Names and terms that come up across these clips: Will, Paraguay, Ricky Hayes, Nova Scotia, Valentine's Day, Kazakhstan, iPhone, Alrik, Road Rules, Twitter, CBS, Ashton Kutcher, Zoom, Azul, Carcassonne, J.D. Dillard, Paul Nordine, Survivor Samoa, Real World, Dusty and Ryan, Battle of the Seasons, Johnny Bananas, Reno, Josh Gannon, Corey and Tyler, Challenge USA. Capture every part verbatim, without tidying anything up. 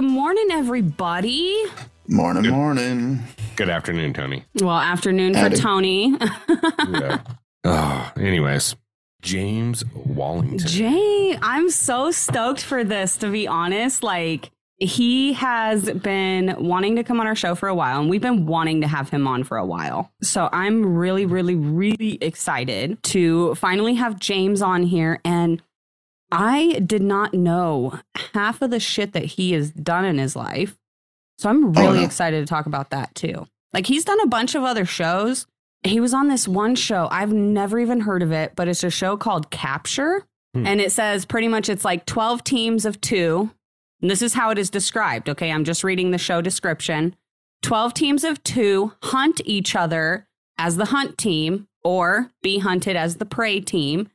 Good morning, everybody. Morning, good. morning. Good afternoon, Tony. Well, afternoon Howdy. for Tony. yeah. Oh, anyways, James Wallington. Jay, I'm so stoked for this, to be honest. Like, he has been wanting to come on our show for a while, and we've been wanting to have him on for a while. So I'm really, really, really excited to finally have James on here. And I did not know half of the shit that he has done in his life. So I'm really oh, no. excited to talk about that, too. Like, he's done a bunch of other shows. He was on this one show. I've never even heard of it, but it's a show called Capture. Hmm. And it says pretty much it's like twelve teams of two. And this is how it is described. Okay, I'm just reading the show description. twelve teams of two hunt each other as the hunt team or be hunted as the prey team.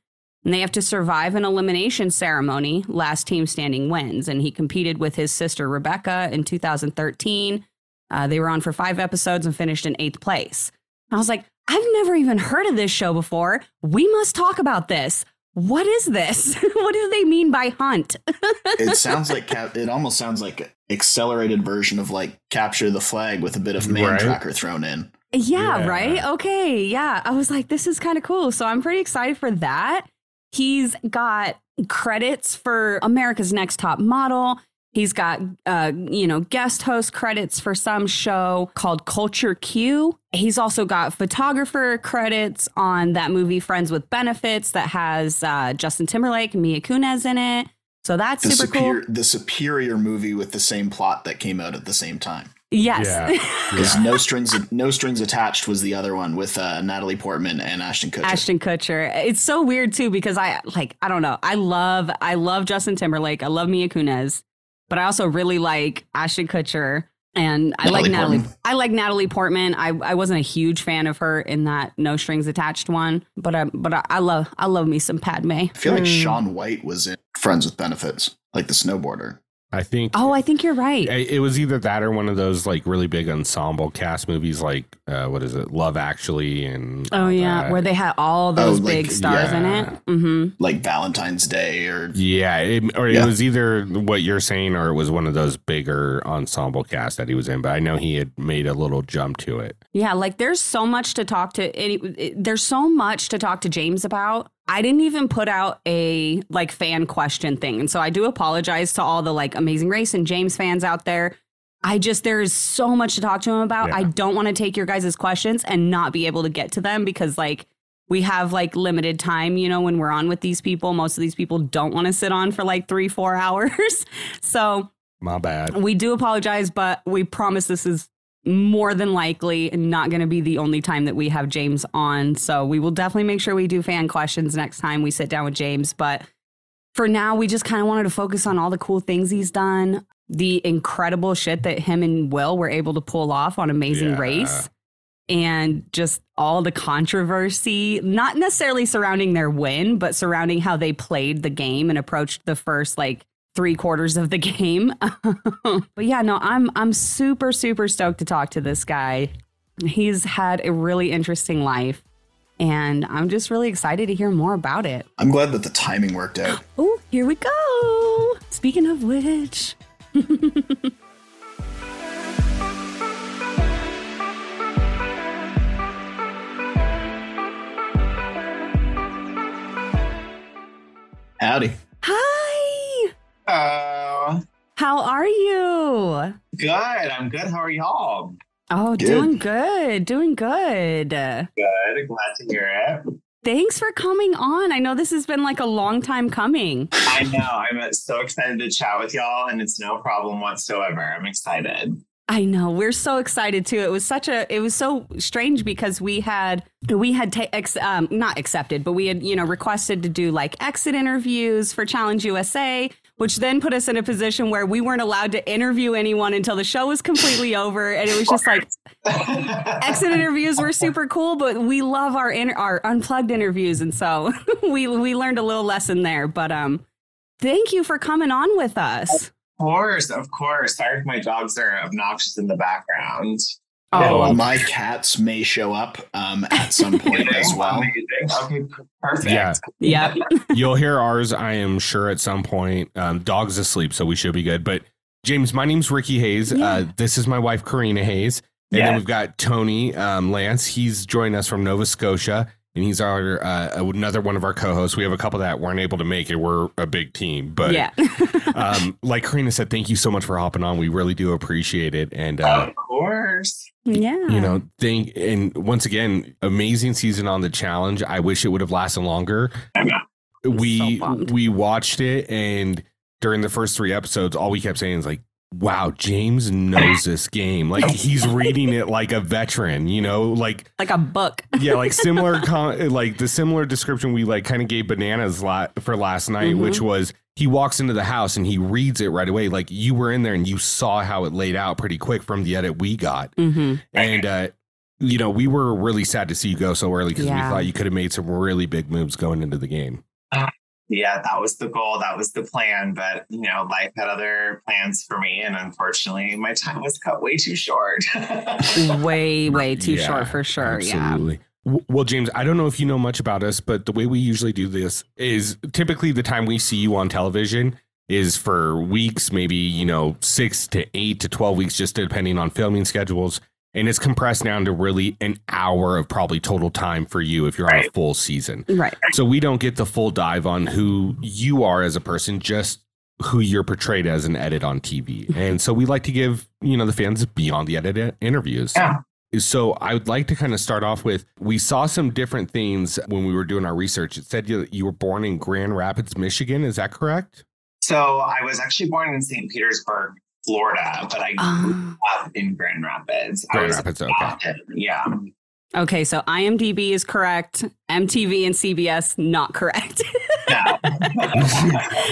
And they have to survive an elimination ceremony. Last team standing wins. And he competed with his sister, Rebecca, in two thousand thirteen. Uh, they were on for five episodes and finished in eighth place. I was like, I've never even heard of this show before. We must talk about this. What is this? What do they mean by hunt? It sounds like cap- it almost sounds like an accelerated version of like Capture the Flag with a bit of man right. tracker thrown in. Yeah, yeah, right. OK, yeah. I was like, this is kind of cool. So I'm pretty excited for that. He's got credits for America's Next Top Model. He's got, uh, you know, guest host credits for some show called Culture Q. He's also got photographer credits on that movie Friends with Benefits that has uh, Justin Timberlake and Mila Kunis in it. So that's the super superior, cool. The superior movie with the same plot that came out at the same time. Yes. Because yeah. yeah. no strings no strings attached was the other one with uh, Natalie Portman and Ashton Kutcher. Ashton Kutcher. It's so weird, too, because I like I don't know. I love I love Justin Timberlake. I love Mila Kunis. But I also really like Ashton Kutcher, and I Natalie like Natalie. Portman. I like Natalie Portman. I, I wasn't a huge fan of her in that No Strings Attached one, but I but I, I love I love me some Padme. I feel mm. like Shaun White was in Friends with Benefits, like the snowboarder. I think. Oh, I think you're right. It, it was either that or one of those like really big ensemble cast movies, like uh, what is it, Love Actually, and oh yeah, that. where they had all those oh, like, big stars yeah. in it, mm-hmm. like Valentine's Day, or yeah, it, or yeah. it was either what you're saying, or it was one of those bigger ensemble cast that he was in. But I know he had made a little jump to it. Yeah, like there's so much to talk to. It, it, there's so much to talk to James about. I didn't even put out a like fan question thing. And so I do apologize to all the like Amazing Race and James fans out there. I just there is so much to talk to him about. Yeah. I don't want to take your guys' questions and not be able to get to them because like we have like limited time, you know, when we're on with these people. Most of these people don't want to sit on for like three, four hours. So my bad. We do apologize, but we promise this is more than likely not going to be the only time that we have James on. So we will definitely make sure we do fan questions next time we sit down with James. But for now, we just kind of wanted to focus on all the cool things he's done, the incredible shit that him and Will were able to pull off on Amazing yeah. Race, and just all the controversy, not necessarily surrounding their win, but surrounding how they played the game and approached the first like three quarters of the game. But yeah, no, I'm I'm super, super stoked to talk to this guy. He's had a really interesting life, and I'm just really excited to hear more about it. I'm glad that the timing worked out. Oh, here we go. Speaking of which. Howdy. Hi. Hello. How are you? Good. I'm good. How are y'all? Oh, good. doing good. Doing good. Good. Glad to hear it. Thanks for coming on. I know this has been like a long time coming. I know. I'm so excited to chat with y'all, and it's no problem whatsoever. I'm excited. I know. We're so excited too. It was such a, it was so strange because we had, we had ta- ex, um, not accepted, but we had, you know, requested to do like exit interviews for Challenge U S A, which then put us in a position where we weren't allowed to interview anyone until the show was completely over. And it was just like, exit interviews were super cool, but we love our, inter- our unplugged interviews. And so we, we learned a little lesson there, but, um, thank you for coming on with us. Of course, of course. Sorry if my dogs are obnoxious in the background. Oh, my cats may show up um, at some point as well. Okay, perfect. Yeah. Yep. You'll hear ours, I am sure, at some point. Um, dog's asleep, so we should be good. But James, my name's Ricky Hayes. Yeah. Uh, this is my wife, Karina Hayes. And yeah. then we've got Tony um, Lance. He's joined us from Nova Scotia, and he's our uh, another one of our co-hosts. We have a couple that weren't able to make it. We're a big team. But yeah. um, like Karina said, thank you so much for hopping on. We really do appreciate it. And uh, of course. Yeah. You know, thank, and once again, amazing season on The Challenge. I wish it would have lasted longer. Yeah. We so we watched it, and during the first three episodes, all we kept saying is like, wow, James knows this game. Like, he's reading it like a veteran, you know, like like a book. Yeah, like similar, con- like the similar description we like kind of gave Bananas la- for last night, mm-hmm. which was he walks into the house and he reads it right away. Like, you were in there and you saw how it laid out pretty quick from the edit we got. Mm-hmm. And, uh, you know, we were really sad to see you go so early because yeah. we thought you could have made some really big moves going into the game. Uh, yeah, that was the goal. That was the plan. But, you know, life had other plans for me. And unfortunately, my time was cut way too short. way, way too yeah, short for sure. Absolutely. Yeah. Well, James, I don't know if you know much about us, but the way we usually do this is typically the time we see you on television is for weeks, maybe, you know, six to eight to twelve weeks, just depending on filming schedules. And it's compressed down to really an hour of probably total time for you if you're right. on a full season. Right. So we don't get the full dive on who you are as a person, just who you're portrayed as an edit on T V. And so we like to give, you know, the fans beyond the edit interviews. Yeah. So I would like to kind of start off with, we saw some different things when we were doing our research. It said you, you were born in Grand Rapids, Michigan. Is that correct? So I was actually born in Saint Petersburg, Florida, but I grew uh, up in Grand Rapids. Grand Rapids, okay. Yeah. Okay, so I M D B is correct. M T V and C B S, not correct. No.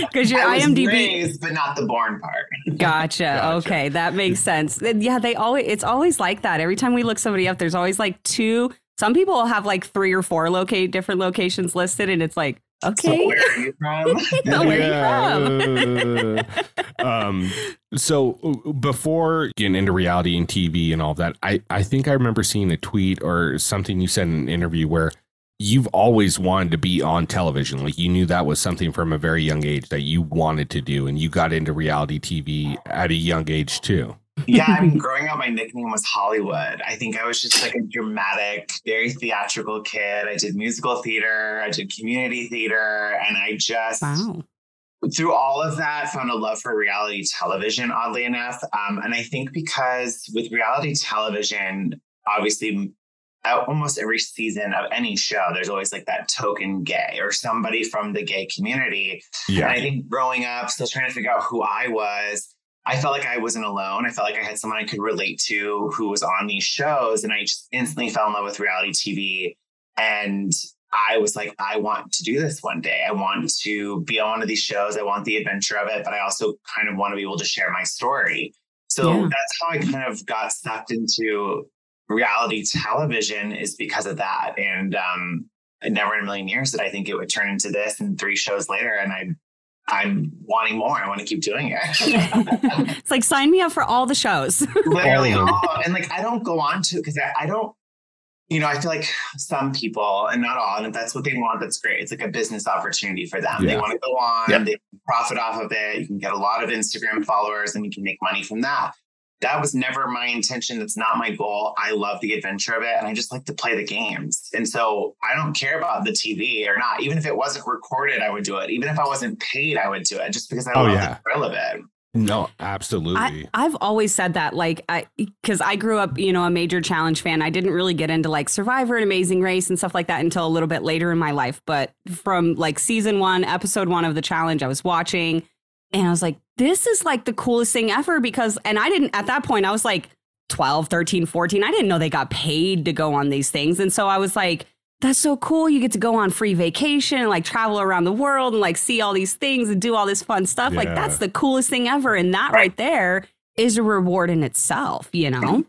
Because your I I M D B... raised, but not the born part. Gotcha. Gotcha. Okay, that makes sense. Yeah, they always it's always like that. Every time we look somebody up, there's always like two... Some people will have like three or four locate different locations listed, and it's like, okay. So where are you from? so where yeah. are you from? um, so before getting into reality and T V and all that, I, I think I remember seeing a tweet or something you said in an interview where you've always wanted to be on television. Like, you knew that was something from a very young age that you wanted to do, and you got into reality T V at a young age too. Yeah, I mean, growing up, my nickname was Hollywood. I think I was just like a dramatic, very theatrical kid. I did musical theater, I did community theater, and I just, wow. through all of that, found a love for reality television, oddly enough. Um, and I think because with reality television, obviously, almost every season of any show, there's always like that token gay or somebody from the gay community. Yeah. And I think growing up, still trying to figure out who I was, I felt like I wasn't alone. I felt like I had someone I could relate to who was on these shows. And I just instantly fell in love with reality T V. And I was like, I want to do this one day. I want to be on one of these shows. I want the adventure of it, but I also kind of want to be able to share my story. So yeah. that's how I kind of got sucked into reality television, is because of that. And um, never in a million years did I think it would turn into this, and three shows later. And I I'm wanting more. I want to keep doing it. It's like, sign me up for all the shows. Literally all. And like, I don't go on to, because I, I don't, you know, I feel like some people, and not all, and if that's what they want, that's great. It's like a business opportunity for them. Yeah. They want to go on, yep. they profit off of it. You can get a lot of Instagram followers and you can make money from that. That was never my intention. That's not my goal. I love the adventure of it. And I just like to play the games. And so I don't care about the T V or not. Even if it wasn't recorded, I would do it. Even if I wasn't paid, I would do it just because I love oh, yeah. the thrill of it. No, absolutely. I, I've always said that, like, I, because I grew up, you know, a major Challenge fan. I didn't really get into like Survivor and Amazing Race and stuff like that until a little bit later in my life. But from like season one, episode one of The Challenge, I was watching, and I was like, this is like the coolest thing ever, because, and I didn't, at that point, I was like twelve, thirteen, fourteen. I didn't know they got paid to go on these things. And so I was like, that's so cool. You get to go on free vacation and like travel around the world and like see all these things and do all this fun stuff. Yeah. Like, that's the coolest thing ever. And that right there is a reward in itself, you know?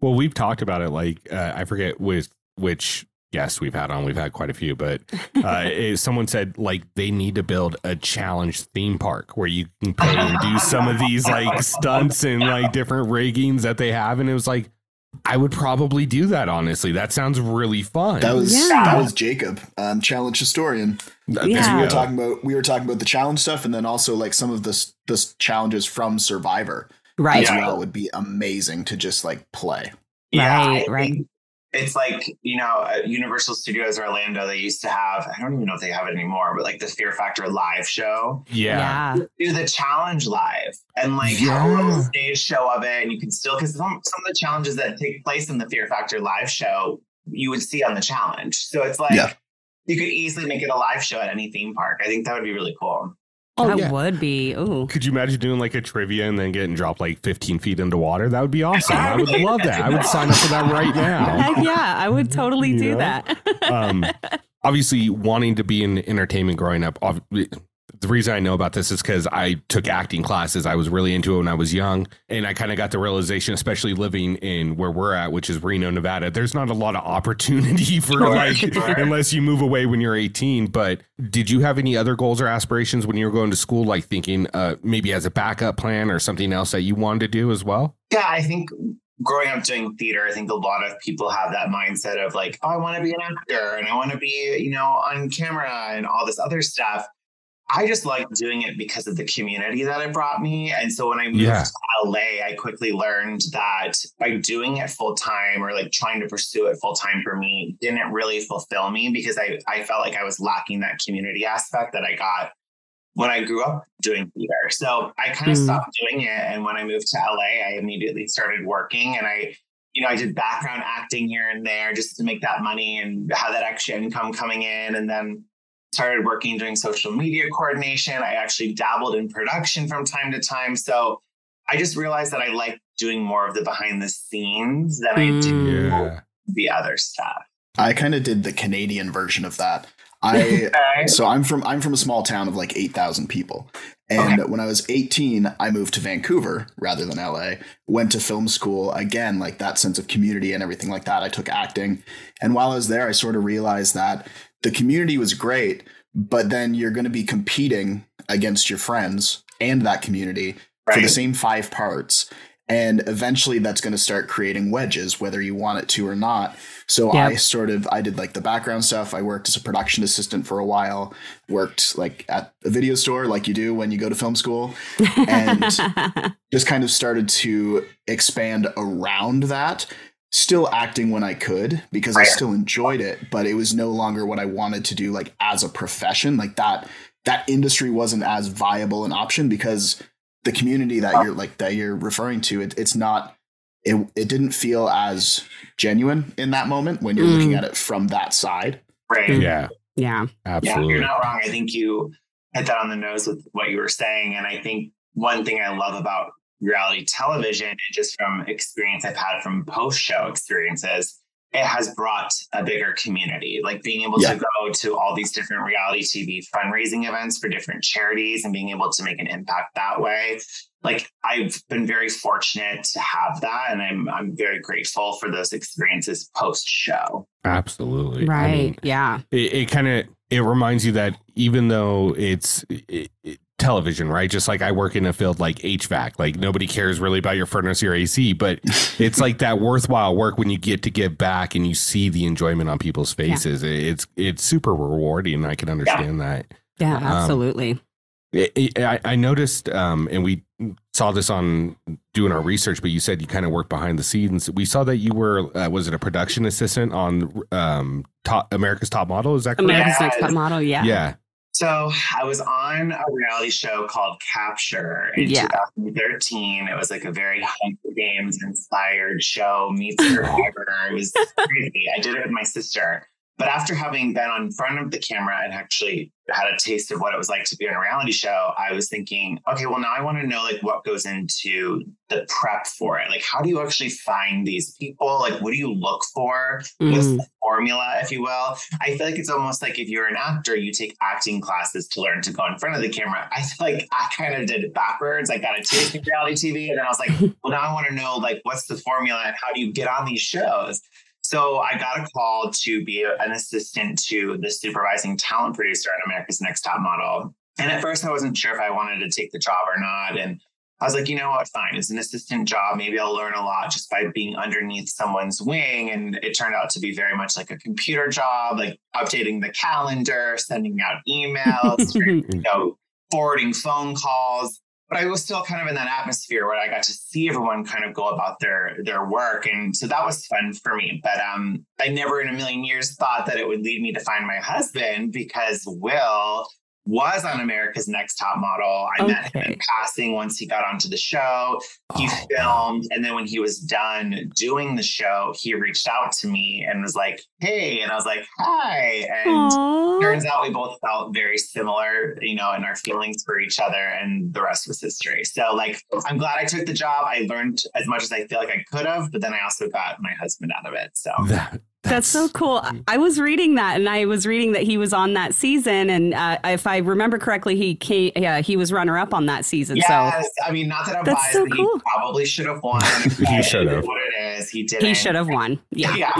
Well, we've talked about it. Like, uh, I forget with which guests we've had on. We've had quite a few, but uh, someone said like they need to build a Challenge theme park where you can pay and do some of these like stunts and like different riggings that they have. And it was like, I would probably do that, honestly. That sounds really fun. That was yeah. that was Jacob, um, Challenge Historian. Yeah. Because we were talking about we were talking about the challenge stuff, and then also like some of the the challenges from Survivor, right? As yeah. well, it would be amazing to just like play. Yeah, right. right. It's like, you know, at Universal Studios Orlando, they used to have, I don't even know if they have it anymore, but like the Fear Factor live show. Yeah. yeah. Do the challenge live and like yeah. have a little stage show of it. And you can still, because some, some of the challenges that take place in the Fear Factor live show, you would see on the challenge. So it's like, yeah. you could easily make it a live show at any theme park. I think that would be really cool. Oh, that yeah. would be. Ooh. Could you imagine doing like a trivia and then getting dropped like fifteen feet into water? That would be awesome. I would love that. I would sign up for that right now. Heck yeah, I would totally yeah. do that. um, obviously, wanting to be in entertainment growing up, the reason I know about this is because I took acting classes. I was really into it when I was young. And I kind of got the realization, especially living in where we're at, which is Reno, Nevada, there's not a lot of opportunity for like, unless you move away when you're eighteen. But did you have any other goals or aspirations when you were going to school, like thinking uh, maybe as a backup plan or something else that you wanted to do as well? Yeah, I think growing up doing theater, I think a lot of people have that mindset of like, oh, I want to be an actor and I want to be, you know, on camera and all this other stuff. I just liked doing it because of the community that it brought me. And so when I moved yeah. to L A, I quickly learned that by doing it full time or like trying to pursue it full time for me didn't really fulfill me because I, I felt like I was lacking that community aspect that I got when I grew up doing theater. So I kind of mm. stopped doing it. And when I moved to L A, I immediately started working and I, you know, I did background acting here and there just to make that money and have that extra income coming in. And then started working doing social media coordination. I actually dabbled in production from time to time. So I just realized that I like doing more of the behind the scenes than I do yeah. the other stuff. I kind of did the Canadian version of that. I okay. So I'm from I'm from a small town of like eight thousand people. And okay. when I was eighteen, I moved to Vancouver rather than L A, went to film school again, like that sense of community and everything like that. I took acting. And while I was there, I sort of realized that the community was great, but then you're going to be competing against your friends and that community right. for the same five parts. And eventually that's going to start creating wedges, whether you want it to or not. So yep. I sort of I did like the background stuff. I worked as a production assistant for a while, worked like at a video store like you do when you go to film school and just kind of started to expand around that. Still acting when I could because I still enjoyed it, but it was no longer what I wanted to do like as a profession. Like that that industry wasn't as viable an option because the community that you're like that you're referring to, it, it's not it it didn't feel as genuine in that moment when you're mm. looking at it from that side. Right. Yeah. Yeah. Absolutely. Yeah, you're not wrong. I think you hit that on the nose with what you were saying. And I think one thing I love about reality television, and just from experience I've had from post-show experiences, it has brought a bigger community. Like being able yeah. to go to all these different reality T V fundraising events for different charities and being able to make an impact that way. Like I've been very fortunate to have that, and I'm I'm very grateful for those experiences post-show. Absolutely, right? I mean, yeah. It, it kind of it reminds you that even though it's. It, it, television, right? Just like I work in a field like H V A C, like nobody cares really about your furnace or A C, but it's like that worthwhile work when you get to give back and you see the enjoyment on people's faces. Yeah. It's it's super rewarding. I can understand yeah. that. Yeah, absolutely. Um, it, it, I, I noticed, um, and we saw this on doing our research, but you said you kind of worked behind the scenes. We saw that you were, uh, was it a production assistant on um, top, America's Top Model? Is that correct? America's Next Top Model, yeah. Yeah. So I was on a reality show called Capture in yeah. twenty thirteen. It was like a very Hunger Games inspired show, meets Survivor. It was crazy. I did it with my sister. But after having been on front of the camera and actually had a taste of what it was like to be on a reality show, I was thinking, okay, well, now I want to know like what goes into the prep for it. Like, how do you actually find these people? Like, what do you look for? Mm. What's the formula, if you will? I feel like it's almost like if you're an actor, you take acting classes to learn to go in front of the camera. I feel like I kind of did it backwards. I got a taste of reality T V and then I was like, well, now I want to know like what's the formula and how do you get on these shows? So I got a call to be an assistant to the supervising talent producer at America's Next Top Model. And at first I wasn't sure if I wanted to take the job or not. And I was like, you know what, fine. It's an assistant job. Maybe I'll learn a lot just by being underneath someone's wing. And it turned out to be very much like a computer job, like updating the calendar, sending out emails, you know, forwarding phone calls. But I was still kind of in that atmosphere where I got to see everyone kind of go about their their work. And so that was fun for me. But um, I never in a million years thought that it would lead me to find my husband, because Will was on America's Next Top Model. I okay. met him in passing once he got onto the show. He oh. filmed. And then when he was done doing the show, he reached out to me and was like, hey. And I was like, hi. And Aww. Turns out we both felt very similar, you know, in our feelings for each other. And the rest was history. So, like, I'm glad I took the job. I learned as much as I feel like I could have, but then I also got my husband out of it. So that- That's so cool. I was reading that and I was reading that he was on that season. And uh, if I remember correctly, he came, yeah, he was runner up on that season. Yes. So I mean, not that I'm biased. So cool. He probably should have won. He should have. What it is, he didn't. He should have won. Yeah. yeah.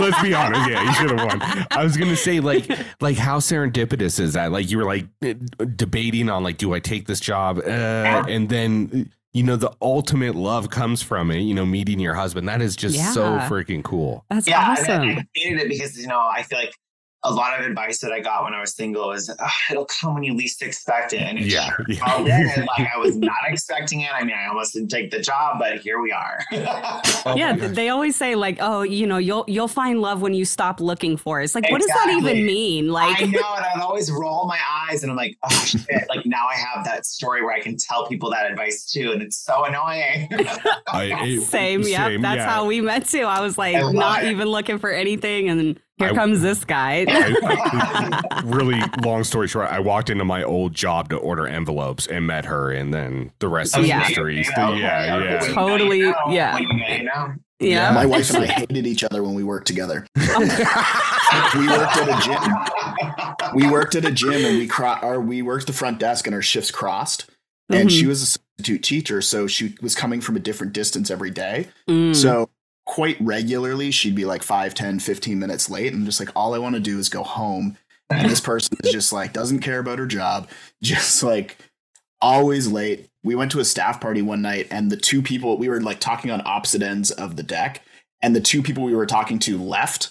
Let's be honest. Yeah, he should have won. I was going to say, like, like how serendipitous is that? Like, you were like debating on, like, do I take this job? Uh, yeah. And then, you know, the ultimate love comes from it, you know, meeting your husband. That is just yeah. so freaking cool. That's yeah, awesome. I hated it because, you know, I feel like a lot of advice that I got when I was single is, oh, it'll come when you least expect it. And it yeah. sure yeah. called in. Like, I was not expecting it. I mean, I almost didn't take the job, but here we are. oh yeah. They always say, like, oh, you know, you'll you'll find love when you stop looking for it. It's like, exactly. What does that even mean? Like, I know. And I'd always roll my eyes and I'm like, oh, shit. Like, now I have that story where I can tell people that advice too. And it's so annoying. I, same. Yeah. That's yeah. how we met too. I was like, I not it. even looking for anything. And then Here I, comes this guy. I, I, really long story short, I walked into my old job to order envelopes and met her, and then the rest oh, is yeah. history. Yeah, yeah, yeah. Totally. Yeah. yeah. Yeah. My wife and I hated each other when we worked together. We worked at a gym. We worked at a gym, and we cro- or we worked the front desk, and our shifts crossed. Mm-hmm. And she was a substitute teacher, so she was coming from a different distance every day. Mm. So quite regularly, she'd be like five, ten, fifteen minutes late. And I'm just like, all I want to do is go home. And this person is just like, doesn't care about her job. Just like always late. We went to a staff party one night and the two people we were like talking on opposite ends of the deck, and the two people we were talking to left.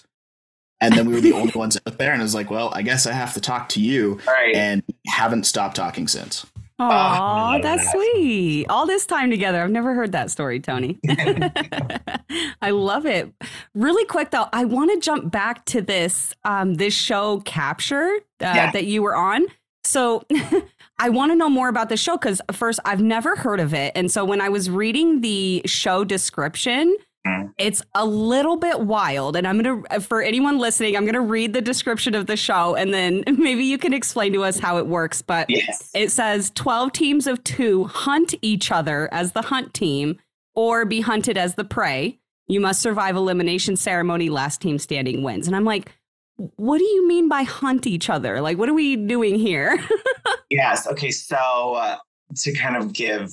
And then we were the only ones out there. And I was like, well, I guess I have to talk to you. Right. And haven't stopped talking since. Oh, that's sweet. All this time together. I've never heard that story, Tony. I love it. Really quick, though, I want to jump back to this um, this show, Capture, uh, yeah. that you were on. So I want to know more about the show because, first, I've never heard of it. And so when I was reading the show description, it's a little bit wild. And I'm going to, for anyone listening, I'm going to read the description of the show and then maybe you can explain to us how it works. But yes. It says twelve teams of two hunt each other as the hunt team or be hunted as the prey. You must survive elimination ceremony. Last team standing wins. And I'm like, what do you mean by hunt each other? Like, what are we doing here? Yes. OK, so uh, to kind of give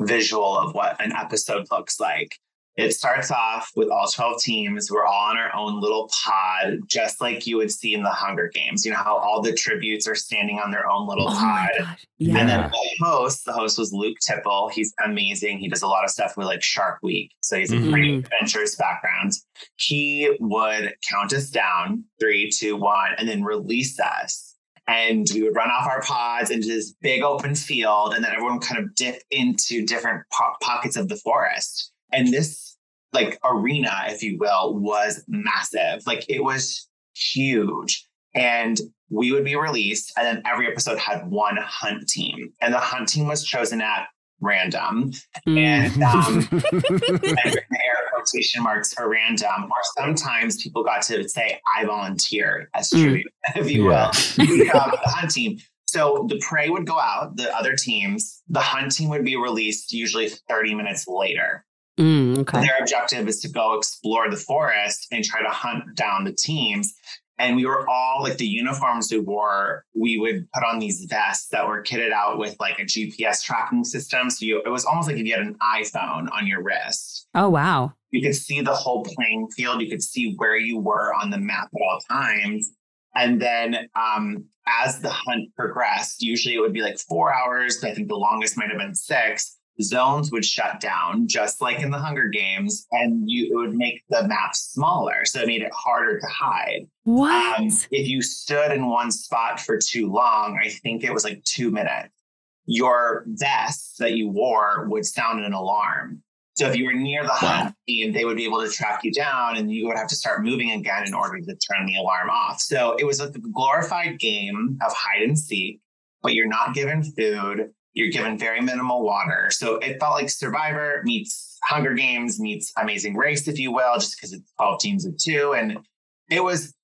visual of what an episode looks like. It starts off with all twelve teams. We're all in our own little pod, just like you would see in the Hunger Games. You know how all the tributes are standing on their own little oh pod. Yeah. And then the host, the host was Luke Tipple. He's amazing. He does a lot of stuff with like Shark Week. So he's mm-hmm. a pretty adventurous background. He would count us down, three, two, one, and then release us. And we would run off our pods into this big open field. And then everyone would kind of dip into different po- pockets of the forest. And this like arena, if you will, was massive. Like it was huge. And we would be released. And then every episode had one hunt team. And the hunt team was chosen at random. Mm. And um, air quotation marks for random. Or sometimes people got to say, I volunteer as tribute, mm. if you yeah. will, to become the hunt team. So the prey would go out, the other teams. The hunt team would be released usually thirty minutes later. Mm, okay. Their objective is to go explore the forest and try to hunt down the teams. And we were all like the uniforms we wore. We would put on these vests that were kitted out with like a G P S tracking system. So you, it was almost like if you had an iPhone on your wrist. Oh, wow. You could see the whole playing field. You could see where you were on the map at all times. And then um, as the hunt progressed, usually it would be like four hours. I think the longest might have been six. zones would shut down, just like in the Hunger Games, and you it would make the map smaller. So it made it harder to hide. What? Um, if you stood in one spot for too long, I think it was like two minutes, your vest that you wore would sound an alarm. So if you were near the hot team, they would be able to track you down and you would have to start moving again in order to turn the alarm off. So it was like a glorified game of hide and seek, but you're not given food. You're given very minimal water. So it felt like Survivor meets Hunger Games meets Amazing Race, if you will, just because it's twelve teams of two. And it was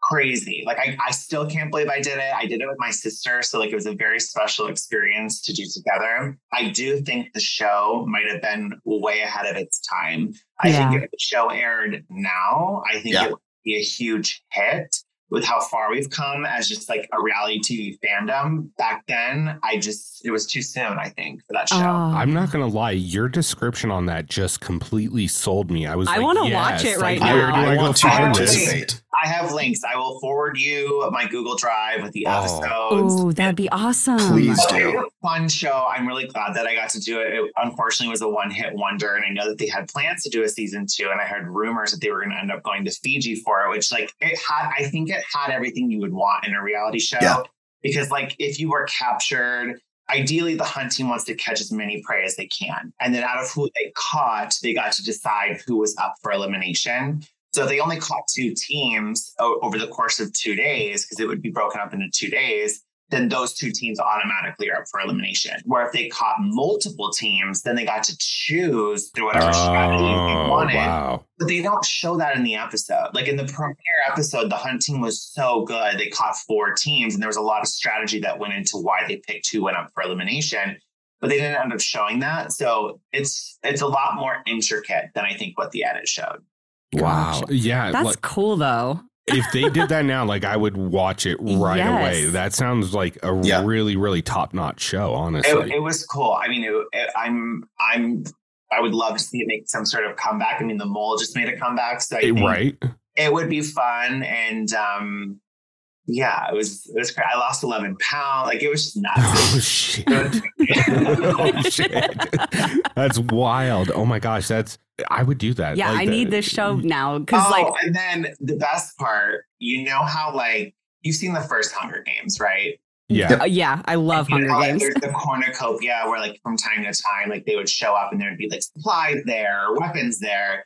crazy. Like, I, I still can't believe I did it. I did it with my sister. So, like, it was a very special experience to do together. I do think the show might have been way ahead of its time. I yeah. think if the show aired now, I think yeah. it would be a huge hit with how far we've come as just, like, a reality T V fandom. Back then, I just, it was too soon, I think, for that show. Uh, I'm not going to lie. Your description on that just completely sold me. I was I like, I want to yes, watch it right like, now. Where do I, I want go to participate? I have links. I will forward you my Google Drive with the episodes. Oh, that'd be awesome. Please do. It was a fun show. I'm really glad that I got to do it. It unfortunately was a one-hit wonder, and I know that they had plans to do a season two, and I heard rumors that they were going to end up going to Fiji for it, which, like, it had, I think it had everything you would want in a reality show. Yeah. Because, like, if you were captured, ideally the hunt team wants to catch as many prey as they can. And then out of who they caught, they got to decide who was up for elimination. So they only caught two teams o- over the course of two days because it would be broken up into two days. Then those two teams automatically are up for elimination. Where if they caught multiple teams, then they got to choose through whatever oh, strategy they wanted. Wow. But they don't show that in the episode. Like in the premiere episode, the hunt team was so good. They caught four teams and there was a lot of strategy that went into why they picked who went up for elimination. But they didn't end up showing that. So it's it's a lot more intricate than I think what the edit showed. Wow. Gosh. Yeah. That's like, cool, though. If they did that now, like I would watch it right yes. away. That sounds like a yeah. really, really top notch show, honestly. It, it was cool. I mean, it, it, I'm I'm I would love to see it make some sort of comeback. I mean, the mole just made a comeback. So I it, think right. it would be fun. And um, yeah, it was it was crazy. I lost eleven pounds. Like it was just nuts. Oh, shit. oh, shit. That's wild. Oh, my gosh. That's. I would do that. Yeah, like I the, need this show now. Cause oh, like, and then the best part, you know how like you've seen the first Hunger Games, right? Yeah. Uh, yeah, I love Hunger know, Games. Like, there's the cornucopia where like from time to time, like they would show up and there'd be like supplies there, weapons there.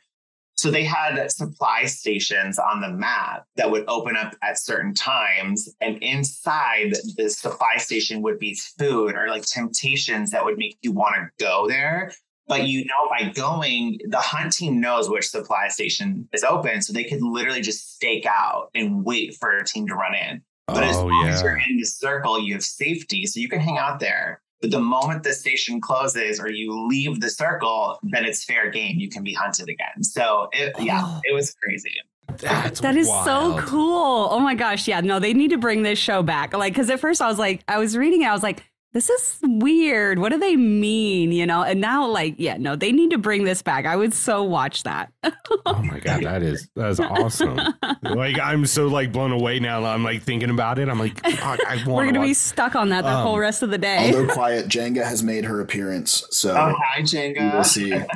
So they had supply stations on the map that would open up at certain times. And inside the supply station would be food or like temptations that would make you want to go there. But you know, by going, the hunt team knows which supply station is open. So they could literally just stake out and wait for a team to run in. But oh, as long yeah. as you're in the circle, you have safety. So you can hang out there. But the moment the station closes or you leave the circle, then it's fair game. You can be hunted again. So it, yeah, oh. it was crazy. That's that is wild. So cool. Oh my gosh. Yeah, no, they need to bring this show back. Like, because at first I was like, I was reading it. I was like, this is weird. What do they mean? You know, and now like, yeah, no, they need to bring this back. I would so watch that. Oh, my God. That is that is awesome. Like, I'm so like blown away now. I'm like thinking about it. I'm like, fuck, I want to We're going to be stuck on that the um, whole rest of the day. Although quiet, Jenga has made her appearance. So oh, hi, Jenga.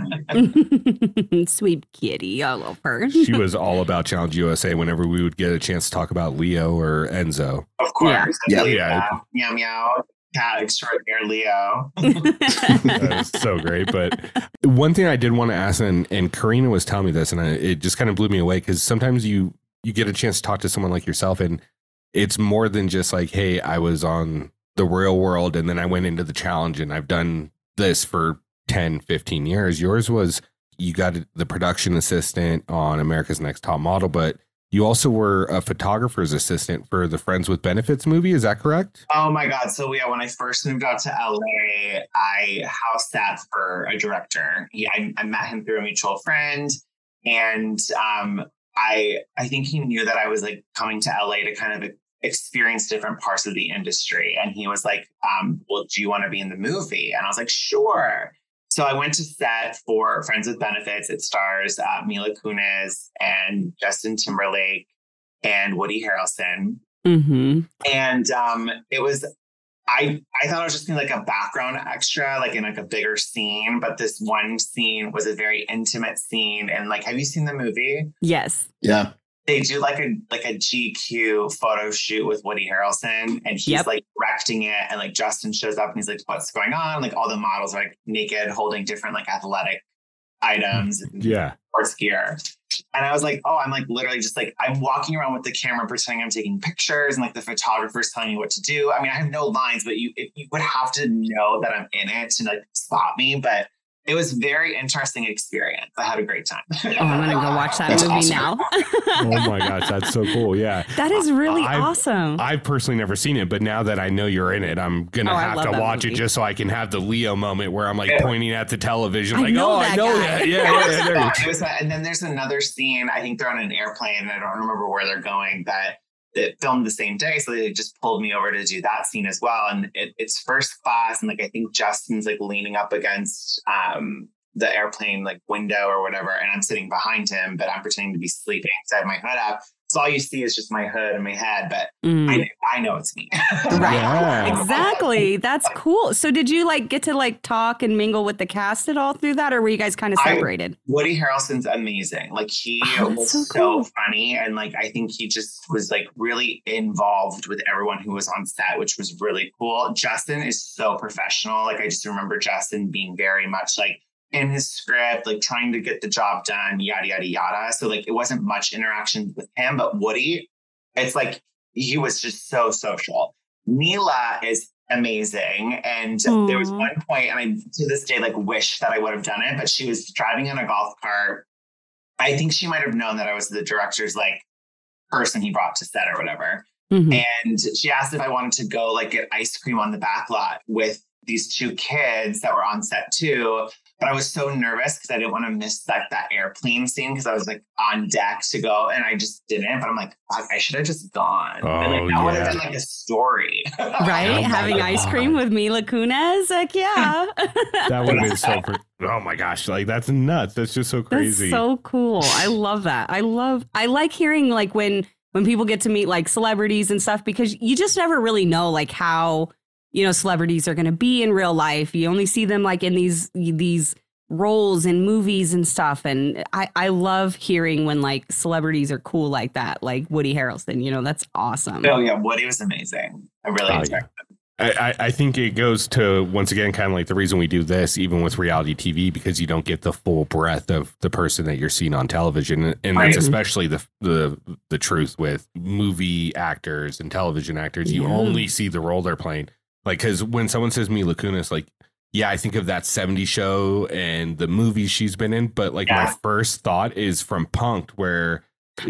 We'll see. Sweet kitty. A little purr. She was all about Challenge U S A whenever we would get a chance to talk about Leo or Enzo. Of course. Yeah. Yeah. Meow, meow. Cat extraordinaire Leo. That was so great. But one thing I did want to ask, and, and Karina was telling me this, and I, it just kind of blew me away, because sometimes you you get a chance to talk to someone like yourself, and it's more than just like, hey, I was on the Real World, and then I went into the Challenge, and I've done this for ten, fifteen years. Yours was, you got the production assistant on America's Next Top Model, but you also were a photographer's assistant for the Friends with Benefits movie. Is that correct? Oh, my God. So, yeah, when I first moved out to L A, I house sat for a director. He, I, I met him through a mutual friend. And um, I I think he knew that I was like coming to L A to kind of experience different parts of the industry. And he was like, um, well, do you want to be in the movie? And I was like, sure. So I went to set for Friends with Benefits. It stars uh, Mila Kunis and Justin Timberlake and Woody Harrelson. Mm-hmm. And um, it was I, I thought I was just being like a background extra, like in like a bigger scene, but this one scene was a very intimate scene. And like, have you seen the movie? Yes. Yeah. They do like a like a G Q photo shoot with Woody Harrelson, and he's yep. like directing it, and like Justin shows up and he's like, "What's going on?" Like all the models are like naked, holding different like athletic items and yeah. sports gear. And I was like, "Oh, I'm like literally just like I'm walking around with the camera, pretending I'm taking pictures, and like the photographer's telling me what to do." I mean, I have no lines, but you it, you would have to know that I'm in it to like spot me, but. It was a very interesting experience. I had a great time. Oh, I'm going to go watch that that's movie awesome. Now. Oh my gosh, that's so cool. Yeah. That is really I've, awesome. I've personally never seen it, but now that I know you're in it, I'm going to oh, have to watch movie. It just so I can have the Leo moment where I'm like yeah. pointing at the television. I like, know oh, that I know guy. That. Yeah, yeah, yeah, there it is. And then there's another scene. I think they're on an airplane and I don't remember where they're going, but it filmed the same day. So they just pulled me over to do that scene as well. And it, it's first class. And like, I think Justin's like leaning up against um, the airplane, like window or whatever. And I'm sitting behind him, but I'm pretending to be sleeping. So I have my hood up. So all you see is just my hood and my head, but mm. I, I know it's me. Right. Yeah. Exactly. That's cool. So did you like get to like talk and mingle with the cast at all through that? Or were you guys kind of separated? I, Woody Harrelson's amazing. Like he oh, was so, cool. so funny. And like, I think he just was like really involved with everyone who was on set, which was really cool. Justin is so professional. Like I just remember Justin being very much like, in his script, like trying to get the job done, yada, yada, yada. So like, it wasn't much interaction with him, but Woody, it's like, he was just so social. Mila is amazing. And aww. There was one point, and I, to this day, like wish that I would have done it, but she was driving in a golf cart. I think she might've known that I was the director's like person he brought to set or whatever. Mm-hmm. And she asked if I wanted to go like get ice cream on the back lot with these two kids that were on set too. But I was so nervous because I didn't want to miss that, that airplane scene because I was like on deck to go and I just didn't. But I'm like, I should have just gone. Oh, and like, that yeah. would have been like a story. Right? Oh, having ice God. Cream with Mila Kunis. Like, yeah. That would have been so pretty. Oh my gosh, like that's nuts. That's just so crazy. That's so cool. I love that. I love, I like hearing like when, when people get to meet like celebrities and stuff, because you just never really know like how you know, celebrities are going to be in real life. You only see them like in these these roles in movies and stuff. And I, I love hearing when like celebrities are cool like that, like Woody Harrelson. You know, that's awesome. Oh, yeah. Woody was amazing. I really oh, enjoyed him. Yeah. I, I think it goes to, once again, kind of like the reason we do this, even with reality T V, because you don't get the full breadth of the person that you're seeing on television. And, and that's especially the, the the truth with movie actors and television actors. You yeah. only see the role they're playing. Like, because when someone says Mila Kunis, like, yeah, I think of that seventies show and the movies she's been in. But like yeah. my first thought is from Punk'd, where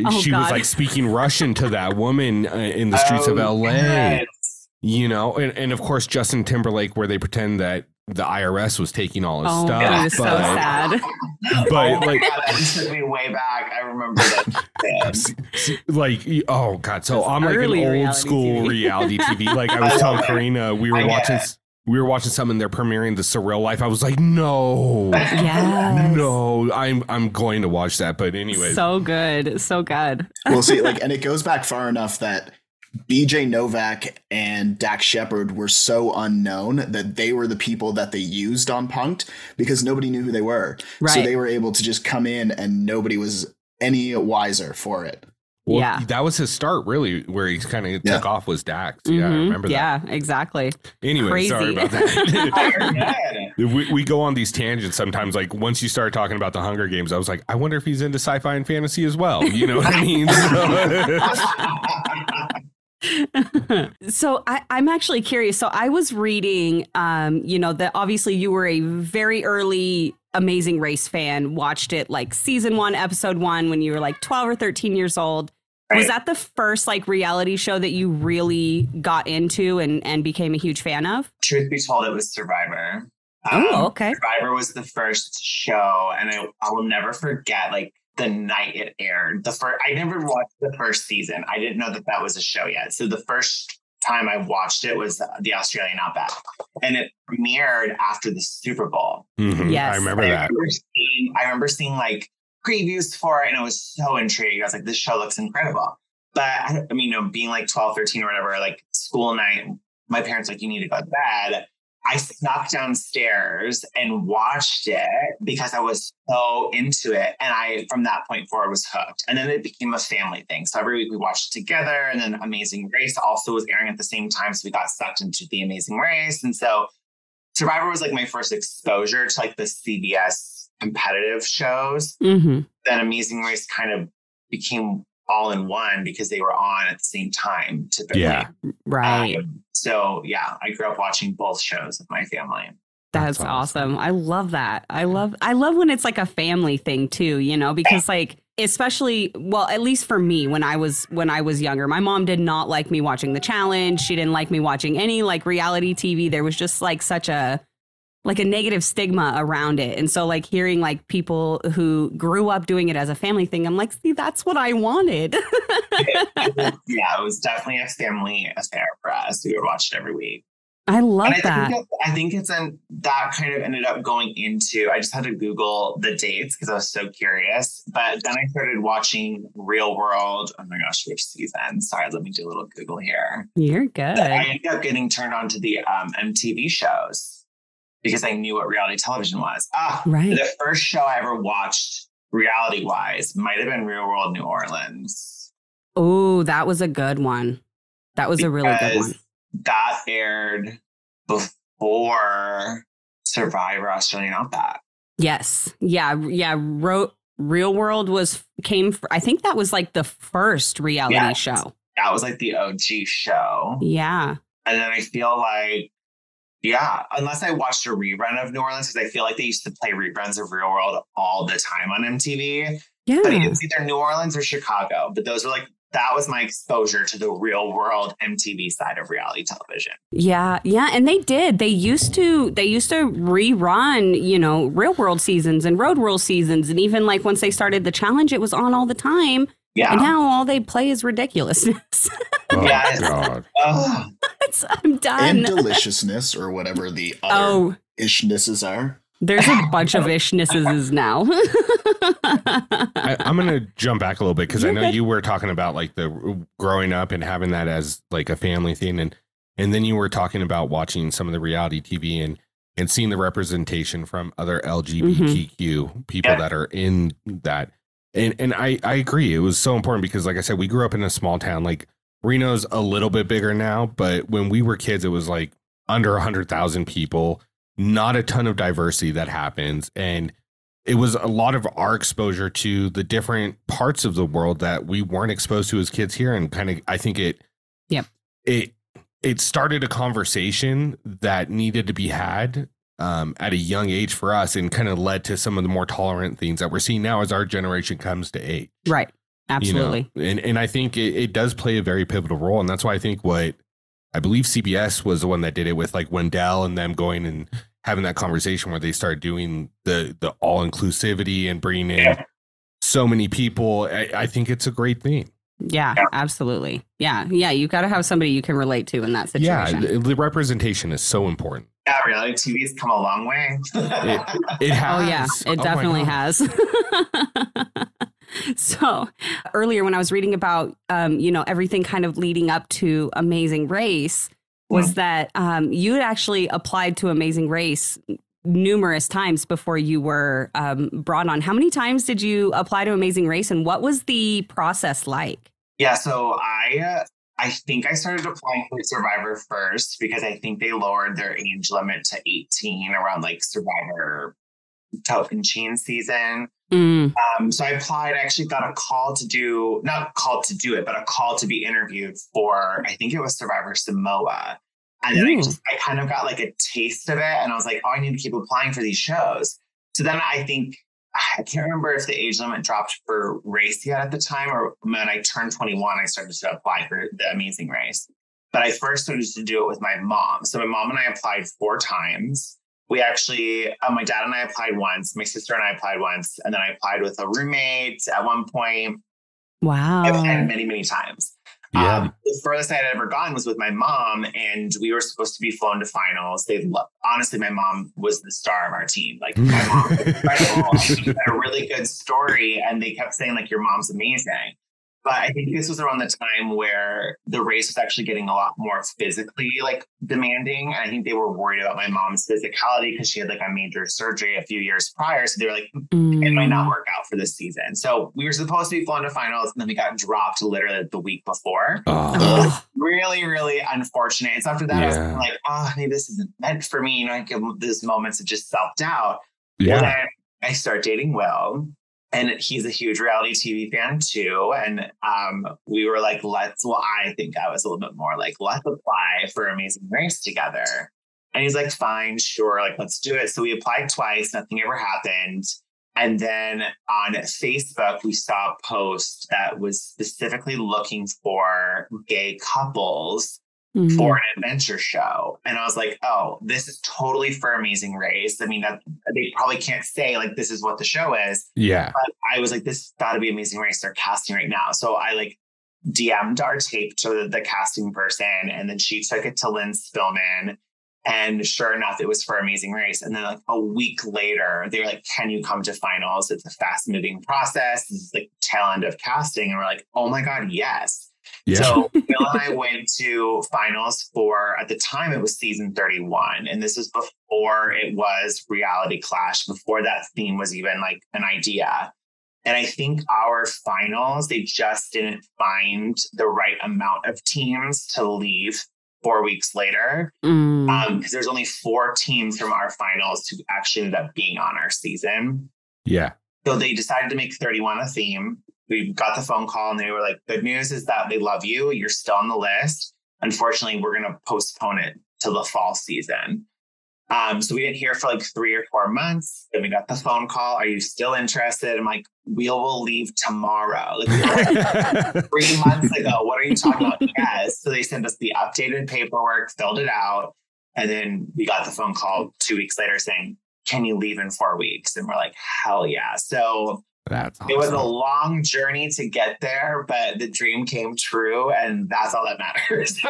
oh, she God. was like speaking Russian to that woman uh, in the streets oh, of L A, yes. you know, and, and of course, Justin Timberlake, where they pretend that the I R S was taking all his oh, stuff. It was but, so sad. But oh like, God, that just took me way back. I remember that. Like, oh God. So I'm like an old reality school T V. Reality T V. Like I was I telling it. Karina, we were I watching, we were watching something. They're premiering The Surreal Life. I was like, no, yes. no, I'm, I'm going to watch that. But anyway, so good. So good. We'll see. Like, and it goes back far enough that B J Novak and Dax Shepard were so unknown that they were the people that they used on Punk'd because nobody knew who they were. Right. So they were able to just come in and nobody was any wiser for it. Well, yeah, that was his start, really, where he kind of yeah. took off was Dax. Mm-hmm. Yeah, I remember that. Yeah, exactly. Anyway, crazy. Sorry about that. we, we go on these tangents sometimes. Like once you start talking about the Hunger Games, I was like, I wonder if he's into sci-fi and fantasy as well. You know what I mean? So, so I, I'm actually curious. So I was reading, um, you know, that obviously you were a very early Amazing Race fan, watched it like season one, episode one, when you were like twelve or thirteen years old. Right. Was that the first like reality show that you really got into and, and became a huge fan of? Truth be told, it was Survivor. Um, oh, okay. Survivor was the first show. And I, I will never forget, like, the night it aired. The first, I never watched the first season. I didn't know that that was a show yet. So the first time I watched it was the Australian Outback, and it premiered after the Super Bowl. Mm-hmm. Yes, I remember I that. Remember seeing, I remember seeing like previews for it, and I was so intrigued. I was like, "This show looks incredible." But I, I mean, you know, being like twelve, thirteen, or whatever, like school night, My parents were like, you need to go to bed. I snuck downstairs and watched it because I was so into it. And I, from that point forward, was hooked. And then it became a family thing. So every week we watched it together. And then Amazing Race also was airing at the same time. So we got sucked into the Amazing Race. And so Survivor was like my first exposure to like the C B S competitive shows. Mm-hmm. Then Amazing Race kind of became all in one because they were on at the same time typically. Yeah. Right. Um, so yeah, I grew up watching both shows with my family. That's, That's awesome. awesome. I love that. I love, I love when it's like a family thing too, you know, because like, especially, well, at least for me, when I was, when I was younger, my mom did not like me watching The Challenge. She didn't like me watching any like reality T V. There was just like such a, like a negative stigma around it. And so like hearing like people who grew up doing it as a family thing, I'm like, see, that's what I wanted. it, it was, yeah, it was definitely a family affair for us. We were watched every week. I love I that. Think it, I think it's an, that kind of ended up going into, I just had to Google the dates because I was so curious. But then I started watching Real World. Oh my gosh, which season? Sorry, let me do a little Google here. You're good. But I ended up getting turned on to the um, M T V shows, because I knew what reality television was. Ah, right. The first show I ever watched reality-wise might have been Real World New Orleans. Oh, that was a good one. That was because a really good one. That aired before Survivor Australia, not that. Yes. Yeah. Yeah. Ro- Real World was came. For, I think that was like the first reality yes. show. That was like the O G show. Yeah. And then I feel like. Yeah, unless I watched a rerun of New Orleans, because I feel like they used to play reruns of Real World all the time on M T V. Yeah. But it was either New Orleans or Chicago. But those were like, that was my exposure to the Real World M T V side of reality television. Yeah, yeah. And they did. They used to, they used to rerun, you know, Real World seasons and Road Rules seasons. And even like once they started The Challenge, it was on all the time. Yeah. And now all they play is ridiculousness. Oh, yes. God. Oh. It's, I'm done. And deliciousness or whatever the other oh, ishnesses are. There's a bunch of ishnesses now. I, I'm going to jump back a little bit because I know good. You were talking about like the growing up and having that as like a family thing. And and then you were talking about watching some of the reality T V and, and seeing the representation from other L G B T Q mm-hmm. people yeah. that are in that. And and I, I agree. It was so important because, like I said, we grew up in a small town. Like Reno's a little bit bigger now, but when we were kids, it was like under one hundred thousand people, not a ton of diversity that happens. And it was a lot of our exposure to the different parts of the world that we weren't exposed to as kids here. And kind of, I think it, yeah, it, it started a conversation that needed to be had Um, at a young age for us, and kind of led to some of the more tolerant things that we're seeing now as our generation comes to age. Right. Absolutely. You know? And and I think it, it does play a very pivotal role. And that's why I think what I believe C B S was the one that did it with like Wendell and them going and having that conversation where they started doing the, the all inclusivity and bringing in yeah. so many people. I, I think it's a great thing. Yeah, yeah, absolutely. Yeah. Yeah. You got to have somebody you can relate to in that situation. Yeah. The, the representation is so important. Yeah, reality T V's come a long way. it, it has. Oh, yeah, it oh definitely has. So earlier when I was reading about, um, you know, everything kind of leading up to Amazing Race was yeah. that um, you had actually applied to Amazing Race numerous times before you were um, brought on. How many times did you apply to Amazing Race and what was the process like? Yeah, so I... Uh, I think I started applying for Survivor first because I think they lowered their age limit to eighteen around like Survivor Topinchine season. Mm. Um, so I applied. I actually got a call to do, not called to do it, but a call to be interviewed for, I think it was Survivor Samoa. And then mm. I, just, I kind of got like a taste of it. And I was like, oh, I need to keep applying for these shows. So then I think, I can't remember if the age limit dropped for race yet at the time, or when I turned twenty-one, I started to apply for the Amazing Race. But I first started to do it with my mom. So my mom and I applied four times. We actually, uh, my dad and I applied once. My sister and I applied once. And then I applied with a roommate at one point. Wow. I've applied many, many times. Yeah. Um, the furthest I had ever gone was with my mom, and we were supposed to be flown to finals. They lo- honestly, my mom was the star of our team. Like my mom was incredible. She had a really good story, and they kept saying like, "Your mom's amazing." But I think this was around the time where the race was actually getting a lot more physically like demanding. And I think they were worried about my mom's physicality because she had like a major surgery a few years prior. So they were like, mm. it might not work out for this season. So we were supposed to be flown to finals and then we got dropped literally the week before. Oh. Really, really unfortunate. And so after that, yeah. I was kind of like, oh, maybe this isn't meant for me. You know, I give these moments of just self-doubt. Yeah. Well, then I start dating Will. And he's a huge reality T V fan too. And um, we were like, let's, well, I think I was a little bit more like, let's apply for Amazing Race together. And he's like, fine, sure. Like, let's do it. So we applied twice. Nothing ever happened. And then on Facebook, we saw a post that was specifically looking for gay couples mm-hmm. for an adventure show. And I was like, oh, this is totally for Amazing Race. I mean, that they probably can't say like, this is what the show is. Yeah. But I was like, this got to be Amazing Race. They're casting right now. So I like D M'd our tape to the casting person. And then she took it to Lynn Spillman. And sure enough, it was for Amazing Race. And then like a week later, they were like, can you come to finals? It's a fast moving process. This is like tail end of casting. And we're like, oh my God, yes. Yeah. So Bill and I went to finals for, at the time it was season thirty-one. And this was before it was Reality Clash, before that theme was even like an idea. And I think our finals, they just didn't find the right amount of teams to leave four weeks later. Mm. Um, because there's only four teams from our finals who actually ended up being on our season. Yeah. So they decided to make thirty-one a theme. We got the phone call and they were like, good news is that they love you. You're still on the list. Unfortunately, we're going to postpone it to the fall season. Um, so we didn't hear for like three or four months. Then we got the phone call. Are you still interested? I'm like, we will leave tomorrow. Like, we like three months ago. What are you talking about? Yes. So they sent us the updated paperwork, filled it out. And then we got the phone call two weeks later saying, can you leave in four weeks? And we're like, hell yeah. So That's awesome. It was a long journey to get there, but the dream came true, and that's all that matters.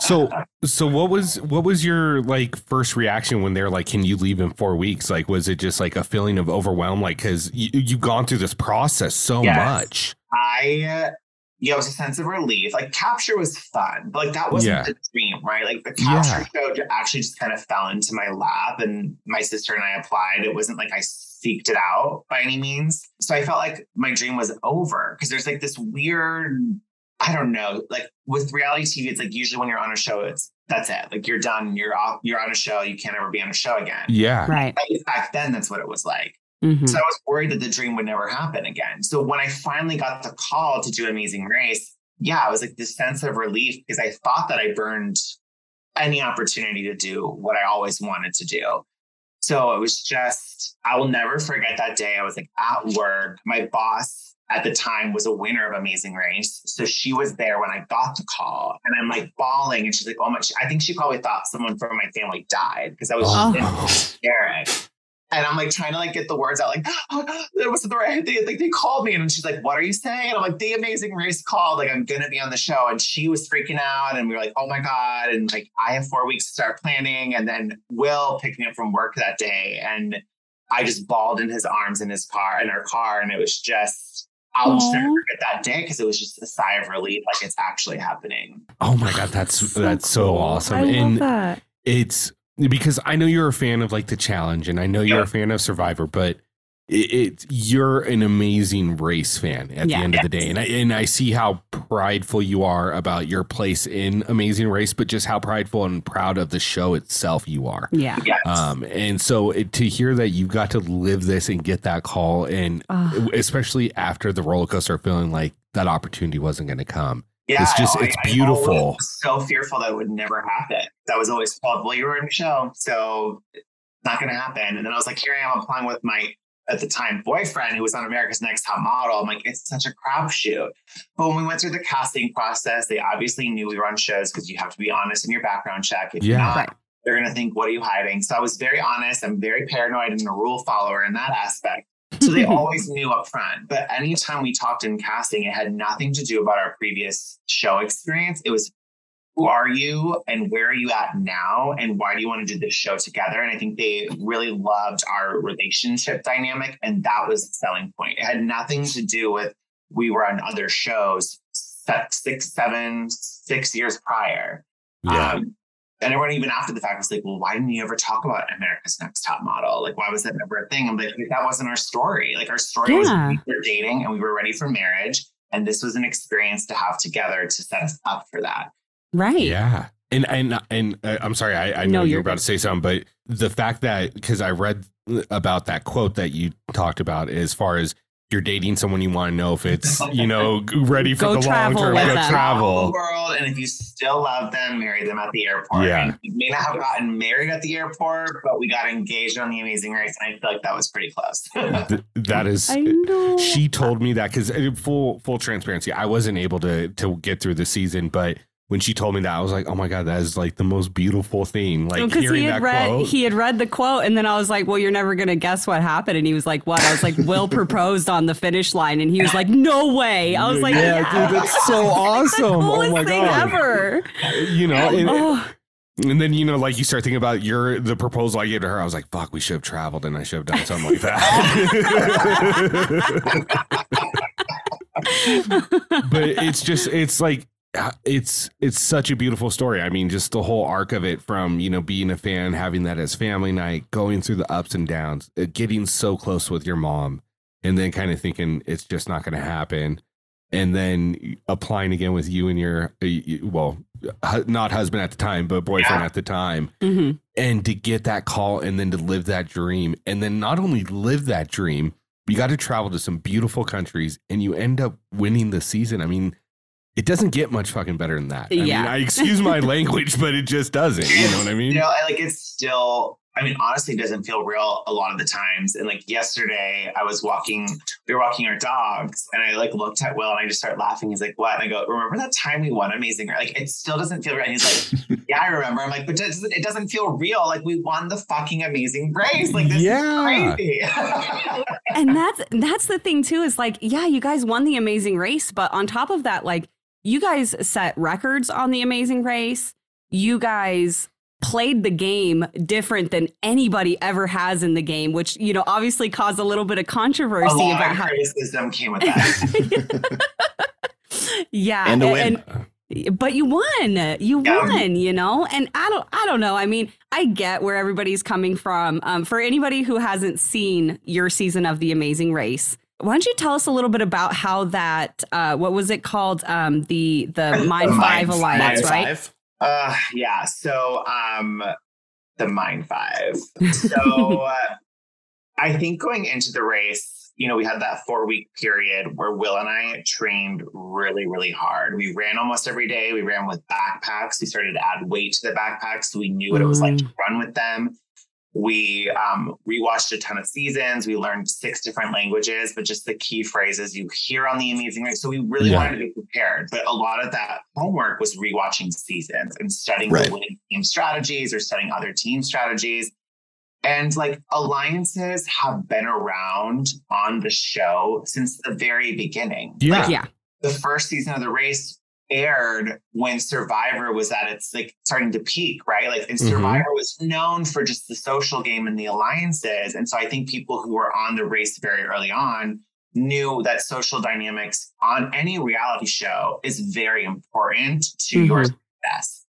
so, so what was what was your like first reaction when they're like, "Can you leave in four weeks?" Like, was it just like a feeling of overwhelm, like because you, you've gone through this process so yes. much? I, yeah, it was a sense of relief. Like, Capture was fun, but like that wasn't yeah. the dream, right? Like the Capture yeah. show actually just kind of fell into my lap, and my sister and I applied. It wasn't like I seeked it out by any means. So I felt like my dream was over because there's like this weird, I don't know, like with reality T V, it's like usually when you're on a show, it's that's it. Like you're done. You're off. You're on a show. You can't ever be on a show again. Yeah. Right. Like back then, that's what it was like. Mm-hmm. So I was worried that the dream would never happen again. So when I finally got the call to do Amazing Race, yeah, I was like this sense of relief because I thought that I burned any opportunity to do what I always wanted to do. So it was just, I will never forget that day. I was like at work. My boss at the time was a winner of Amazing Race. So she was there when I got the call and I'm like bawling. And she's like, oh my, I think she probably thought someone from my family died because I was oh. just in Derek. And I'm like trying to like get the words out, like, oh, that wasn't the right thing. Like, they called me. And she's like, what are you saying? And I'm like, the Amazing Race called. Like, I'm going to be on the show. And she was freaking out. And we were like, oh my God. And like, I have four weeks to start planning. And then Will picked me up from work that day. And I just bawled in his arms in his car, in our car. And it was just, I'll just never forget that day because it was just a sigh of relief. Like, it's actually happening. Oh my God. That's, so that's cool. So awesome. I and love that. It's, because I know you're a fan of like the Challenge and I know you're yeah. a fan of Survivor, but it, it you're an Amazing Race fan at yeah, the end yes. of the day. And I, and I see how prideful you are about your place in Amazing Race, but just how prideful and proud of the show itself you are. Yeah. Yes. Um, and so it, to hear that you got to live this and get that call, and uh, especially after the roller coaster feeling like that opportunity wasn't going to come. Yeah, it's just, I, it's I, beautiful. I was so fearful that it would never happen. That was always called, well, you were in the show, so it's not going to happen. And then I was like, here I am applying with my, at the time, boyfriend who was on America's Next Top Model. I'm like, it's such a crapshoot. But when we went through the casting process, they obviously knew we were on shows because you have to be honest in your background check. If yeah. you're not, they're going to think, what are you hiding? So I was very honest. I'm very paranoid and a rule follower in that aspect. So they always knew up front. But anytime we talked in casting, it had nothing to do about our previous show experience. It was, who are you and where are you at now? And why do you want to do this show together? And I think they really loved our relationship dynamic. And that was the selling point. It had nothing to do with we were on other shows six, seven, six years prior. Yeah. Um, and everyone, even after the fact, was like, well, why didn't you ever talk about America's Next Top Model? Like, why was that never a thing? I'm like, that wasn't our story. Like, our story yeah. was we were dating and we were ready for marriage. And this was an experience to have together to set us up for that. Right. Yeah. And and and uh, I'm sorry, I, I know no, you're about to say something, but the fact that, because I read about that quote that you talked about, as far as you're dating someone, you want to know if it's, you know, ready for the long term, go travel. World, and if you still love them, marry them at the airport. Yeah. And we may not have gotten married at the airport, but we got engaged on The Amazing Race. And I feel like that was pretty close. That is, I know. She told me that, because full, full transparency, I wasn't able to, to get through the season, but when she told me that, I was like, oh my God, that is like the most beautiful thing. Like, because he had read quote. he had read the quote, and then I was like, well, you're never going to guess what happened. And he was like, what? I was like, Will proposed on the finish line. And he was like, no way. I was yeah, like, yeah, yeah, dude, that's so awesome. That's the coolest oh my thing God. Ever. You know, and, oh. and then, you know, like you start thinking about your, the proposal I gave to her. I was like, fuck, we should have traveled and I should have done something like that. But it's just, it's like, it's it's such a beautiful story. I mean, just the whole arc of it, from, you know, being a fan, having that as family night, going through the ups and downs, getting so close with your mom, and then kind of thinking it's just not going to happen, and then applying again with you and your, well, not husband at the time, but boyfriend yeah. at the time, mm-hmm. and to get that call, and then to live that dream, and then not only live that dream, you got to travel to some beautiful countries, and you end up winning the season. I mean, it doesn't get much fucking better than that. I yeah. mean, I excuse my language, but it just doesn't. You know what I mean? You know, like, it's still, I mean, honestly, it doesn't feel real a lot of the times. And like yesterday, I was walking, we were walking our dogs, and I like looked at Will and I just started laughing. He's like, what? And I go, remember that time we won Amazing Race? Like, it still doesn't feel right. And he's like, yeah, I remember. I'm like, but it doesn't, it doesn't feel real. Like, we won the fucking Amazing Race. Like, this yeah. is crazy. And that's, that's the thing too, is like, yeah, you guys won the Amazing Race, but on top of that, like, you guys set records on The Amazing Race. You guys played the game different than anybody ever has in the game, which, you know, obviously caused a little bit of controversy. A lot about of how criticism came with that. Yeah. And the win. And, but you won. You yeah. won, you know? And I don't I don't know. I mean, I get where everybody's coming from. Um, for anybody who hasn't seen your season of The Amazing Race, why don't you tell us a little bit about how that, uh, what was it called? Um, the the Mind the Five Mind, Alliance, Mind right? Five. Uh, yeah, so um, the Mind Five. So uh, I think going into the race, you know, we had that four-week period where Will and I trained really, really hard. We ran almost every day. We ran with backpacks. We started to add weight to the backpacks, so we knew what mm. it was like to run with them. We um, rewatched a ton of seasons. We learned six different languages, but just the key phrases you hear on The Amazing Race. So we really yeah. wanted to be prepared. But a lot of that homework was rewatching seasons and studying right. the winning team strategies or studying other team strategies. And like, alliances have been around on the show since the very beginning. Yeah. Like, yeah. The first season of the race aired when Survivor was at its like starting to peak, right? Like, and Survivor mm-hmm. was known for just the social game and the alliances. And so I think people who were on the race very early on knew that social dynamics on any reality show is very important to mm-hmm. your success.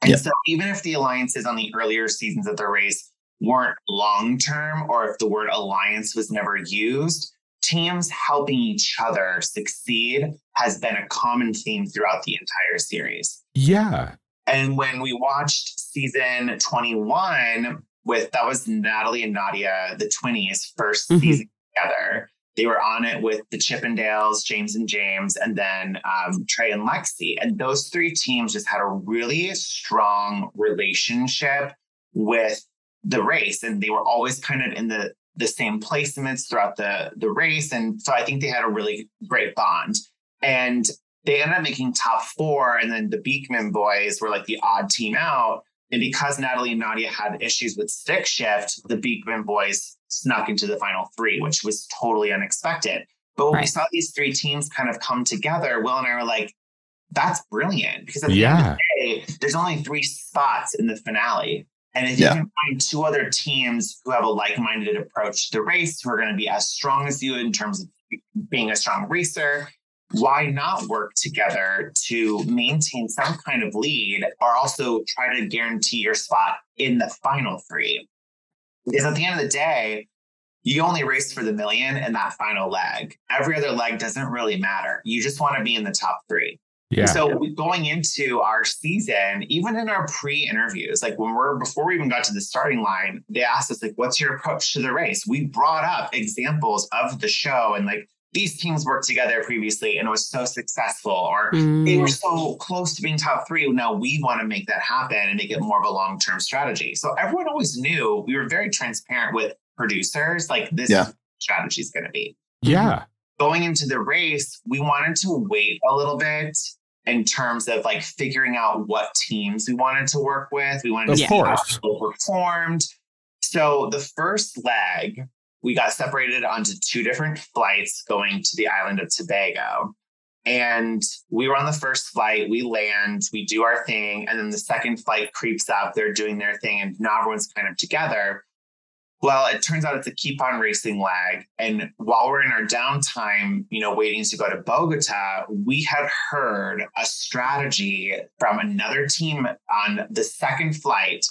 And yep. so even if the alliances on the earlier seasons of the race weren't long-term, or if the word alliance was never used, teams helping each other succeed has been a common theme throughout the entire series. Yeah. And when we watched season twenty-one with, that was Natalie and Nadia, the twinnies, first mm-hmm. season together. They were on it with the Chippendales, James and James, and then um, Trey and Lexi. And those three teams just had a really strong relationship with the race. And they were always kind of in the the same placements throughout the, the race. And so I think they had a really great bond. And they ended up making top four. And then the Beekman boys were like the odd team out. And because Natalie and Nadia had issues with stick shift, the Beekman boys snuck into the final three, which was totally unexpected. But when right. we saw these three teams kind of come together, Will and I were like, that's brilliant. Because at the yeah. end of the day, there's only three spots in the finale. And if you yeah. can find two other teams who have a like-minded approach to the race, who are going to be as strong as you in terms of being a strong racer, why not work together to maintain some kind of lead or also try to guarantee your spot in the final three? Because at the end of the day, you only race for the million in that final leg. Every other leg doesn't really matter. You just want to be in the top three. Yeah. So going into our season, even in our pre-interviews, like when we're, before we even got to the starting line, they asked us, like, what's your approach to the race? We brought up examples of the show and like, these teams worked together previously and it was so successful, or mm. they were so close to being top three. Now we want to make that happen and make it more of a long-term strategy. So everyone always knew we were very transparent with producers. Like this yeah. strategy is going to be. Yeah. Going into the race, we wanted to wait a little bit in terms of like figuring out what teams we wanted to work with. We wanted of to see how people performed. So the first leg, we got separated onto two different flights going to the island of Tobago. And we were on the first flight, we land, we do our thing. And then the second flight creeps up, they're doing their thing and now everyone's kind of together. Well, it turns out it's a keep on racing lag. And while we're in our downtime, you know, waiting to go to Bogota, we had heard a strategy from another team on the second flight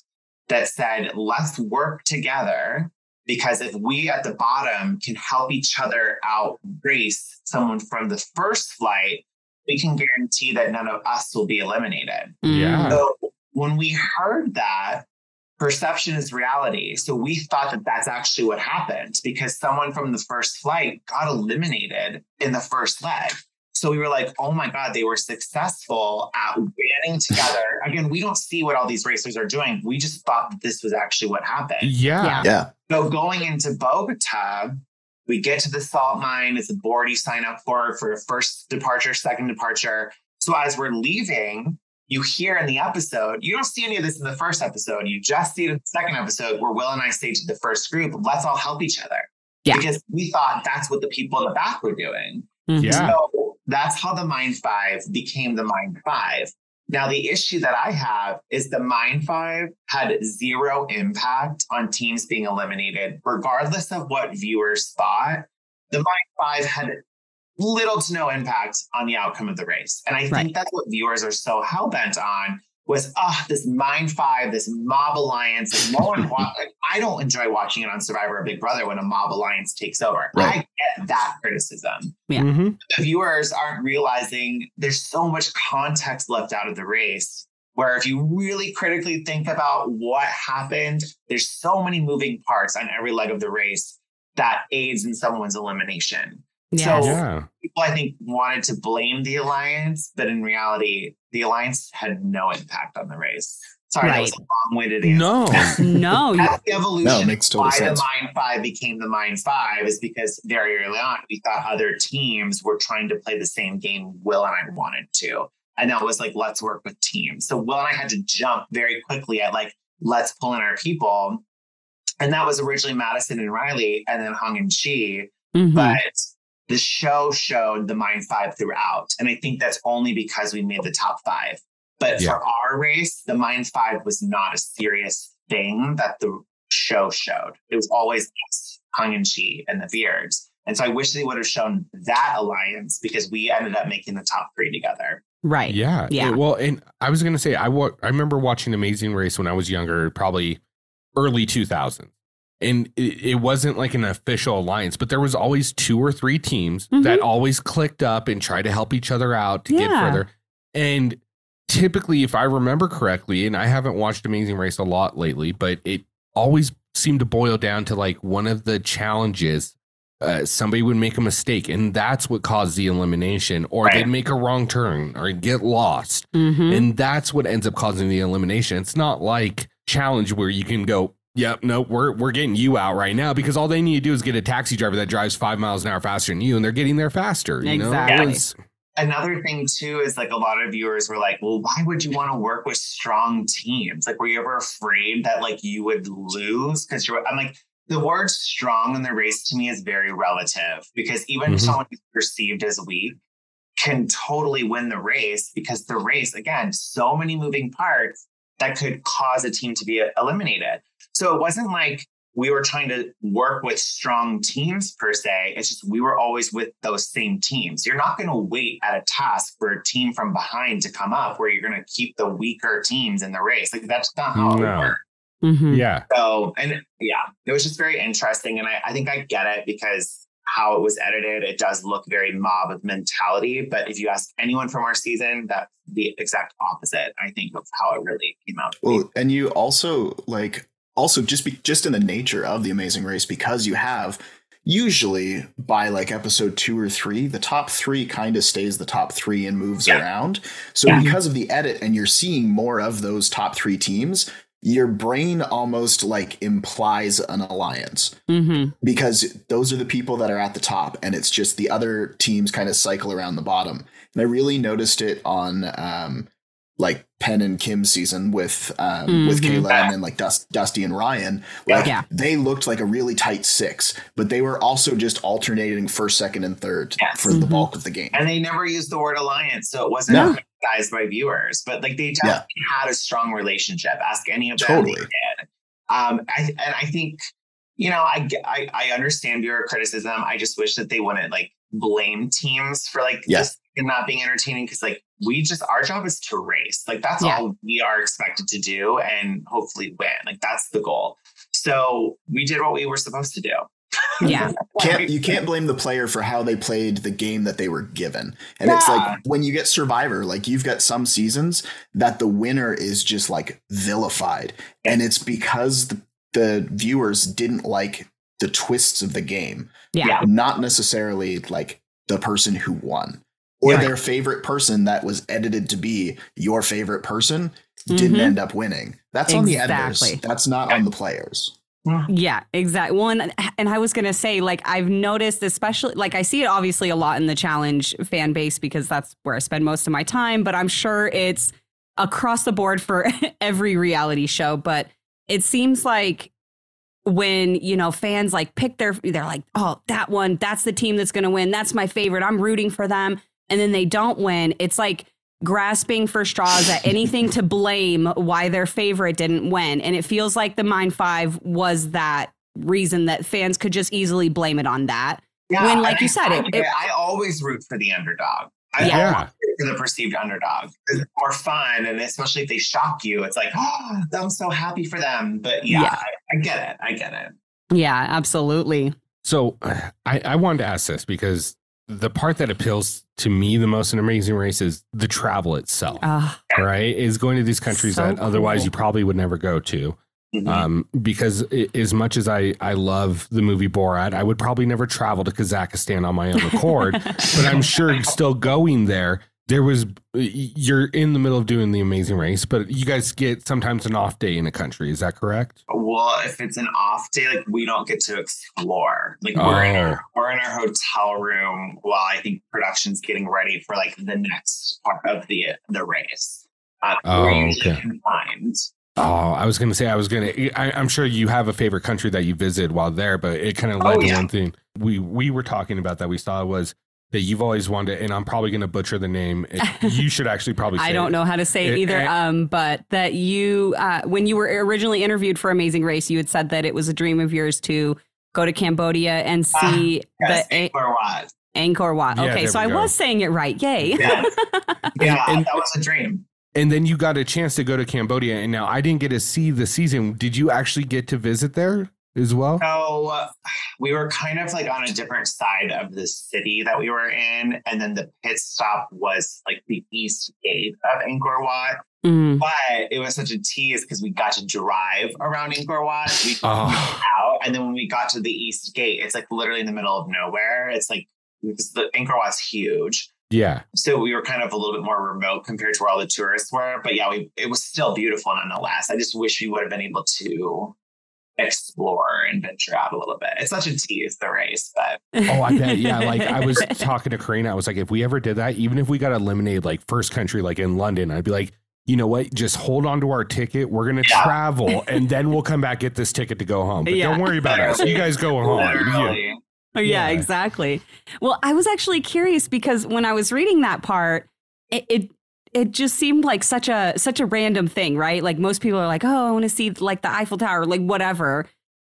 that said, let's work together. Because if we at the bottom can help each other out race someone from the first flight, we can guarantee that none of us will be eliminated. Yeah. So when we heard that, perception is reality. So we thought that that's actually what happened because someone from the first flight got eliminated in the first leg. So we were like, oh my God, they were successful at banding together. Again, we don't see what all these racers are doing. We just thought that this was actually what happened. Yeah. Yeah. So going into Bogota, we get to the salt mine. It's a board you sign up for, for first departure, second departure. So as we're leaving, you hear in the episode, you don't see any of this in the first episode. You just see it in the second episode where Will and I say to the first group, let's all help each other. Yeah. Because we thought that's what the people in the back were doing. Mm-hmm. Yeah. So that's how the Mind Five became the Mind Five. Now, the issue that I have is the Mind Five had zero impact on teams being eliminated, regardless of what viewers thought. The Mind Five had little to no impact on the outcome of the race. And I think right. that's what viewers are so hell-bent on was, oh, this Mind Five, this mob alliance. No one wa- like, I don't enjoy watching it on Survivor or Big Brother when a mob alliance takes over. Right. I get that criticism. Yeah. Mm-hmm. The viewers aren't realizing there's so much context left out of the race, where if you really critically think about what happened, there's so many moving parts on every leg of the race that aids in someone's elimination. Yes. So yeah. people, I think, wanted to blame the alliance, but in reality, the alliance had no impact on the race. Sorry, right. that was a long-winded answer. No, no. That's the evolution. No, it makes total why sense. The Mind Five became the Mind Five is because very early on, we thought other teams were trying to play the same game Will and I wanted to. And that was like, let's work with teams. So Will and I had to jump very quickly at like, let's pull in our people. And that was originally Madison and Riley and then Hung and Chi. Mm-hmm. But the show showed the Mind Five throughout. And I think that's only because we made the top five. But yeah. for our race, the Mind Five was not a serious thing that the show showed. It was always Hung and Chi and the Beards. And so I wish they would have shown that alliance because we ended up making the top three together. Right. Yeah. Yeah. Well, and I was going to say, I, wa- I remember watching Amazing Race when I was younger, probably early two thousands. And it wasn't like an official alliance, but there was always two or three teams mm-hmm. that always clicked up and tried to help each other out to yeah. get further. And typically, if I remember correctly, and I haven't watched Amazing Race a lot lately, but it always seemed to boil down to like one of the challenges. Uh, somebody would make a mistake and that's what caused the elimination, or right. they'd make a wrong turn or get lost. Mm-hmm. And that's what ends up causing the elimination. It's not like Challenge where you can go, yep, no, we're we're getting you out right now because all they need to do is get a taxi driver that drives five miles an hour faster than you, and they're getting there faster. You exactly. know? Yeah. Another thing too is like a lot of viewers were like, "Well, why would you want to work with strong teams? Like, were you ever afraid that like you would lose?" Because you're, I'm like, the word "strong" in the race to me is very relative because even mm-hmm. someone who's perceived as weak can totally win the race because the race, again, so many moving parts that could cause a team to be eliminated. So it wasn't like we were trying to work with strong teams per se. It's just we were always with those same teams. You're not going to wait at a task for a team from behind to come up where you're going to keep the weaker teams in the race. Like that's not how no. it works. Mm-hmm. Yeah. So, and yeah, it was just very interesting. And I, I think I get it because how it was edited, it does look very mob mentality. But if you ask anyone from our season, that's the exact opposite, I think, of how it really came out. Well, and you also like also just be just in the nature of the Amazing Race, because you have usually by like episode two or three, the top three kind of stays the top three and moves yeah. around. So yeah. because of the edit and you're seeing more of those top three teams, your brain almost like implies an alliance mm-hmm. because those are the people that are at the top and it's just the other teams kind of cycle around the bottom. And I really noticed it on um, like Penn and Kim's season with um, mm-hmm. with Kayla and then like Dust, Dusty and Ryan. Like yeah. They looked like a really tight six, but they were also just alternating first, second and third yes. for mm-hmm. the bulk of the game. And they never used the word alliance. So it wasn't no. a- by viewers, but like they definitely yeah. had a strong relationship. Ask any of them. Totally. They did. Um, I, and I think, you know, I, I, I understand your criticism. I just wish that they wouldn't like blame teams for like yeah. just not being entertaining, because like we just, our job is to race. Like that's yeah. all we are expected to do and hopefully win. Like that's the goal. So we did what we were supposed to do. Yeah, can't, you can't blame the player for how they played the game that they were given. And yeah. it's like when you get Survivor, like you've got some seasons that the winner is just like vilified. And it's because the, the viewers didn't like the twists of the game. Yeah, not necessarily like the person who won or yeah. their favorite person that was edited to be your favorite person didn't mm-hmm. end up winning. That's exactly. on the editors. That's not on the players. Yeah, exactly. Well, and, and I was going to say, like, I've noticed, especially like I see it obviously a lot in the Challenge fan base because that's where I spend most of my time. But I'm sure it's across the board for every reality show. But it seems like when, you know, fans like pick their they're like, oh, that one, that's the team that's going to win. That's my favorite. I'm rooting for them. And then they don't win. It's like grasping for straws at anything to blame why their favorite didn't win. And it feels like the Mind Five was that reason that fans could just easily blame it on that. Yeah, when, like I mean, you said, it, it I always root for the underdog. I yeah. root for the perceived underdog. It's more fun. And especially if they shock you, it's like, oh, I'm so happy for them. But yeah, yeah. I, I get it. I get it. Yeah, absolutely. So I, I wanted to ask this because the part that appeals to me the most in Amazing Race is the travel itself, uh, right? Is going to these countries so that otherwise cool. you probably would never go to. Mm-hmm. Um, because it, as much as I, I love the movie Borat, I would probably never travel to Kazakhstan on my own accord, but I'm sure still going there. There was, you're in the middle of doing the Amazing Race, but you guys get sometimes an off day in a country. Is that correct? Well, if it's an off day, like we don't get to explore. Like oh. we're in our, we're in our hotel room while I think production's getting ready for like the next part of the the race. Uh, oh, we're usually okay. confined. Oh, I was going to say, I was going to, I'm sure you have a favorite country that you visit while there, but it kind of led oh, yeah. to one thing we, we were talking about that we saw was that you've always wanted, and I'm probably going to butcher the name. It, you should actually probably say I don't it. know how to say it, it either, it, um, but that you, uh, when you were originally interviewed for Amazing Race, you had said that it was a dream of yours to go to Cambodia and see uh, yes, the Angkor Wat. Angkor Wat. Okay, yeah, so I was saying it right. Yay. Yeah, yeah and, that was a dream. And then you got a chance to go to Cambodia, and now I didn't get to see the season. Did you actually get to visit there as well? So uh, we were kind of like on a different side of the city that we were in. And then the pit stop was like the east gate of Angkor Wat. Mm. But it was such a tease because we got to drive around Angkor Wat. We oh. out, and then when we got to the east gate, it's like literally in the middle of nowhere. It's like because the Angkor Wat's huge. Yeah. So we were kind of a little bit more remote compared to where all the tourists were. But yeah, we, it was still beautiful nonetheless. I just wish we would have been able to explore and venture out a little bit. It's such a tease, the race, but oh, I bet. Yeah, like I was talking to Karina, I was like, if we ever did that, even if we got eliminated, like first country, like in London, I'd be like, you know what? Just hold on to our ticket. We're gonna yeah. travel, and then we'll come back, get this ticket to go home. But yeah. don't worry about us. You guys go home. You know? yeah, yeah, exactly. Well, I was actually curious because when I was reading that part, it. it It just seemed like such a such a random thing, right? Like most people are like, oh, I want to see like the Eiffel Tower, like whatever.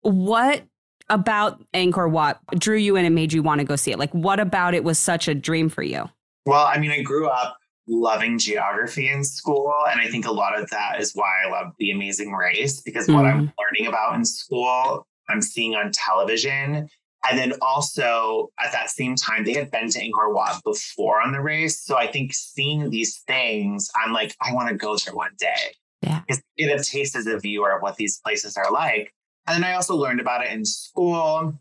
what about Angkor Wat drew you in and made you want to go see it? Like, what about it was such a dream for you? Well, I mean, I grew up loving geography in school. And I think a lot of that is why I love The Amazing Race, because mm-hmm. what I'm learning about in school, I'm seeing on television. And then also at that same time, they had been to Angkor Wat before on the race. So I think seeing these things, I'm like, I want to go there one day. Yeah. Because you get a taste as a viewer of what these places are like. And then I also learned about it in school.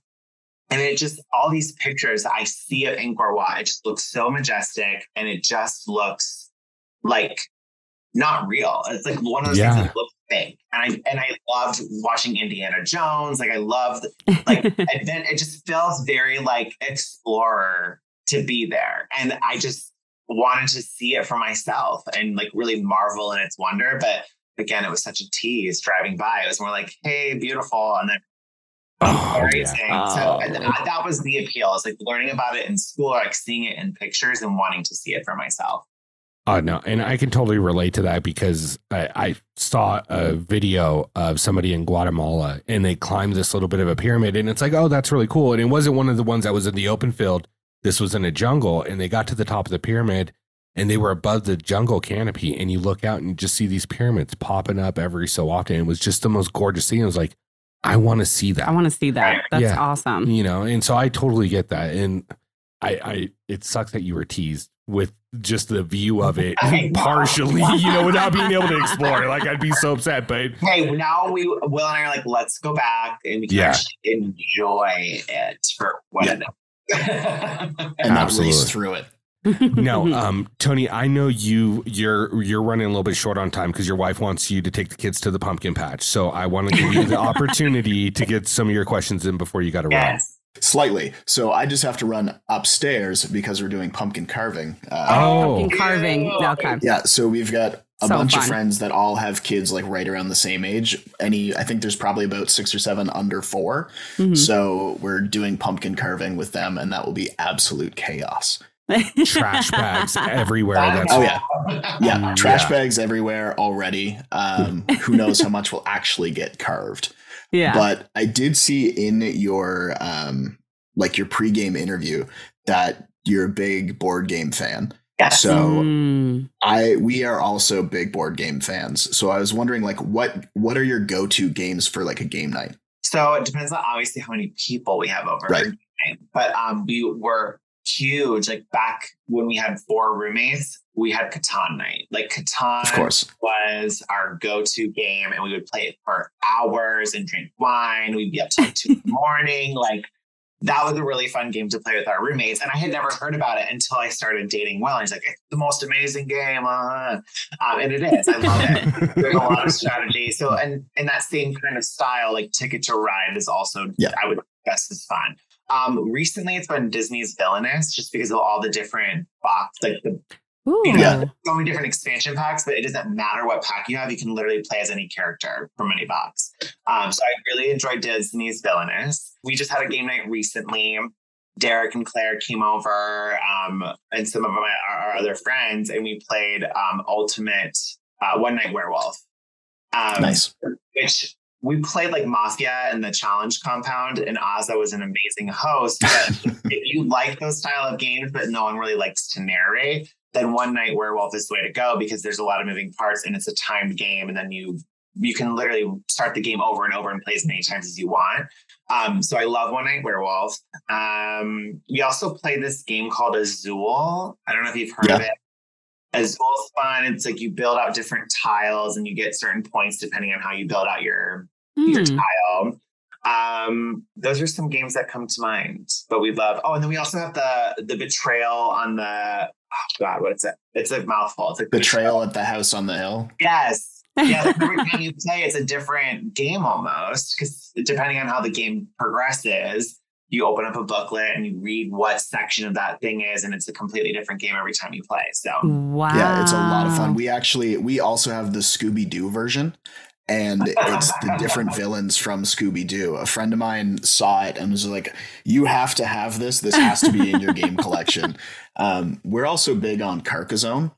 And it just, all these pictures that I see of Angkor Wat, it just looks so majestic. And it just looks like not real. It's like one of those yeah. things that looks fake. And I, and I loved watching Indiana Jones. Like I loved, like, and then it just felt very like explorer to be there. And I just wanted to see it for myself and like really marvel in its wonder. But again, it was such a tease driving by. It was more like, hey, beautiful. And then Oh, yeah. So and that was the appeal. It's like learning about it in school, like seeing it in pictures and wanting to see it for myself. Oh, no. And I can totally relate to that because I, I saw a video of somebody in Guatemala and they climbed this little bit of a pyramid and it's like, oh, that's really cool. And it wasn't one of the ones that was in the open field. This was in a jungle and they got to the top of the pyramid and they were above the jungle canopy. And you look out and you just see these pyramids popping up every so often. It was just the most gorgeous scene. It was like, I want to see that. I want to see that. That's yeah. awesome. You know, and so I totally get that. And I, I, it sucks that you were teased with just the view of it okay. partially, you know, without being able to explore. Like, I'd be so upset, but. Hey, now we, Will and I are like, let's go back and we can yeah. actually enjoy it for what it is. And not race through it. No, um, Tony, I know you you're you're running a little bit short on time because your wife wants you to take the kids to the pumpkin patch. So I want to give you the opportunity to get some of your questions in before you got to run. Yes. Slightly. So I just have to run upstairs because we're doing pumpkin carving. Uh, oh, pumpkin carving. Okay. Yeah. So we've got a so bunch fun. of friends that all have kids like right around the same age. Any, I think there's probably about six or seven under four. Mm-hmm. So we're doing pumpkin carving with them and that will be absolute chaos. Trash bags everywhere. That's oh yeah, yeah. Trash yeah. bags everywhere already. Um, who knows how much will actually get carved? Yeah. But I did see in your um, like your pregame interview that you're a big board game fan. Yes. So mm. I we are also big board game fans. So I was wondering, like, what what are your go to games for like a game night? So it depends on obviously how many people we have over. Right. But um, we were. Huge. Like back when we had four roommates, we had Catan night. Like Catan of course. was our go-to game and we would play it for hours and drink wine. We'd be up till two in the morning. Like that was a really fun game to play with our roommates. And I had never heard about it until I started dating Will. And he's like, it's the most amazing game. Uh. Um, and it is. I love it. There's a lot of strategy. So, and, and that same kind of style, like Ticket to Ride is also, yeah. I would guess is fun. Um, recently it's been Disney's Villainous just because of all the different box, like the, you know, so many different expansion packs, but it doesn't matter what pack you have. You can literally play as any character from any box. Um, so I really enjoyed Disney's Villainous. We just had a game night recently. Derek and Claire came over, um, and some of my, our other friends, and we played, um, Ultimate, uh, One Night Werewolf. Um, nice. Which, we played like Mafia in the Challenge compound, and Azza was an amazing host. But if you like those style of games, but no one really likes to narrate, then One Night Werewolf is the way to go because there's a lot of moving parts and it's a timed game. And then you you can literally start the game over and over and play as many times as you want. Um, so I love One Night Werewolf. Um, we also play this game called Azul. I don't know if you've heard yeah. of it. As well as fun. It's like you build out different tiles and you get certain points depending on how you build out your, mm. your tile. Um, those are some games that come to mind, but we love. Oh, and then we also have the the Betrayal on the, oh God, what is it? It's a mouthful. It's like Betrayal at the House on the Hill. Yes. Yeah. Every time you play, it's a different game almost because depending on how the game progresses, you open up a booklet and you read what section of that thing is, and it's a completely different game every time you play. So wow. Yeah, it's a lot of fun. We actually, we also have the Scooby-Doo version, and it's the different villains from Scooby-Doo. A friend of mine saw it and was like, you have to have this. This has to be in your game collection. Um, we're also big on Carcassonne.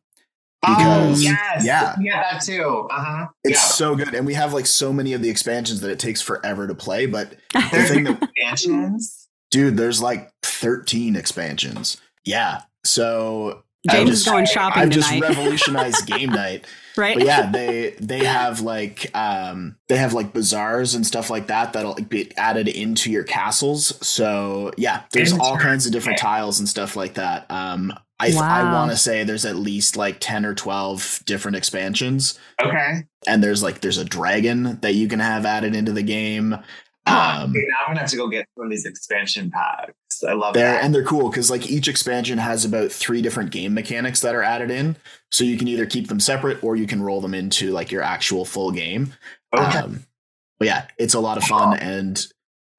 Because, oh, yes. Yeah. Yeah, that too. Uh-huh. It's yeah. so good. And we have like so many of the expansions that it takes forever to play. But the thing that expansions? Dude, there's like thirteen expansions. Yeah. So James is going shopping I've tonight. I've just revolutionized game night. Right. But yeah, they they have like um they have like bazaars and stuff like that that'll be added into your castles. So yeah, there's all kinds of different tiles and stuff like that. Um I, wow. I want to say there's at least like ten or twelve different expansions. Okay. And there's like, there's a dragon that you can have added into the game. Huh. Um, okay, now I'm going to have to go get one of these expansion packs. I love that. And they're cool because like each expansion has about three different game mechanics that are added in. So you can either keep them separate or you can roll them into like your actual full game. Okay. Um, but yeah, it's a lot of fun. And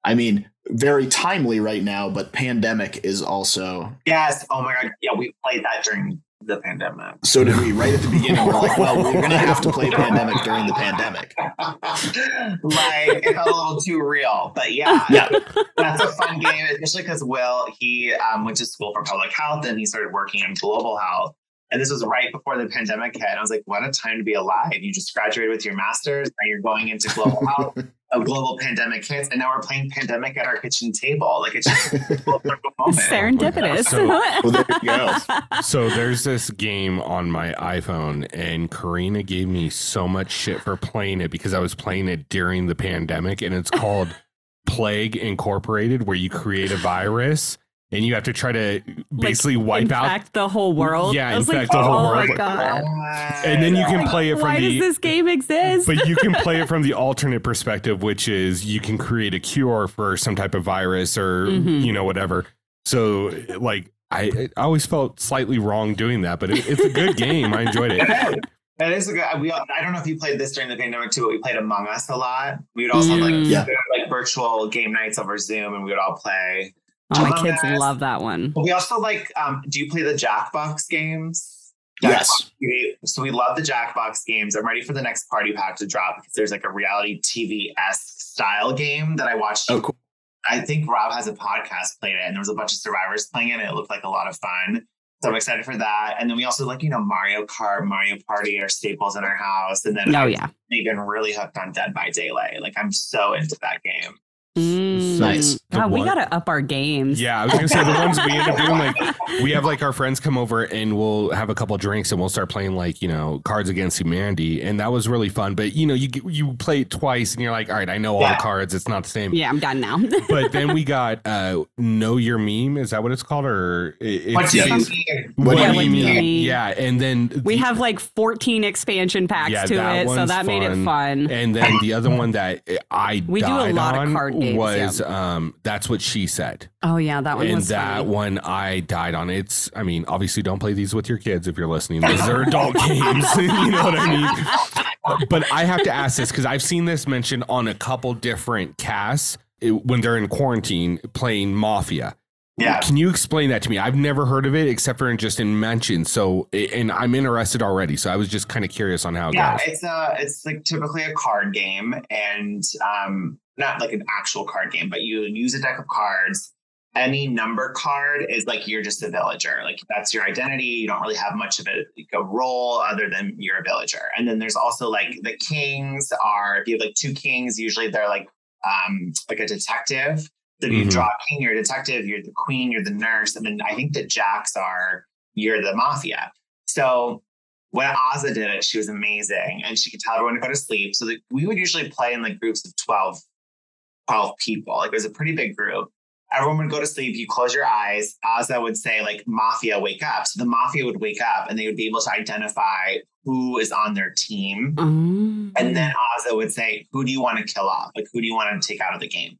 I mean, very timely right now, but pandemic is also yes. Oh my god, yeah, we played that during the pandemic. So did we right at the beginning? We're like, well, we're gonna have to play pandemic during the pandemic. Like it felt a little too real, but yeah, yeah, that's a fun game, especially because Will he um, went to school for public health and he started working in global health, and this was right before the pandemic hit. And I was like, what a time to be alive! You just graduated with your master's, and you're going into global health. A global pandemic hits, and now we're playing pandemic at our kitchen table. Like it's just a moment. Serendipitous. So, well, there you go. So there's this game on my iPhone, and Karina gave me so much shit for playing it because I was playing it during the pandemic, and it's called Plague Incorporated, where you create a virus and you have to try to basically like, wipe out infect the whole world. Yeah, infect like, the whole oh world. My God. And then you can play it from Why the. Why does this game exist? But you can play it from the alternate perspective, which is you can create a cure for some type of virus or mm-hmm. you know whatever. So like I, I always felt slightly wrong doing that, but it, it's a good game. I enjoyed it. That is a good. We all, I don't know if you played this during the pandemic too, but we played Among Us a lot. We would also mm. have like, yeah. like virtual game nights over Zoom, and we would all play. Oh, my kids that. love that one. We also like, um, do you play the Jackbox games? Jackbox. Yes. So we love the Jackbox games. I'm ready for the next party pack to drop because there's like a reality T V-esque style game that I watched. Oh, cool. I think Rob has a podcast played it and there was a bunch of survivors playing it. And it looked like a lot of fun. So I'm excited for that. And then we also like, you know, Mario Kart, Mario Party are staples in our house. And then oh, yeah. they've been really hooked on Dead by Daylight. Like I'm so into that game. Mm, nice. God, we gotta up our games. Yeah, I was gonna say the ones we end up doing like we have like our friends come over and we'll have a couple of drinks and we'll start playing like you know Cards Against Humanity and that was really fun. But you know you you play it twice and you're like, all right, I know all yeah. the cards. It's not the same. Yeah, I'm done now. But then we got uh, Know Your Meme. Is that what it's called? Or it, what, do what, what do you mean? mean? Yeah, and then we the, have like fourteen expansion packs yeah, to it, so that fun. made it fun. And then the other one that I we died do a lot on, of cards. Games, was yeah. um That's What She Said. Oh yeah, that one and was that funny. One I died on. It's I mean obviously don't play these with your kids if you're listening. These are adult games. You know what I mean? But I have to ask this because I've seen this mentioned on a couple different casts it, when they're in quarantine playing Mafia. Yeah, can you explain that to me? I've never heard of it except for in just in mention. So, and I'm interested already. So I was just kind of curious on how. Yeah, it goes. it's a it's like typically a card game, and um, not like an actual card game, but you use a deck of cards. Any number card is like you're just a villager. Like that's your identity. You don't really have much of a, like a role other than you're a villager. And then there's also like the kings are if you have like two kings, usually they're like um, like a detective. So if you mm-hmm. draw a king, you're a detective, you're the queen, you're the nurse. And then I think the jacks are, you're the mafia. So when Azza did it, she was amazing. And she could tell everyone to go to sleep. So the, we would usually play in like groups of twelve, twelve people. Like it was a pretty big group. Everyone would go to sleep. You close your eyes. Azza would say like, mafia, wake up. So the mafia would wake up and they would be able to identify who is on their team. Mm-hmm. And then Azza would say, who do you want to kill off? Like, who do you want to take out of the game?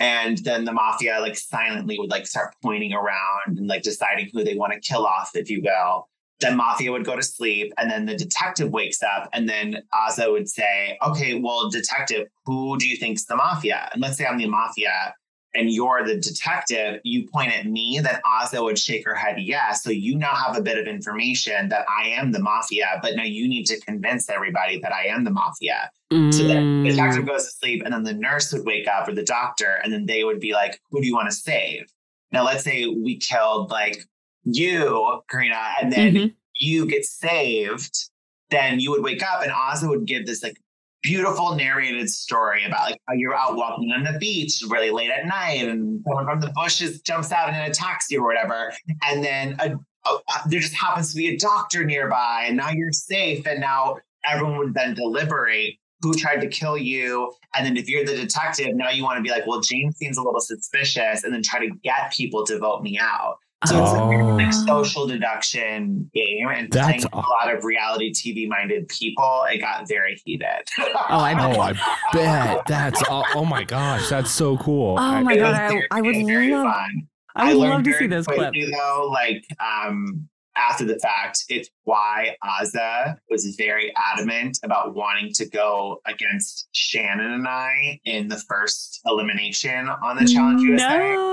And then the mafia like silently would like start pointing around and like deciding who they want to kill off, if you will. Then mafia would go to sleep and then the detective wakes up and then Azza would say, okay, well, detective, who do you think's the mafia? And let's say I'm the mafia and you're the detective. You point at me, then Azza would shake her head. Yeah. So you now have a bit of information that I am the mafia, but now you need to convince everybody that I am the mafia. So then the detective goes to sleep and then the nurse would wake up or the doctor and then they would be like, who do you want to save? Now, let's say we killed like you, Karina, and then mm-hmm. you get saved, then you would wake up and Ozzy would give this like beautiful narrated story about like how you're out walking on the beach really late at night and someone from the bushes jumps out in a taxi or whatever. And then a, a, there just happens to be a doctor nearby and now you're safe. And now everyone would then deliberate who tried to kill you. And then if you're the detective, now you want to be like, well, James seems a little suspicious, and then try to get people to vote me out. So it's oh. a weird, like, social deduction game, and that's playing a lot of reality T V minded people. It got very heated. oh, I bet. oh, I bet. That's all. Oh my gosh, that's so cool. Oh my god, I, I would love. Fun. I would I love to see this quickly, clip. Though, like um, after the fact, it's why Azza was very adamant about wanting to go against Shannon and I in the first elimination on the Challenge no. U S A.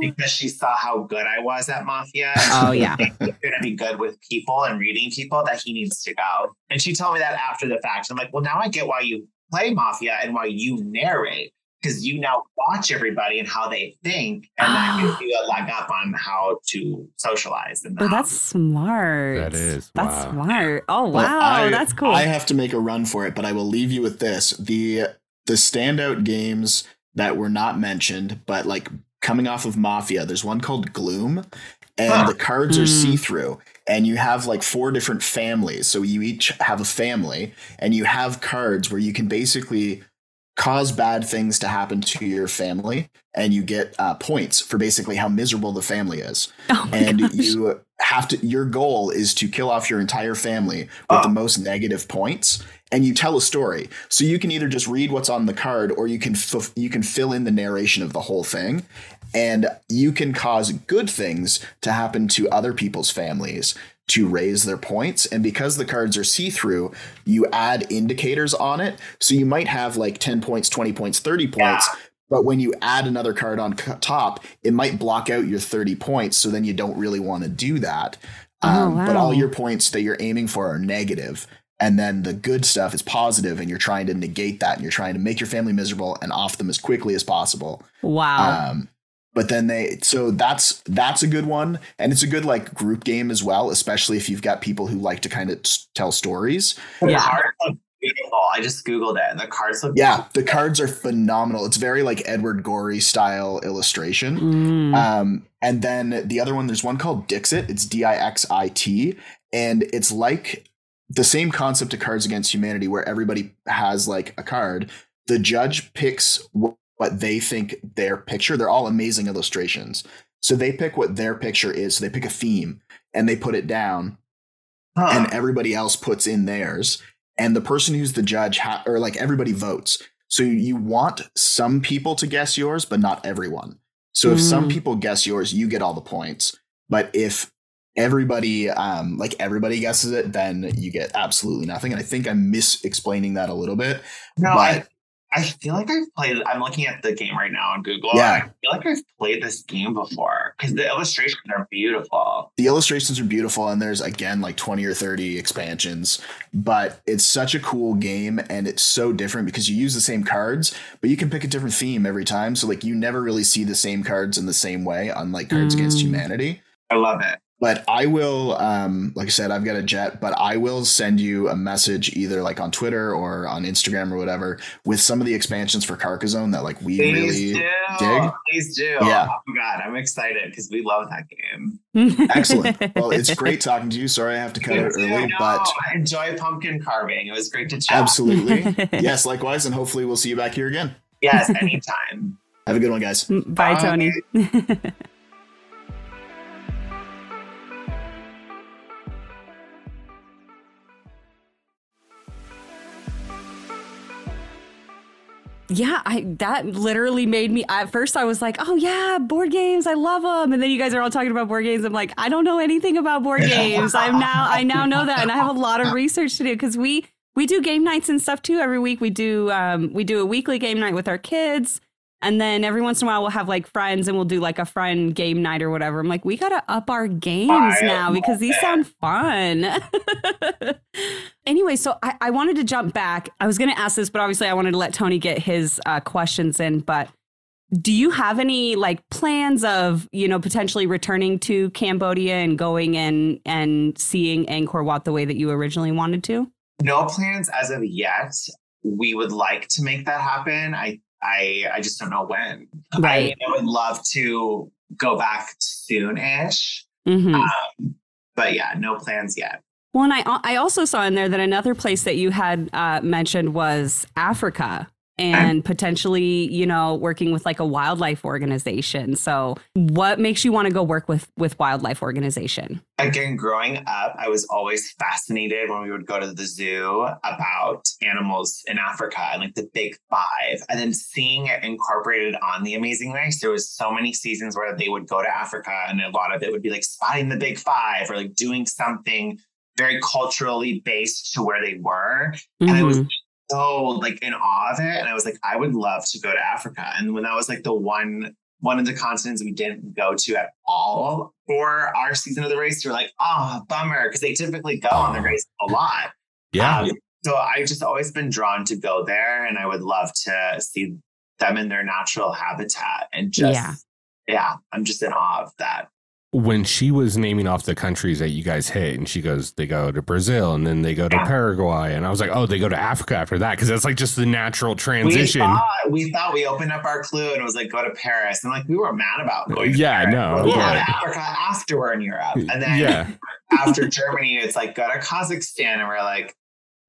Because she saw how good I was at Mafia. Oh, yeah. He's going to be good with people and reading people, that he needs to go. And she told me that after the fact. I'm like, well, now I get why you play Mafia and why you narrate. Because you now watch everybody and how they think. And that gives you a leg up on how to socialize. And oh, that's smart. That is. That's wow. smart. Oh, wow. Well, I, that's cool. I have to make a run for it, but I will leave you with this. The, the standout games that were not mentioned, but like... coming off of Mafia, there's one called Gloom, and huh. the cards are mm. see-through, and you have like four different families. So you each have a family, and you have cards where you can basically cause bad things to happen to your family, and you get uh, points for basically how miserable the family is. Oh and gosh. you have to, your goal is to kill off your entire family with oh. the most negative points. And you tell a story, so you can either just read what's on the card, or you can f- you can fill in the narration of the whole thing, and you can cause good things to happen to other people's families to raise their points. And because the cards are see-through, you add indicators on it, so you might have like ten points, twenty points, thirty points. Yeah. But when you add another card on top, it might block out your thirty points. So then you don't really want to do that. Oh, um, wow. But all your points that you're aiming for are negative. And then the good stuff is positive, and you're trying to negate that, and you're trying to make your family miserable and off them as quickly as possible. Wow. Um, but then they, so that's, that's a good one. And it's a good like group game as well, especially if you've got people who like to kind of t- tell stories. Yeah. The cards look beautiful. I just Googled it, and the cards look Yeah. beautiful. The cards are phenomenal. It's very like Edward Gorey style illustration. Mm. Um, and then the other one, there's one called Dixit. It's D I X I T. And it's like, the same concept of Cards Against Humanity, where everybody has like a card. The judge picks what they think their picture. They're all amazing illustrations. So they pick what their picture is. So they pick a theme and they put it down huh. and everybody else puts in theirs. And the person who's the judge ha- or like everybody votes. So you want some people to guess yours, but not everyone. So mm. if some people guess yours, you get all the points. But if everybody um like everybody guesses it, then you get absolutely nothing. And I think I'm mis-explaining that a little bit. No, but I, I feel like I've played I'm looking at the game right now on Google. Yeah. I feel like I've played this game before because the illustrations are beautiful. The illustrations are beautiful, and there's again like twenty or thirty expansions, but it's such a cool game, and it's so different because you use the same cards, but you can pick a different theme every time. So like you never really see the same cards in the same way, unlike Cards mm. Against Humanity. I love it. But I will, um, like I said, I've got a jet, but I will send you a message either like on Twitter or on Instagram or whatever with some of the expansions for Carcassonne that like we Please really do. dig. Please do. Yeah. Oh my God, I'm excited because we love that game. Excellent. Well, it's great talking to you. Sorry I have to cut you it too, early, no, but I enjoy pumpkin carving. It was great to chat. Absolutely. Yes, likewise. And hopefully we'll see you back here again. Yes, anytime. Have a good one, guys. Bye, Bye. Tony. Yeah, I that literally made me, at first I was like, oh yeah, board games, I love them. And then you guys are all talking about board games. I'm like, I don't know anything about board games. I'm now, I now know that. And I have a lot of research to do because we, we do game nights and stuff too every week. We do, um, we do a weekly game night with our kids. And then every once in a while we'll have like friends and we'll do like a friend game night or whatever. I'm like, we got to up our games I now because these it. sound fun. Anyway, so I, I wanted to jump back. I was going to ask this, but obviously I wanted to let Tony get his uh, questions in. But do you have any like plans of, you know, potentially returning to Cambodia and going in and seeing Angkor Wat the way that you originally wanted to? No plans as of yet. We would like to make that happen. I I, I just don't know when. Right. I, I would love to go back soon-ish. Mm-hmm. Um, but yeah, no plans yet. Well, and I, I also saw in there that another place that you had uh, mentioned was Africa. And potentially, you know, working with like a wildlife organization. So what makes you want to go work with with wildlife organization? Again, growing up, I was always fascinated when we would go to the zoo about animals in Africa and like the big five. And then seeing it incorporated on The Amazing Race, there was so many seasons where they would go to Africa and a lot of it would be like spotting the big five or like doing something very culturally based to where they were. Mm-hmm. And I was so like in awe of it. And I was like, I would love to go to Africa. And when that was like the one, one of the continents we didn't go to at all for our season of the race, we were like, oh, bummer. Cause they typically go on the race a lot. Yeah. Um, so I've just always been drawn to go there, and I would love to see them in their natural habitat. And just, yeah, yeah I'm just in awe of that. When she was naming off the countries that you guys hit, and she goes, they go to Brazil and then they go to yeah. Paraguay. And I was like, oh, they go to Africa after that. Cause that's like just the natural transition. We thought we, thought we opened up our clue and it was like, go to Paris. And like, we were mad about going to yeah, Paris. No, we'll yeah. Go to Africa after we're in Europe. And then yeah. after Germany, it's like, go to Kazakhstan. And we're like,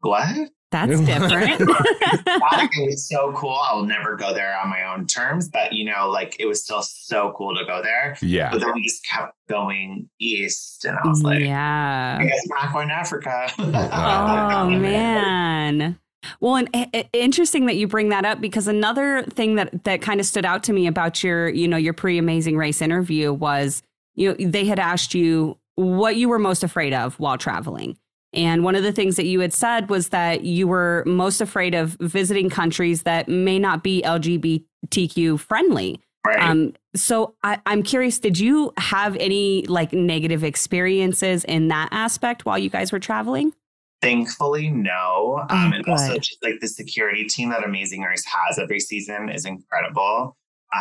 what? That's different. It was so cool. I'll never go there on my own terms, but you know, like it was still so cool to go there. Yeah. But then we just kept going east, and I was like, "Yeah, I guess we're not going to Africa." Oh man. Well, and it, interesting that you bring that up, because another thing that that kind of stood out to me about your, you know, your pre-Amazing Race interview was, you know, they had asked you what you were most afraid of while traveling. And one of the things that you had said was that you were most afraid of visiting countries that may not be L G B T Q friendly. Right. Um, so I, I'm curious, did you have any like negative experiences in that aspect while you guys were traveling? Thankfully, no. Oh, um, and good. Also just like the security team that Amazing Race has every season is incredible.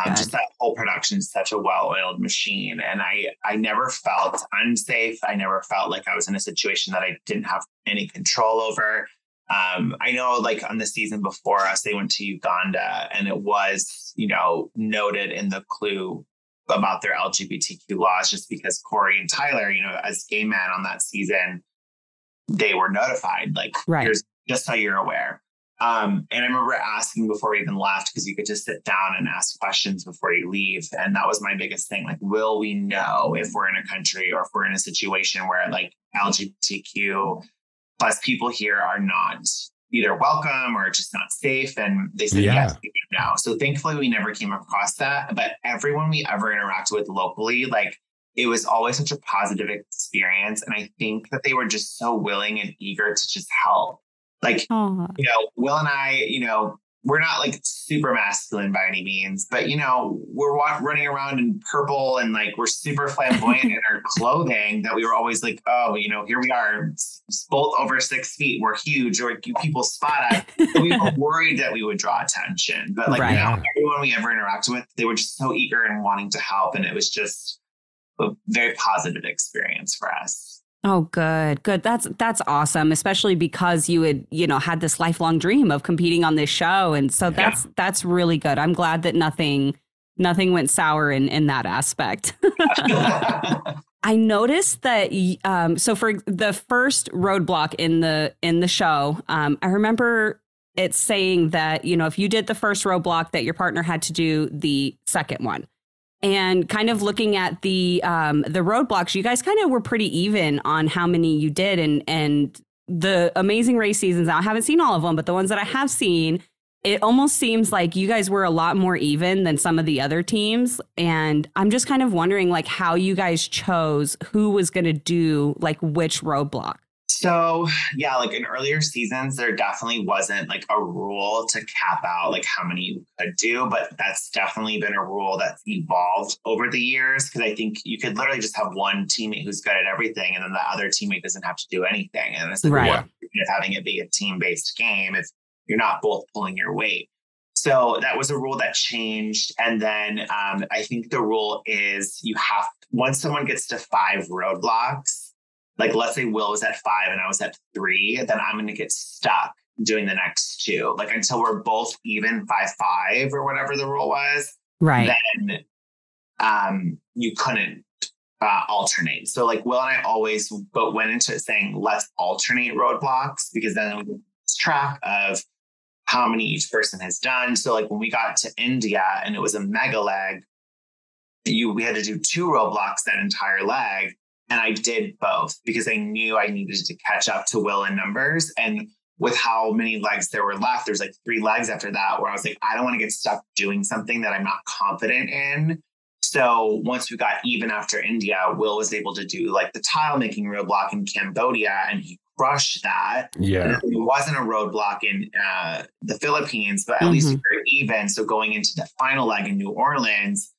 Um, just that whole production is such a well-oiled machine. And I, I never felt unsafe. I never felt like I was in a situation that I didn't have any control over. Um, I know like on the season before us, they went to Uganda, and it was, you know, noted in the clue about their L G B T Q laws, just because Corey and Tyler, you know, as gay men on that season, they were notified, like, right. Here's, just so you're aware. Um, and I remember asking before we even left, because you could just sit down and ask questions before you leave. And that was my biggest thing. Like, will we know if we're in a country or if we're in a situation where like L G B T Q plus people here are not either welcome or just not safe? And they said, yeah. yes, we know. So thankfully we never came across that, but everyone we ever interacted with locally, like it was always such a positive experience. And I think that they were just so willing and eager to just help. Like, aww. You know, Will and I, you know, we're not like super masculine by any means, but, you know, we're wa- running around in purple and like we're super flamboyant in our clothing that we were always like, oh, you know, here we are, both over six feet. We're huge. Or people spot us. We were worried that we would draw attention. But like right. now, everyone we ever interacted with, they were just so eager and wanting to help. And it was just a very positive experience for us. Oh, good. Good. That's that's awesome, especially because you had, you know, had this lifelong dream of competing on this show. And so that's yeah. that's really good. I'm glad that nothing nothing went sour in, in that aspect. I noticed that. Um, so for the first roadblock in the in the show, um, I remember it saying that, you know, if you did the first roadblock, that your partner had to do the second one. And kind of looking at the um, the roadblocks, you guys kind of were pretty even on how many you did. And and the Amazing Race seasons, I haven't seen all of them, but the ones that I have seen, it almost seems like you guys were a lot more even than some of the other teams. And I'm just kind of wondering, like, how you guys chose who was going to do, like, which roadblock. So, yeah, like in earlier seasons, there definitely wasn't like a rule to cap out like how many you could do. But that's definitely been a rule that's evolved over the years, because I think you could literally just have one teammate who's good at everything and then the other teammate doesn't have to do anything. And it's like right. having it be a team based game if you're not both pulling your weight. So that was a rule that changed. And then um, I think the rule is you have, once someone gets to five roadblocks, like let's say Will was at five and I was at three, then I'm going to get stuck doing the next two, like until we're both even by five or whatever the rule was. Right. Then um, you couldn't uh, alternate. So like Will and I always but went into it saying, let's alternate roadblocks, because then we lost track of how many each person has done. So like when we got to India and it was a mega leg, you, we had to do two roadblocks that entire leg. And I did both because I knew I needed to catch up to Will in numbers. And with how many legs there were left, there's like three legs after that where I was like, I don't want to get stuck doing something that I'm not confident in. So once we got even after India, Will was able to do like the tile making roadblock in Cambodia and he crushed that. Yeah. It wasn't a roadblock in uh, the Philippines, but at mm-hmm. least we were even. So going into the final leg in New Orleans,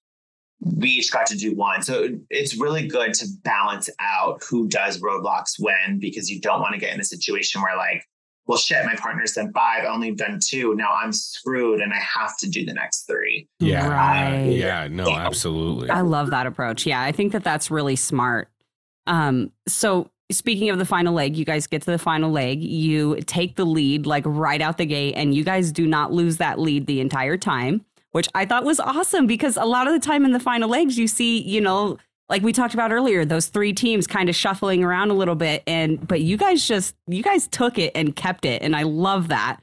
we each got to do one. So it's really good to balance out who does roadblocks when, because you don't want to get in a situation where like, well, shit, my partner's done five. I only done two. Now I'm screwed and I have to do the next three. Yeah. Right. Uh, yeah. No, yeah. Absolutely. I love that approach. Yeah. I think that that's really smart. Um, so speaking of the final leg, you guys get to the final leg. You take the lead, like right out the gate, and you guys do not lose that lead the entire time, which I thought was awesome, because a lot of the time in the final legs, you see, you know, like we talked about earlier, those three teams kind of shuffling around a little bit. And but you guys just you guys took it and kept it. And I love that.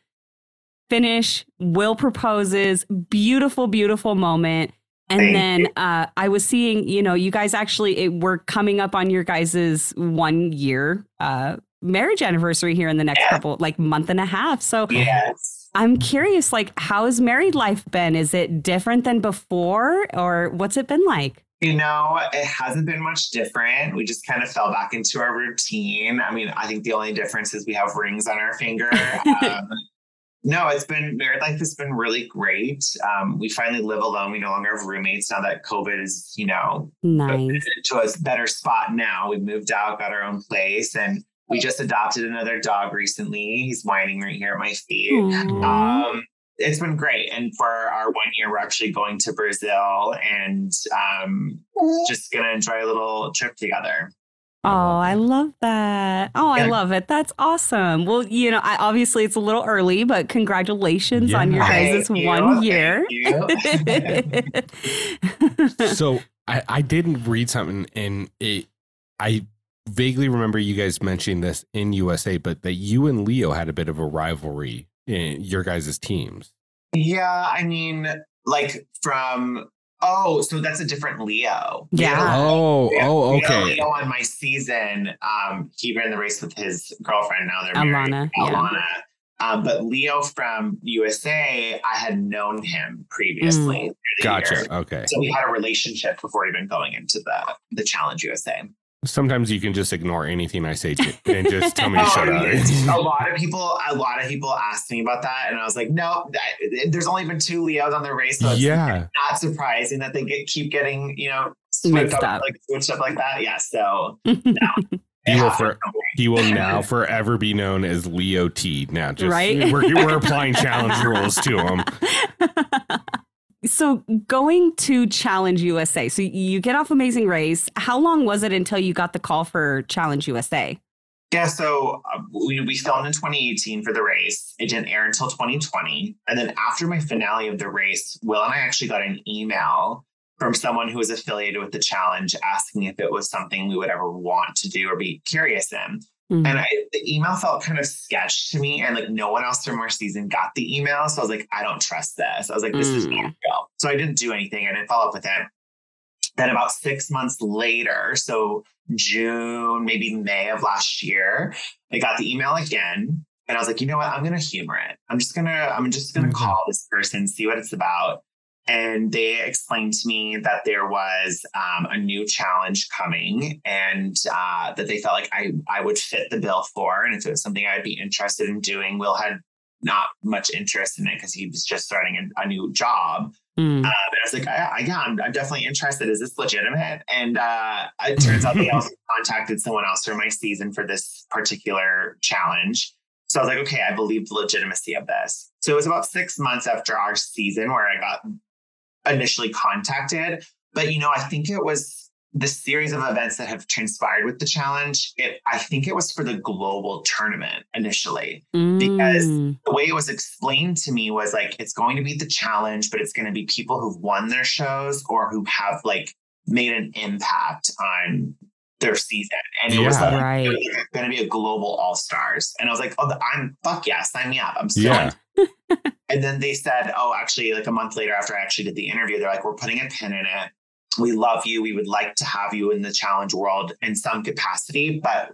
Finish. Will proposes. Beautiful, beautiful moment. And Thank then uh, I was seeing, you know, you guys actually it, we're coming up on your guys's one year uh, marriage anniversary here in the next yeah. couple like month and a half. So yes. I'm curious, like, how has married life been? Is it different than before, or what's it been like? You know, it hasn't been much different. We just kind of fell back into our routine. I mean, I think the only difference is we have rings on our finger. Um, no, it's been, married life has been really great. Um, we finally live alone. We no longer have roommates now that COVID is, you know, nice. To a better spot now. We've moved out, got our own place, and we just adopted another dog recently. He's whining right here at my feet. Aww. Um It's been great. And for our one year, we're actually going to Brazil and um, just going to enjoy a little trip together. Oh, I love that. Oh, yeah. I love it. That's awesome. Well, you know, I, obviously it's a little early, but congratulations yeah. on your guys' you. one year. Thank you. So I, I didn't read something, and it, I vaguely remember you guys mentioning this in U S A, but that you and Leo had a bit of a rivalry in your guys' teams. Yeah, I mean, like from, oh, so that's a different Leo. Yeah. Oh, yeah. oh, okay. Leo, Leo on my season, um, he ran the race with his girlfriend. Now they're Alana, married. Yeah. Alana. Um, but Leo from U S A, I had known him previously. Mm. Gotcha. Year. Okay. So we had a relationship before even going into the, the Challenge U S A. Sometimes you can just ignore anything I say to, and just tell me to shut up. A lot of people, a lot of people asked me about that, and I was like, "No, that, there's only been two Leos on the race, so it's yeah. not surprising that they get keep getting you know switched up, up. like switched up like that." Yeah, so no. He will, for, he will now forever be known as Leo T. Now, just right? we're we're applying challenge rules to him. So going to Challenge U S A, so you get off Amazing Race. How long was it until you got the call for Challenge U S A? Yeah, so uh, we, we filmed in twenty eighteen for the race. It didn't air until twenty twenty. And then after my finale of the race, Will and I actually got an email from someone who was affiliated with the challenge asking if it was something we would ever want to do or be curious in. Mm-hmm. And I, the email felt kind of sketch to me, and like no one else from our season got the email. So I was like, I don't trust this. I was like, this mm. is not real. So I didn't do anything. I didn't follow up with it. Then about six months later, so June, maybe May of last year, I got the email again. And I was like, you know what? I'm going to humor it. I'm just going to, I'm just going to mm-hmm. call this person, see what it's about. And they explained to me that there was um, a new challenge coming, and uh, that they felt like I, I would fit the bill for. And if it was something I'd be interested in doing, Will had not much interest in it because he was just starting a, a new job. Mm. Um, and I was like, I, I, yeah, I'm, I'm definitely interested. Is this legitimate? And uh, it turns out they also contacted someone else for my season for this particular challenge. So I was like, okay, I believe the legitimacy of this. So it was about six months after our season where I got initially contacted. But, you know, I think it was the series of events that have transpired with the challenge. It, I think it was for the global tournament initially, mm. because the way it was explained to me was like, it's going to be the challenge, but it's going to be people who've won their shows or who have like made an impact on their season. And it yeah, was like, right. it was going to be a global all-stars. And I was like, oh, the, I'm fuck yeah, sign me up. I'm so yeah. And then they said, oh, actually, like a month later after I actually did the interview, they're like, we're putting a pin in it. We love you. We would like to have you in the challenge world in some capacity, but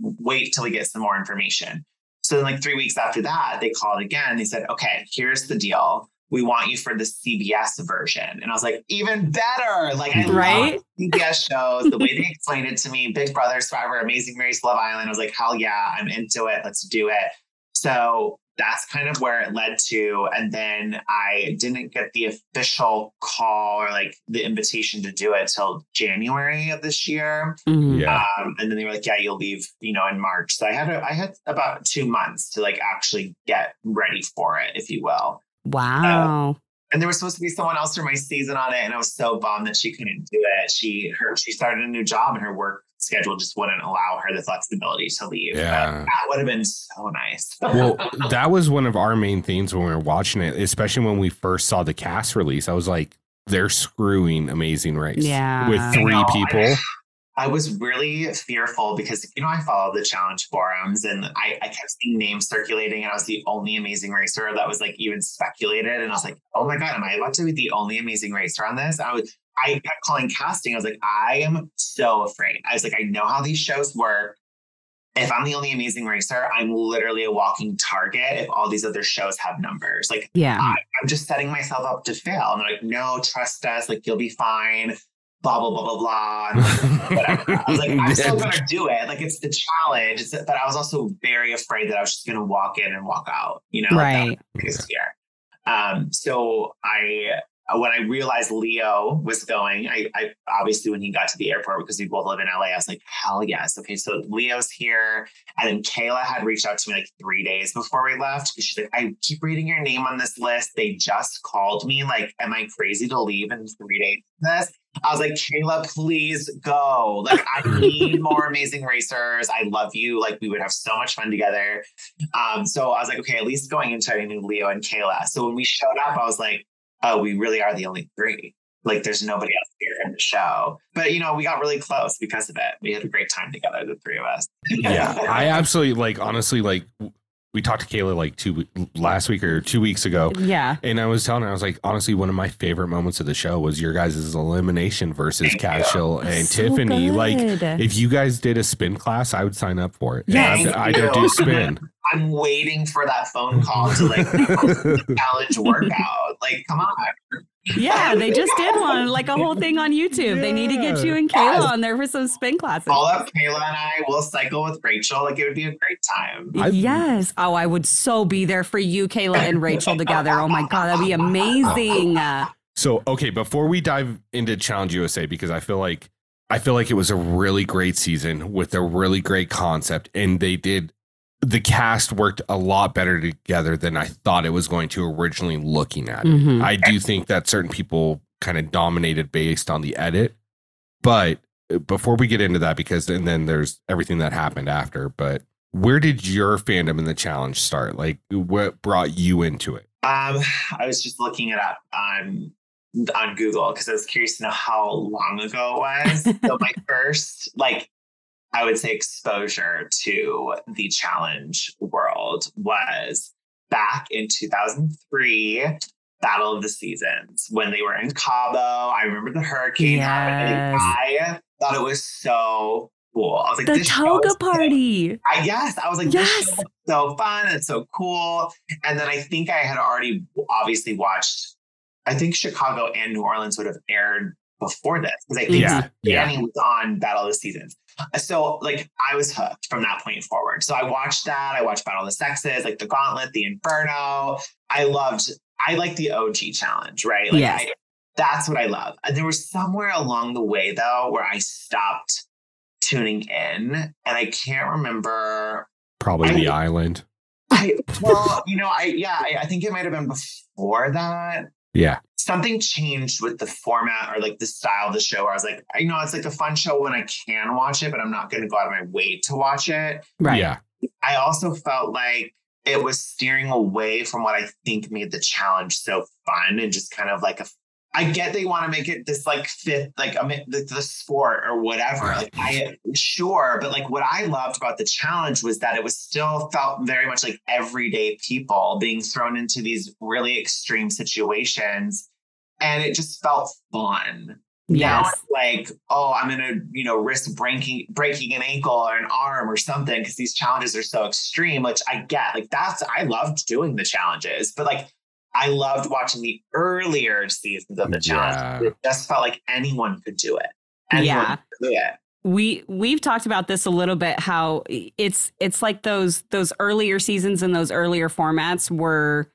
wait till we get some more information. So then like three weeks after that, they called again. They said, okay, here's the deal. We want you for the C B S version. And I was like, even better. Like, I right? love C B S shows. The way they explained it to me, Big Brother, Survivor, Amazing Race, Love Island. I was like, hell yeah, I'm into it. Let's do it. So that's kind of where it led to. And then I didn't get the official call or like the invitation to do it till January of this year. Mm-hmm. Yeah. Um, and then they were like, yeah, you'll leave, you know, in March. So I had, a, I had about two months to like actually get ready for it, if you will. Wow. Um, and there was supposed to be someone else for my season on it. And I was so bummed that she couldn't do it. She, her, she started a new job and her work schedule just wouldn't allow her the flexibility to leave. Yeah. That would have been so nice. Well, that was one of our main themes when we were watching it, especially when we first saw the cast release. I was like, they're screwing Amazing Race yeah. with three you know, people. I, I was really fearful because, you know, I follow the challenge forums and I, I kept seeing names circulating and I was the only Amazing Racer that was like even speculated. And I was like, oh my God, am I about to be the only Amazing Racer on this? I was, I kept calling casting. I was like, I am so afraid. I was like, I know how these shows work. If I'm the only Amazing Racer, I'm literally a walking target if all these other shows have numbers. Like, yeah, I, I'm just setting myself up to fail. And they're like, no, trust us. Like, you'll be fine. Blah, blah, blah, blah, blah. Like, whatever. I was like, I'm still going to do it. Like, it's the challenge. It's, but I was also very afraid that I was just going to walk in and walk out, you know? Right. Like yeah. Um, so I... When I realized Leo was going, I, I obviously when he got to the airport, because we both live in L A, I was like, hell yes. Okay, so Leo's here. And then Kayla had reached out to me like three days before we left. She's like, I keep reading your name on this list. They just called me. Like, am I crazy to leave in three days from this? I was like, Kayla, please go. Like, I need more Amazing Racers. I love you. Like, we would have so much fun together. Um, so I was like, okay, at least going into it, I knew Leo and Kayla. So when we showed up, I was like, oh, we really are the only three. Like, there's nobody else here in the show. But, you know, we got really close because of it. We had a great time together, the three of us. Yeah, I absolutely, like, honestly, like, we talked to Kayla, like, two last week or two weeks ago. Yeah. And I was telling her, I was like, honestly, one of my favorite moments of the show was your guys' elimination versus Cashel and so Tiffany. Good. Like, if you guys did a spin class, I would sign up for it. Yeah, I, I don't do spin. I'm waiting for that phone call to like the challenge workout. Like, come on. Yeah, they just did one, like a whole thing on YouTube. Yeah. They need to get you and Kayla yes. on there for some spin classes. Call up Kayla and I will cycle with Rachel. Like, it would be a great time. I've, yes. Oh, I would so be there for you, Kayla and Rachel together. Oh my God, that'd be amazing. So, okay, before we dive into Challenge U S A, because I feel like I feel like it was a really great season with a really great concept, and they did. The cast worked a lot better together than I thought it was going to originally looking at it. Mm-hmm. I do think that certain people kind of dominated based on the edit. But before we get into that, because and then there's everything that happened after. But where did your fandom in the challenge start? Like, what brought you into it? Um, I was just looking it up on, on Google because I was curious to know how long ago it was. So my first, like, I would say exposure to the challenge world was back in two thousand three, Battle of the Seasons, when they were in Cabo. I remember the hurricane yes. happening. I thought it was so cool. I was like, the this toga party. I, yes. I was like, yes. This show is so fun. It's so cool. And then I think I had already obviously watched, I think Chicago and New Orleans would have aired before this, because I think yeah, Danny yeah. was on Battle of the Seasons. So, like, I was hooked from that point forward. So I watched that. I watched Battle of the Sexes, like the Gauntlet, the Inferno. I loved, I like the O G challenge, right? Like, yes. I, that's what I love. And there was somewhere along the way, though, where I stopped tuning in, and I can't remember. Probably I, The Island. I, well, you know, I, yeah, I, I think it might've been before that. Yeah. Something changed with the format or like the style of the show where I was like, I know it's like a fun show when I can watch it, but I'm not going to go out of my way to watch it. Right. Yeah. I also felt like it was steering away from what I think made the challenge so fun and just kind of like a, I get they want to make it this like fifth, like um, the, the sport or whatever. Like I sure, but like what I loved about the challenge was that it was still felt very much like everyday people being thrown into these really extreme situations, and it just felt fun. Yes. Now it's like, oh, I'm gonna you know risk breaking breaking an ankle or an arm or something because these challenges are so extreme. Which I get, like that's I loved doing the challenges, but like. I loved watching the earlier seasons of the challenge. Yeah. It just felt like anyone could do it. Anyone yeah. could do it. We we've talked about this a little bit, how it's it's like those those earlier seasons and those earlier formats were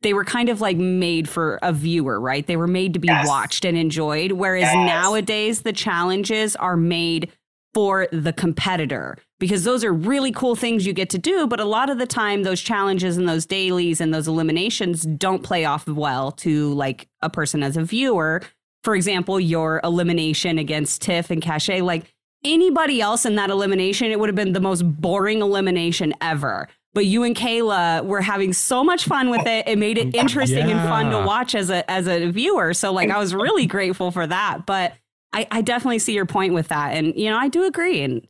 they were kind of like made for a viewer, right? They were made to be yes. watched and enjoyed. Whereas yes. nowadays the challenges are made for the competitor, because those are really cool things you get to do. But a lot of the time, those challenges and those dailies and those eliminations don't play off well to like a person as a viewer. For example, your elimination against Tiff and Cachet, like anybody else in that elimination, it would have been the most boring elimination ever. But you and Kayla were having so much fun with it. It made it interesting yeah. and fun to watch as a as a viewer. So like I was really grateful for that. But I, I definitely see your point with that. And, you know, I do agree. And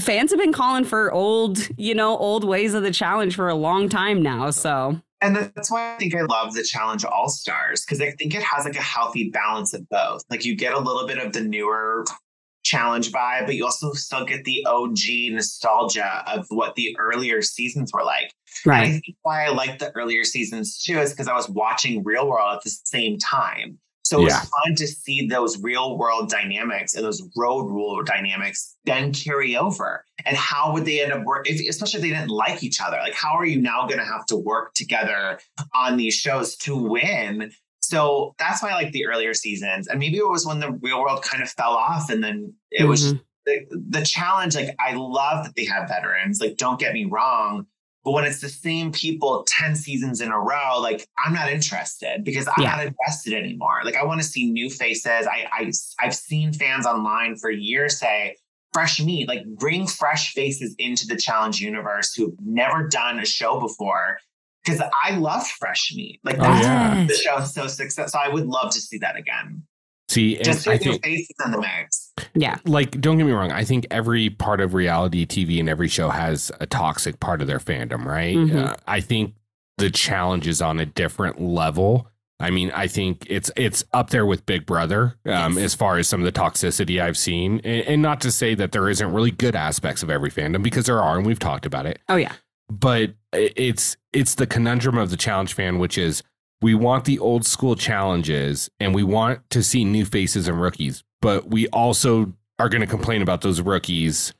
fans have been calling for old, you know, old ways of the challenge for a long time now. So. And that's why I think I love the Challenge All-Stars, because I think it has like a healthy balance of both. Like you get a little bit of the newer challenge vibe, but you also still get the O G nostalgia of what the earlier seasons were like. Right. And I think why I liked the earlier seasons too is because I was watching Real World at the same time. So it was yeah. fun to see those Real World dynamics and those Road Rule dynamics then carry over. And how would they end up working, if, especially if they didn't like each other? Like, how are you now going to have to work together on these shows to win? So that's why I like the earlier seasons. And maybe it was when the Real World kind of fell off. And then it mm-hmm. was the, the challenge. Like, I love that they have veterans. Like, don't get me wrong. But when it's the same people ten seasons in a row, like I'm not interested because I'm yeah. not invested anymore. Like I want to see new faces. I, I, I've seen fans online for years say, Fresh Meat, like bring fresh faces into the challenge universe who've never done a show before. Because I loved Fresh Meat. Like that's oh, yeah. the show is so successful. So I would love to see that again. See, just I think faces on the max. Yeah. Like, don't get me wrong. I think every part of reality T V and every show has a toxic part of their fandom, right? Mm-hmm. Uh, I think the challenge is on a different level. I mean, I think it's it's up there with Big Brother um, yes. as far as some of the toxicity I've seen. And, and not to say that there isn't really good aspects of every fandom, because there are, and we've talked about it. Oh, yeah. But it's it's the conundrum of the challenge fan, which is, we want the old school challenges and we want to see new faces and rookies, but we also are going to complain about those rookies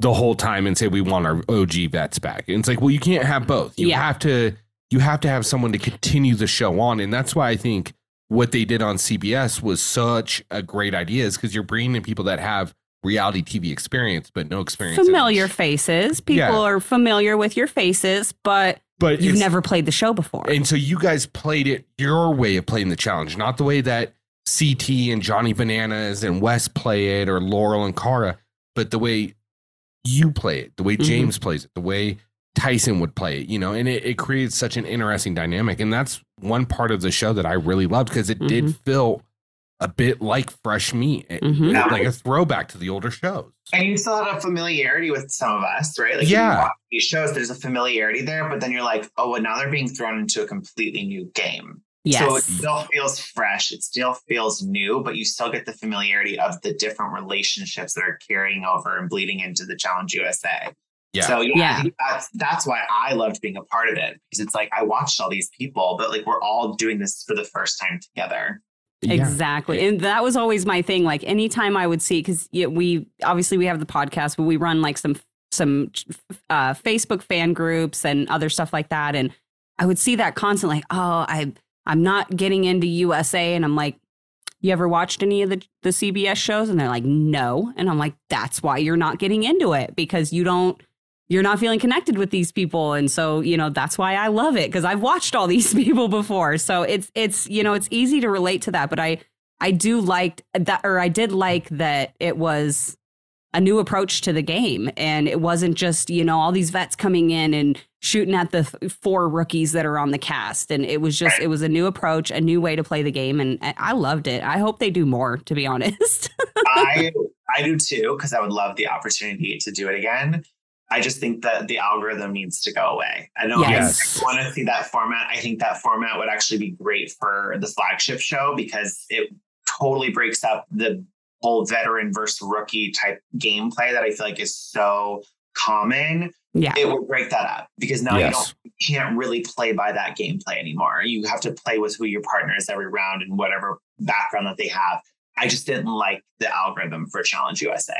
the whole time and say we want our O G vets back. And it's like, well, you can't have both. You yeah. have to you have to have someone to continue the show on. And that's why I think what they did on C B S was such a great idea, is because you're bringing in people that have reality T V experience, but no experience. Familiar faces. People yeah. are familiar with your faces, but. But you've never played the show before. And so you guys played it your way of playing the challenge, not the way that C T and Johnny Bananas and Wes play it, or Laurel and Cara, but the way you play it, the way James mm-hmm. plays it, the way Tyson would play it, you know, and it, it created such an interesting dynamic. And that's one part of the show that I really loved, because it mm-hmm. did feel a bit like Fresh Meat, mm-hmm. like a throwback to the older shows. And you still had a familiarity with some of us, right? Like yeah. you watch these shows, there's a familiarity there, but then you're like, oh, well, now they're being thrown into a completely new game. Yes. So it still feels fresh. It still feels new, but you still get the familiarity of the different relationships that are carrying over and bleeding into the Challenge U S A. Yeah. So yeah, yeah. I think that's that's why I loved being a part of it, because it's like I watched all these people, but like we're all doing this for the first time together. Yeah. Exactly. And that was always my thing. Like anytime I would see, because we obviously we have the podcast, but we run like some some uh, Facebook fan groups and other stuff like that. And I would see that constantly. Like, oh, I I'm not getting into U S A. And I'm like, you ever watched any of the, the C B S shows? And they're like, no. And I'm like, that's why you're not getting into it, because you don't you're not feeling connected with these people. And so, you know, that's why I love it, because I've watched all these people before. So it's it's, you know, it's easy to relate to that. But I I do like that, or I did like that it was a new approach to the game. And it wasn't just, you know, all these vets coming in and shooting at the four rookies that are on the cast. And it was just, it was a new approach, a new way to play the game. And I loved it. I hope they do more, to be honest. I, I do too, because I would love the opportunity to do it again. I just think that the algorithm needs to go away. I don't yes. want to see that format. I think that format would actually be great for the flagship show, because it totally breaks up the whole veteran versus rookie type gameplay that I feel like is so common. Yeah. It would break that up, because now yes. you don't, you can't really play by that gameplay anymore. You have to play with who your partner is every round and whatever background that they have. I just didn't like the algorithm for Challenge U S A.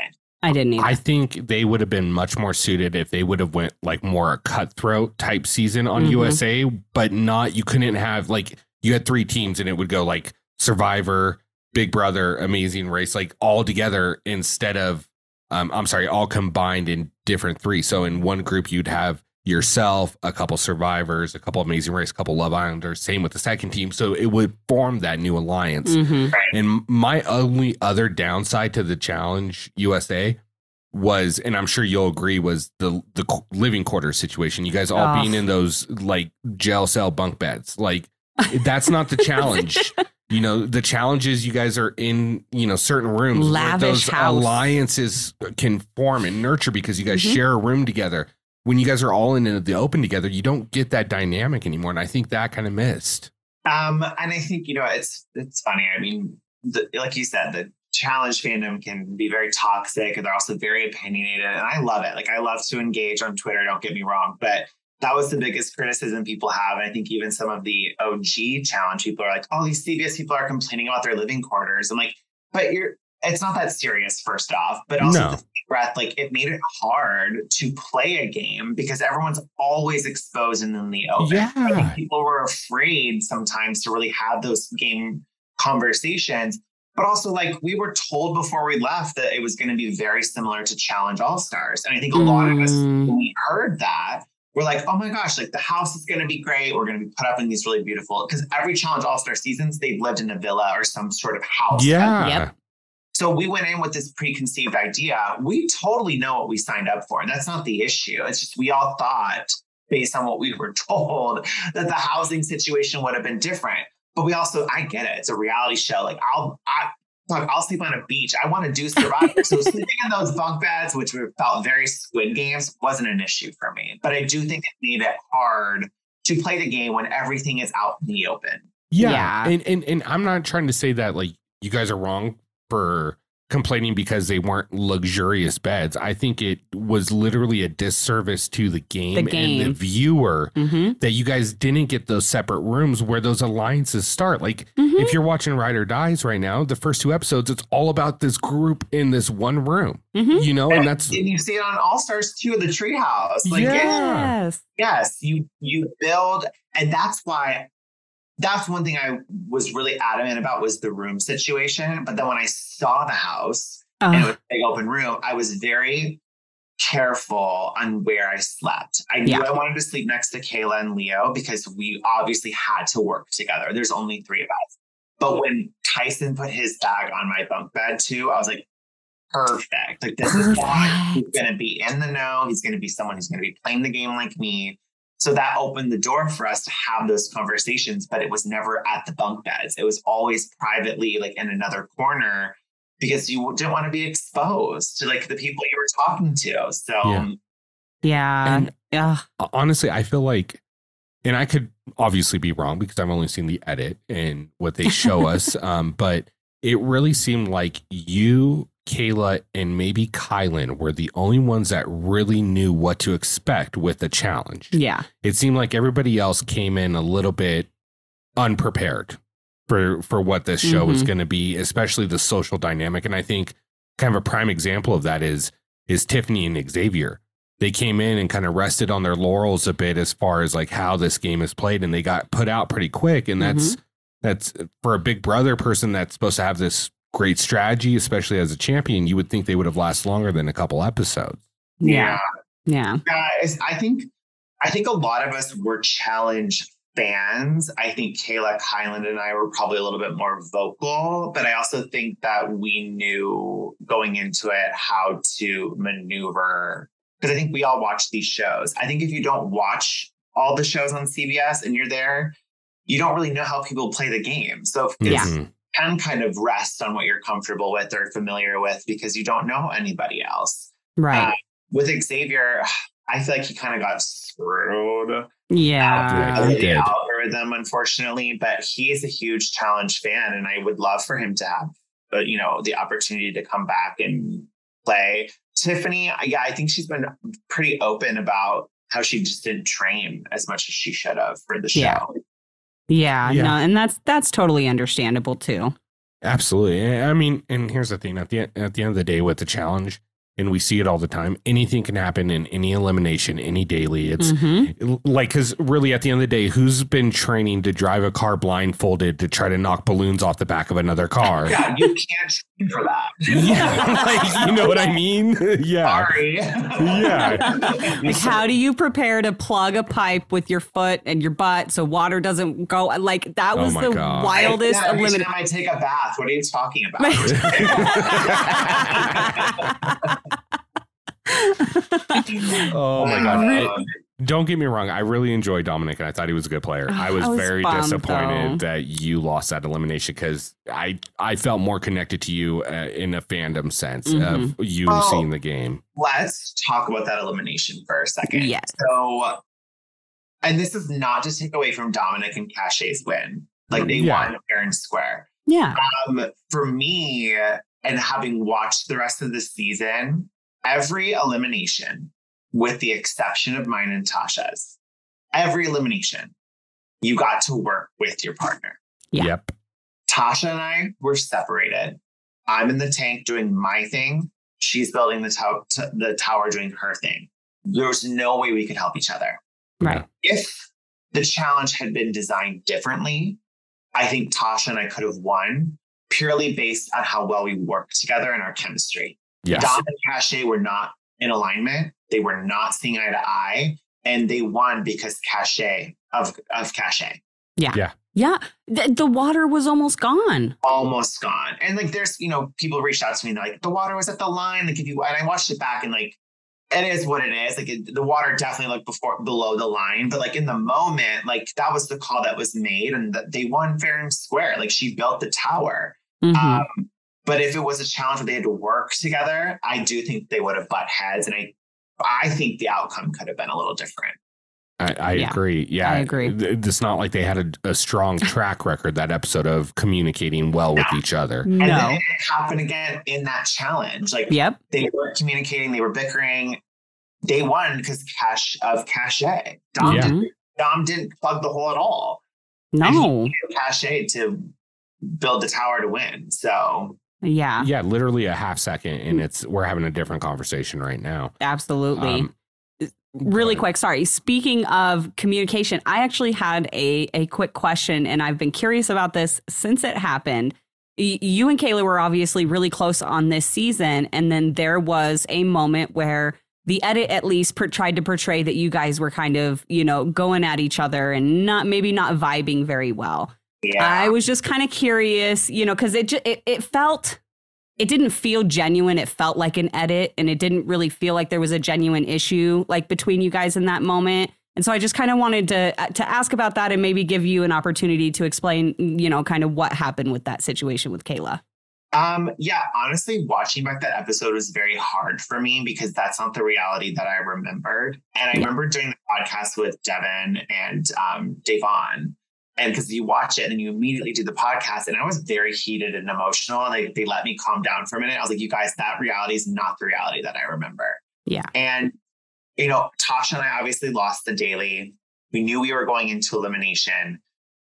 I didn't either. I think they would have been much more suited if they would have went like more a cutthroat type season on mm-hmm. U S A, but not, you couldn't have like, you had three teams and it would go like Survivor, Big Brother, Amazing Race, like all together instead of, um, I'm sorry, all combined in different three. So in one group, you'd have yourself, a couple Survivors, a couple Amazing Race, a couple Love Islanders, same with the second team. So it would form that new alliance. Mm-hmm. And my only other downside to the Challenge U S A was, and I'm sure you'll agree, was the the living quarters situation. You guys all oh. being in those like jail cell bunk beds. Like that's not the challenge. You know, the challenges you guys are in, you know, certain rooms. Lavish where those house. Alliances can form and nurture because you guys mm-hmm. share a room together. When you guys are all in the open together, you don't get that dynamic anymore. And I think that kind of missed. Um, and I think, you know, it's it's funny. I mean, the, like you said, the challenge fandom can be very toxic, and they're also very opinionated. And I love it. Like, I love to engage on Twitter. Don't get me wrong. But that was the biggest criticism people have. And I think even some of the O G challenge people are like, oh, these C B S people are complaining about their living quarters. I'm like, but you're, it's not that serious, first off, but also no. the breath, like it made it hard to play a game because everyone's always exposed and in the open. Yeah. I think people were afraid sometimes to really have those game conversations. But also, like, we were told before we left that it was going to be very similar to Challenge All-Stars. And I think a lot mm. of us, when we heard that, we're like, oh my gosh, like the house is going to be great. We're going to be put up in these really beautiful, because every Challenge All-Star seasons, they've lived in a villa or some sort of house. Yeah. Yep. So we went in with this preconceived idea. We totally know what we signed up for. That's not the issue. It's just, we all thought based on what we were told that the housing situation would have been different, but we also, I get it. It's a reality show. Like I'll, I, Look, I'll sleep on a beach. I want to do Survivor. So sleeping in those bunk beds, which were, felt very Squid Games, wasn't an issue for me. But I do think it made it hard to play the game when everything is out in the open. Yeah. yeah. And, and and I'm not trying to say that like you guys are wrong for complaining because they weren't luxurious beds. I think it was literally a disservice to the game, the game. and the viewer mm-hmm. that you guys didn't get those separate rooms where those alliances start. Like mm-hmm. if you're watching Ride or Dies right now, the first two episodes, it's all about this group in this one room, mm-hmm. you know, and, and that's, and you see it on All-Stars too, the treehouse. Like, yeah. yes, yes, you, you build. And that's why, that's one thing I was really adamant about was the room situation. But then when I saw the house uh-huh. and it was a big open room, I was very careful on where I slept. I knew yeah. I wanted to sleep next to Kayla and Leo because we obviously had to work together. There's only three of us. But when Tyson put his bag on my bunk bed too, I was like, perfect. Like this perfect. Is why he's going to be in the know. He's going to be someone who's going to be playing the game like me. So that opened the door for us to have those conversations, but it was never at the bunk beds. It was always privately, like in another corner, because you didn't want to be exposed to like the people you were talking to. So, yeah. Yeah. And yeah. honestly, I feel like, and I could obviously be wrong because I've only seen the edit and what they show us, um, but it really seemed like you, Kayla, and maybe Kylan were the only ones that really knew what to expect with the challenge. Yeah. It seemed like everybody else came in a little bit unprepared for, for what this show mm-hmm. was going to be, especially the social dynamic. And I think kind of a prime example of that is, is Tiffany and Xavier. They came in and kind of rested on their laurels a bit as far as like how this game is played, and they got put out pretty quick. And that's, mm-hmm. that's for a Big Brother person that's supposed to have this great strategy, especially as a champion, you would think they would have lasted longer than a couple episodes. Yeah. Yeah. Guys, I think, I think a lot of us were challenged fans. I think Kayla, Kylan, and I were probably a little bit more vocal, but I also think that we knew going into it how to maneuver, because I think we all watch these shows. I think if you don't watch all the shows on C B S and you're there, you don't really know how people play the game. So yeah. It can kind of rest on what you're comfortable with or familiar with because you don't know anybody else. Right. Uh, with Xavier, I feel like he kind of got screwed. Yeah, out of the algorithm, unfortunately, but he is a huge challenge fan, and I would love for him to have, but you know, the opportunity to come back and play. Tiffany, yeah, I think she's been pretty open about how she just didn't train as much as she should have for the show. Yeah, yeah, yeah. No, and that's that's totally understandable too. Absolutely. I mean, and here's the thing: at the at the end of the day, with the challenge. And we see it all the time. Anything can happen in any elimination, any daily. It's mm-hmm. like, because really at the end of the day, who's been training to drive a car blindfolded to try to knock balloons off the back of another car? Yeah, you can't train for that. Yeah, like, you know what I mean? Yeah. Sorry. Yeah. Like, how do you prepare to plug a pipe with your foot and your butt so water doesn't go? Like, that was oh the God. wildest. I, yeah, I take a bath. What are you talking about? Oh my God. I, don't get me wrong, I really enjoy Dominic and I thought he was a good player. Oh, I was, was very bummed, disappointed though. That you lost that elimination because I I felt more connected to you uh, in a fandom sense mm-hmm. of you oh, seeing the game. Let's talk about that elimination for a second. Yes. So, and this is not to take away from Dominic and Cache's win. Like they yeah. won fair and square. Yeah. Um, for me, and having watched the rest of the season, every elimination, with the exception of mine and Tasha's, every elimination, you got to work with your partner. Yeah. Yep. Tasha and I were separated. I'm in the tank doing my thing. She's building the, to- t- the tower doing her thing. There was no way we could help each other. Right. If the challenge had been designed differently, I think Tasha and I could have won purely based on how well we worked together and our chemistry. Yes. Dom and Cache were not in alignment. They were not seeing eye to eye, and they won because Cache of of Cache. Yeah, yeah, yeah. The, the water was almost gone. Almost gone. And like, there's you know, people reached out to me and they're like, the water was at the line. Like if you and I watched it back and like, it is what it is. Like it, the water definitely looked before below the line, but like in the moment, like that was the call that was made, and the, they won fair and square. Like she built the tower. Mm-hmm. Um, But if it was a challenge where they had to work together, I do think they would have butt heads. And I I think the outcome could have been a little different. I, I yeah. agree. Yeah, I agree. It's not like they had a, a strong track record, that episode, of communicating well no. with each other. No. And then it happened again in that challenge. Like, yep. they weren't communicating. They were bickering. They won because cash of Cache. Dom, yeah. didn't, Dom didn't plug the hole at all. No. And he Cache to build the tower to win. So... Yeah. Yeah. Literally a half second. And it's we're having a different conversation right now. Absolutely. Um, really quick. Sorry. Speaking of communication, I actually had a, a quick question, and I've been curious about this since it happened. Y- you and Kayla were obviously really close on this season. And then there was a moment where the edit at least per- tried to portray that you guys were kind of, you know, going at each other and not maybe not vibing very well. Yeah. I was just kind of curious, you know, because it, ju- it it felt it didn't feel genuine. It felt like an edit, and it didn't really feel like there was a genuine issue like between you guys in that moment. And so I just kind of wanted to to ask about that and maybe give you an opportunity to explain, you know, kind of what happened with that situation with Kayla. Um, yeah, honestly, watching back that episode was very hard for me because that's not the reality that I remembered. And I yeah. remember doing the podcast with Devin and um, Davon. And because you watch it and you immediately do the podcast. And I was very heated and emotional. And they, they let me calm down for a minute. I was like, you guys, that reality is not the reality that I remember. Yeah. And, you know, Tasha and I obviously lost the daily. We knew we were going into elimination.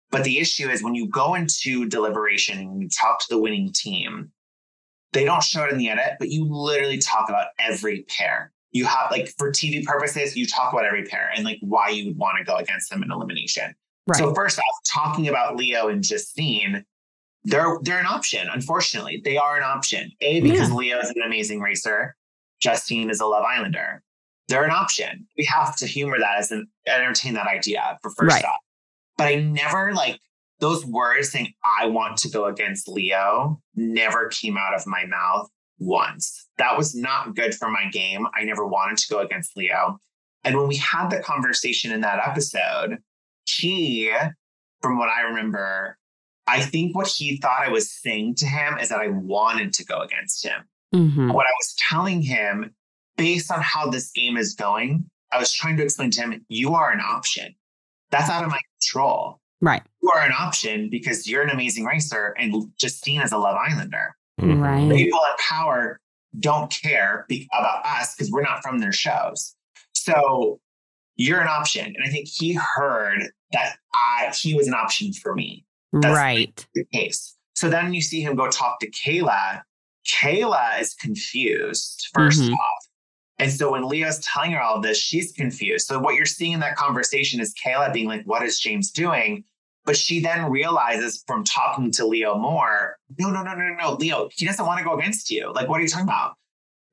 But the issue is when you go into deliberation and you talk to the winning team, they don't show it in the edit, but you literally talk about every pair. You have, like, for T V purposes, you talk about every pair and like why you would want to go against them in elimination. Right. So first off, talking about Leo and Justine, they're they're an option. Unfortunately, they are an option. A, because yeah. Leo is an amazing racer. Justine is a Love Islander. they're an option. We have to humor that as an entertain that idea for first right. off. But I never like those words saying I want to go against Leo never came out of my mouth once. That was not good for my game. I never wanted to go against Leo. And when we had the conversation in that episode, he, from what I remember, I think what he thought I was saying to him is that I wanted to go against him. Mm-hmm. What I was telling him, based on how this game is going, I was trying to explain to him, you are an option. That's out of my control. Right. You are an option because you're an amazing racer and Justine is a Love Islander. Mm-hmm. Right. People at Power don't care be- about us because we're not from their shows. So you're an option. And I think he heard that I he was an option for me. That's right. The case. So then you see him go talk to Kayla. Kayla is confused, first mm-hmm. off. And so when Leo's telling her all of this, she's confused. So what you're seeing in that conversation is Kayla being like, what is James doing? But she then realizes from talking to Leo more, no, no, no, no, no, Leo, he doesn't want to go against you. Like, what are you talking about?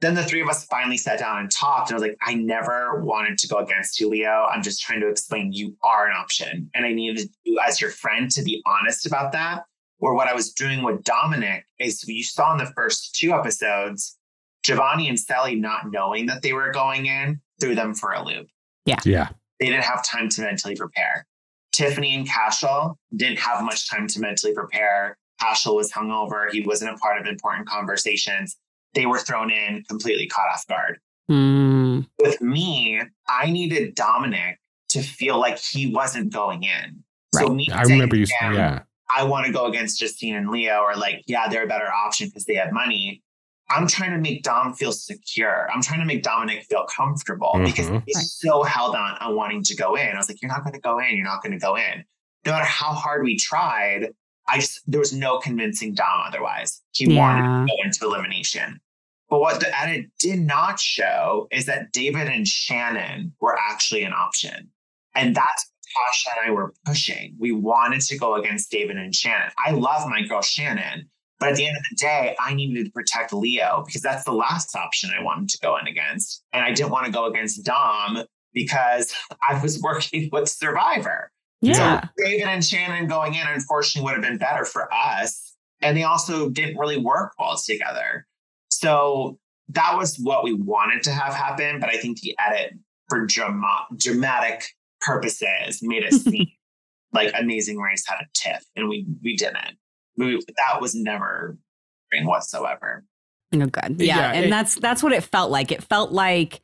Then the three of us finally sat down and talked. And I was like, I never wanted to go against you, Leo. I'm just trying to explain you are an option. And I needed you as your friend to be honest about that. Or what I was doing with Dominic is you saw in the first two episodes, Giovanni and Sally not knowing that they were going in threw them for a loop. Yeah. Yeah. They didn't have time to mentally prepare. Tiffany and Cashel didn't have much time to mentally prepare. Cashel was hungover. He wasn't a part of important conversations. They were thrown in completely caught off guard. Mm. With me, I needed Dominic to feel like he wasn't going in. Right. So me I remember you saying, yeah. I want to go against Justine and Leo, or like, yeah, they're a better option because they have money. I'm trying to make Dom feel secure. I'm trying to make Dominic feel comfortable mm-hmm. because he's right. so held on on wanting to go in. I was like, you're not going to go in. You're not going to go in. No matter how hard we tried, I just, there was no convincing Dom otherwise. He yeah. wanted to go into elimination. But what the edit did not show is that David and Shannon were actually an option. And that's what Tasha and I were pushing. We wanted to go against David and Shannon. I love my girl Shannon. But at the end of the day, I needed to protect Leo because that's the last option I wanted to go in against. And I didn't want to go against Dom because I was working with Survivor. Yeah. So David and Shannon going in, unfortunately, would have been better for us. And they also didn't really work well together. So that was what we wanted to have happen. But I think the edit for drama- dramatic purposes made it seem like Amazing Race had a tiff. And we we didn't. We, that was never whatsoever. Oh, God. Yeah. yeah and it, that's that's what it felt like. It felt like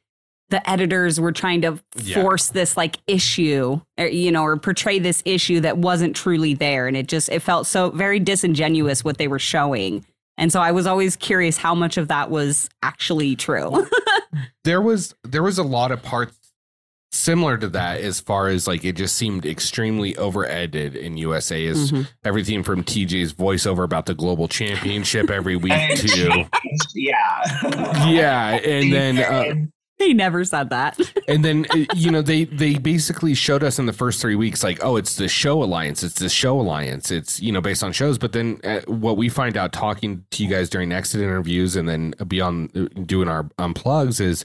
the editors were trying to force yeah. this like issue, or, you know, or portray this issue that wasn't truly there. And it just it felt so very disingenuous what they were showing. And so I was always curious how much of that was actually true. there was there was a lot of parts similar to that, as far as like it just seemed extremely over edited in U S A. Is mm-hmm. everything from T J's voiceover about the global championship every week to yeah yeah and then uh, he never said that. And then you know they they basically showed us in the first three weeks like, oh, it's the show alliance, it's the show alliance, it's you know based on shows. But then uh, what we find out talking to you guys during exit interviews and then beyond doing our unplugs is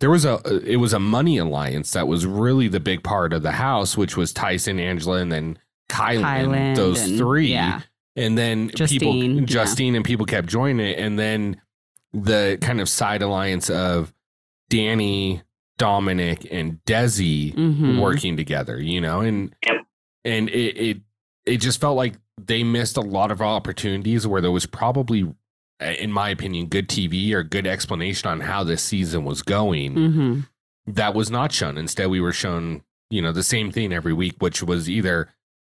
There was a it was a money alliance that was really the big part of the house, which was Tyson, Angela, and then Kylan, Kylan those and, three. Yeah. And then Justine, people, Justine yeah. and people kept joining it. And then the kind of side alliance of Danny, Dominic, and Desi mm-hmm. working together, you know, and yep. and it, it it just felt like they missed a lot of opportunities where there was probably, in my opinion, good T V or good explanation on how this season was going. Mm-hmm. That was not shown. Instead, we were shown, you know, the same thing every week, which was either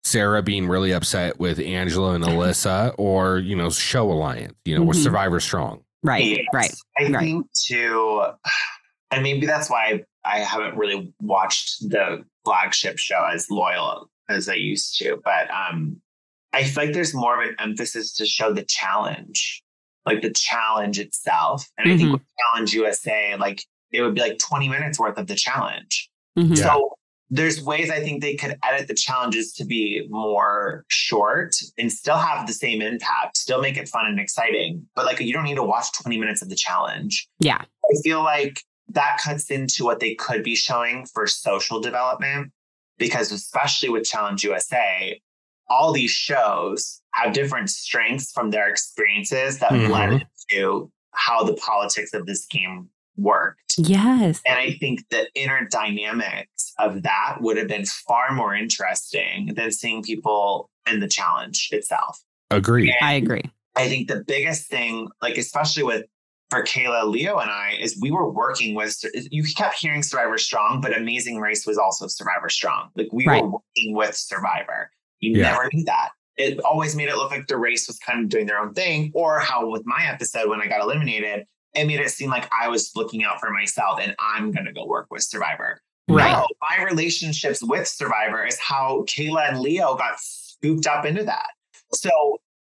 Sarah being really upset with Angela and Alyssa or, you know, show alliance, you know, mm-hmm. we're Survivor strong. Right. Yes. Right. I right. think too, and maybe that's why I haven't really watched the flagship show as loyal as I used to, but um, I feel like there's more of an emphasis to show the challenge. Like the challenge itself. And mm-hmm. I think with Challenge U S A, like it would be like twenty minutes worth of the challenge. Mm-hmm. Yeah. So there's ways I think they could edit the challenges to be more short and still have the same impact, still make it fun and exciting. But like you don't need to watch twenty minutes of the challenge. Yeah. I feel like that cuts into what they could be showing for social development, because especially with Challenge U S A, all these shows have different strengths from their experiences that mm-hmm. led to how the politics of this game worked. Yes. And I think the inner dynamics of that would have been far more interesting than seeing people in the challenge itself. Agree. And I agree. I think the biggest thing, like, especially with for Kayla, Leo, and I, is we were working with, you kept hearing Survivor Strong, but Amazing Race was also Survivor Strong. Like, we right. were working with Survivor. You yeah. never knew that. It always made it look like the race was kind of doing their own thing, or how with my episode, when I got eliminated, it made it seem like I was looking out for myself and I'm going to go work with Survivor. Right. No, my relationships with Survivor is how Kayla and Leo got scooped up into that. So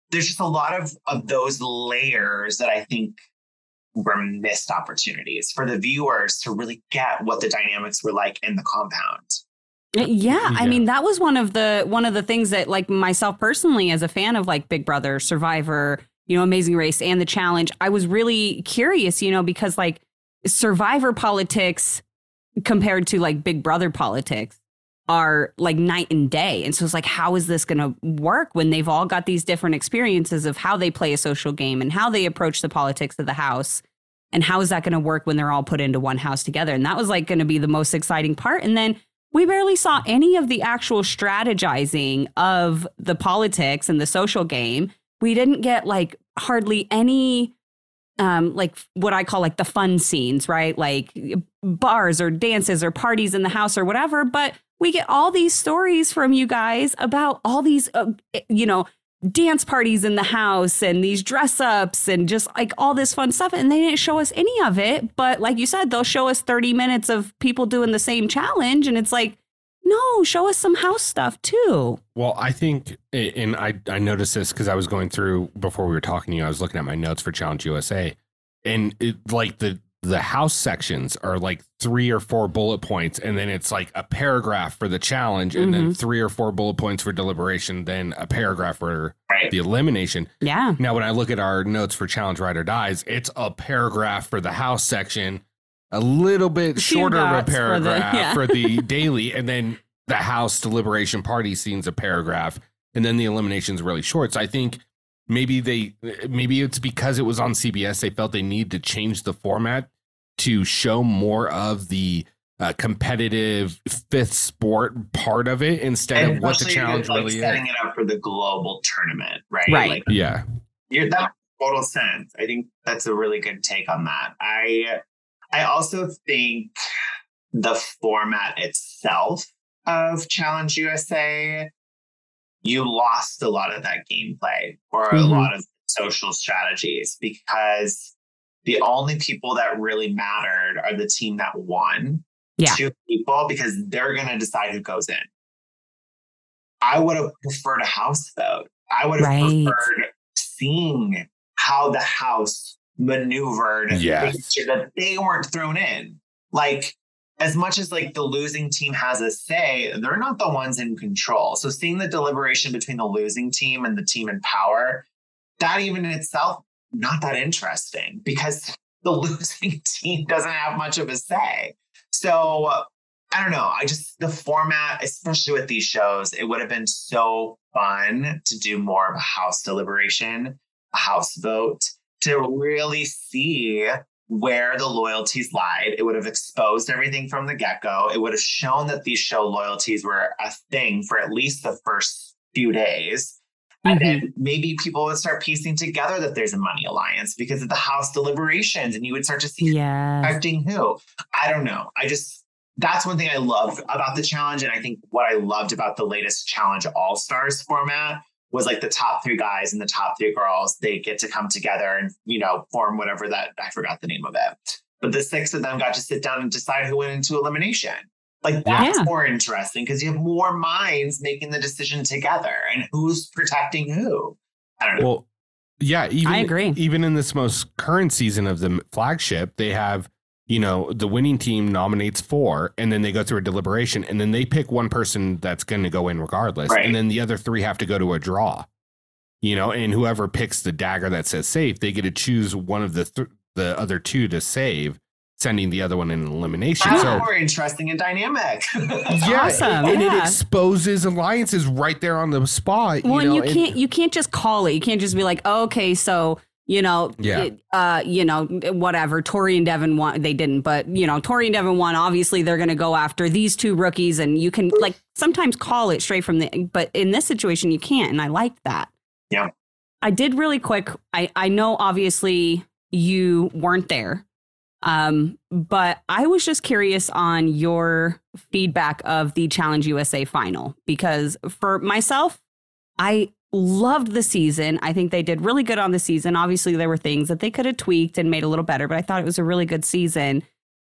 there's just a lot of, of those layers that I think were missed opportunities for the viewers to really get what the dynamics were like in the compound. Yeah, yeah, I mean, that was one of the one of the things that, like, myself personally, as a fan of, like, Big Brother, Survivor, you know, Amazing Race and the Challenge, I was really curious, you know, because, like, Survivor politics compared to, like, Big Brother politics are, like, night and day. And so it's like, how is this going to work when they've all got these different experiences of how they play a social game and how they approach the politics of the house? And how is that going to work when they're all put into one house together? And that was, like, going to be the most exciting part. And then we barely saw any of the actual strategizing of the politics and the social game. We didn't get, like, hardly any, um, like, what I call, like, the fun scenes, right? Like, bars or dances or parties in the house or whatever. But we get all these stories from you guys about all these, uh, you know, dance parties in the house and these dress ups and just, like, all this fun stuff. And they didn't show us any of it. But like you said, they'll show us thirty minutes of people doing the same challenge. And it's like, no, show us some house stuff, too. Well, I think, and I, I noticed this because I was going through before we were talking to you, I was looking at my notes for Challenge U S A. And it, like the the house sections are like three or four bullet points. And then it's like a paragraph for the challenge and mm-hmm. then three or four bullet points for deliberation, then a paragraph for the elimination. Yeah. Now, when I look at our notes for Challenge Ride or Dies, it's a paragraph for the house section, a little bit shorter of a paragraph for the, yeah. for the daily. And then the house deliberation party scene's a paragraph. And then the elimination's really short. So I think maybe they maybe it's because it was on C B S, they felt they need to change the format to show more of the uh, competitive fifth sport part of it instead and of what the challenge like really setting is. Setting it up for the global tournament, right? Right. Like, yeah. You're, that makes total sense. I think that's a really good take on that. I I also think the format itself of Challenge U S A, you lost a lot of that gameplay or mm-hmm. a lot of social strategies because the only people that really mattered are the team that won. Yeah. Two people, because they're going to decide who goes in. I would have preferred a house vote. I would have right. preferred seeing how the house maneuvered yes. to make sure that they weren't thrown in. Like, as much as like the losing team has a say, they're not the ones in control. So seeing the deliberation between the losing team and the team in power, that even in itself, not that interesting because the losing team doesn't have much of a say. So I don't know. I just, the format, especially with these shows, it would have been so fun to do more of a house deliberation, a house vote, to really see where the loyalties lied. It would have exposed everything from the get-go. It would have shown that these show loyalties were a thing for at least the first few days. And then maybe people would start piecing together that there's a money alliance because of the house deliberations. And you would start to see yes. affecting who. I don't know. I just, that's one thing I love about the challenge. And I think what I loved about the latest Challenge All-Stars format was like the top three guys and the top three girls, they get to come together and, you know, form whatever that, I forgot the name of it. But the six of them got to sit down and decide who went into elimination. Like, that's yeah. more interesting because you have more minds making the decision together and who's protecting who. I don't know. Well, yeah, even, I agree. Even in this most current season of the flagship, they have, you know, the winning team nominates four and then they go through a deliberation and then they pick one person that's going to go in regardless. Right. And then the other three have to go to a draw, you know, and whoever picks the dagger that says save, they get to choose one of the th- the other two to save. sending the other one in an elimination. That's so, more interesting and dynamic. Yeah, awesome. And yeah. it exposes alliances right there on the spot. Well, you know, you can't and, you can't just call it. You can't just be like, oh, okay, so you know, yeah. it, uh, you know, whatever. Tori and Devin won. They didn't, but you know, Tori and Devin won. Obviously, they're going to go after these two rookies, and you can like sometimes call it straight from the. But in this situation, you can't, and I like that. Yeah, I did really quick. I I know obviously you weren't there. Um, but I was just curious on your feedback of the Challenge U S A final, because for myself, I loved the season. I think they did really good on the season. Obviously, there were things that they could have tweaked and made a little better, but I thought it was a really good season.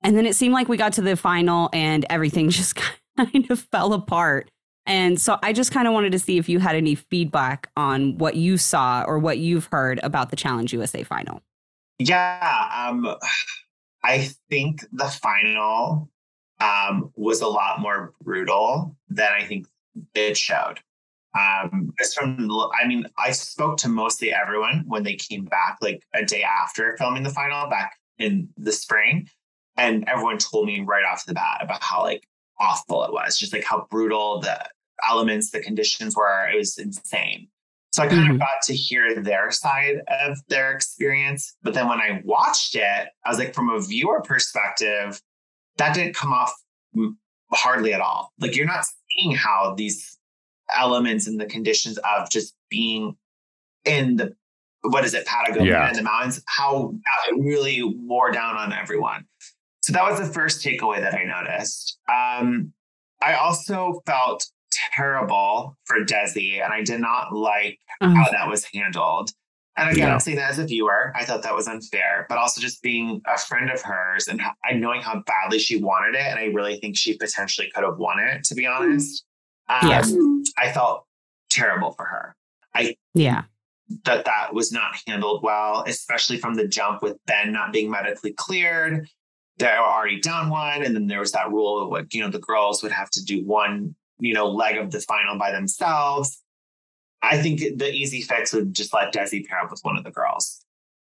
And then it seemed like we got to the final and everything just kind of fell apart. And so I just kind of wanted to see if you had any feedback on what you saw or what you've heard about the Challenge U S A final. Yeah. Um, I think the final um, was a lot more brutal than I think it showed. Um, just from, I mean, I spoke to mostly everyone when they came back, like a day after filming the final back in the spring. And everyone told me right off the bat about how like awful it was, just like how brutal the elements, the conditions were. It was insane. So I kind mm-hmm. of got to hear their side of their experience. But then when I watched it, I was like, from a viewer perspective, that didn't come off hardly at all. Like, you're not seeing how these elements and the conditions of just being in the, what is it, Patagonia yeah. and the mountains, how it really wore down on everyone. So that was the first takeaway that I noticed. Um, I also felt terrible for Desi, and I did not like um, how that was handled. And again, yeah. I'm saying that as a viewer, I thought that was unfair, but also just being a friend of hers and knowing how badly she wanted it. And I really think she potentially could have won it, to be honest. Um, yes. I felt terrible for her. I yeah, that that was not handled well, especially from the jump with Ben not being medically cleared. They were already down one. And then there was that rule of what, you know, the girls would have to do one, you know, leg of the final by themselves. I think the easy fix would just let Desi pair up with one of the girls.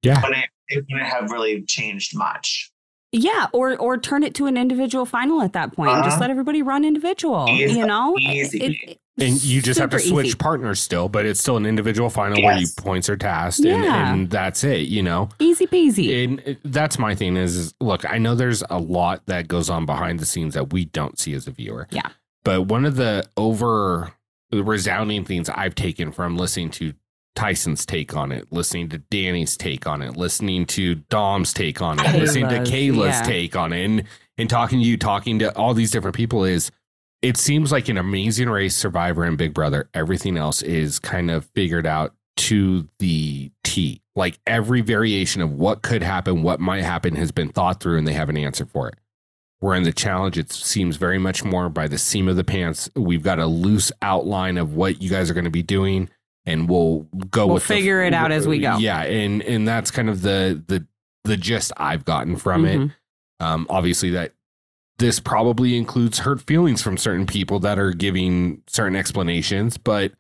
Yeah. But it, it wouldn't have really changed much. Yeah. Or, or turn it to an individual final at that point. Uh-huh. Just let everybody run individual, easy, you know, easy. It, it, and you just have to switch easy. partners still, but it's still an individual final yes. where you points are tasked yeah. and, and that's it, you know, easy peasy. And it, that's my thing is, is look, I know there's a lot that goes on behind the scenes that we don't see as a viewer. Yeah. But one of the over resounding things I've taken from listening to Tyson's take on it, listening to Danny's take on it, listening to Dom's take on it, Kayla's, listening to Kayla's yeah. take on it, and, and talking to you, talking to all these different people is it seems like an Amazing Race, Survivor, and Big Brother, everything else is kind of figured out to the T. Like every variation of what could happen, what might happen has been thought through and they have an answer for it. We're in the challenge. It seems very much more by the seam of the pants. We've got a loose outline of what you guys are going to be doing, and we'll go we'll with figure the, it out as we go. Yeah, and and that's kind of the the the gist I've gotten from mm-hmm. it. Um, obviously, that this probably includes hurt feelings from certain people that are giving certain explanations, but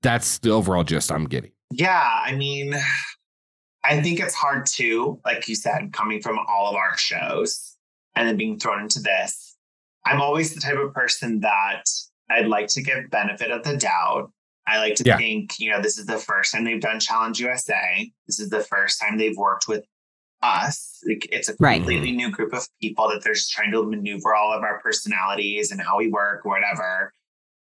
that's the overall gist I'm getting. Yeah, I mean, I think it's hard too, like you said, coming from all of our shows. And then being thrown into this, I'm always the type of person that I'd like to give benefit of the doubt. I like to yeah. think, you know, this is the first time they've done Challenge U S A. This is the first time they've worked with us. It's a completely right. new group of people that they're just trying to maneuver all of our personalities and how we work, whatever.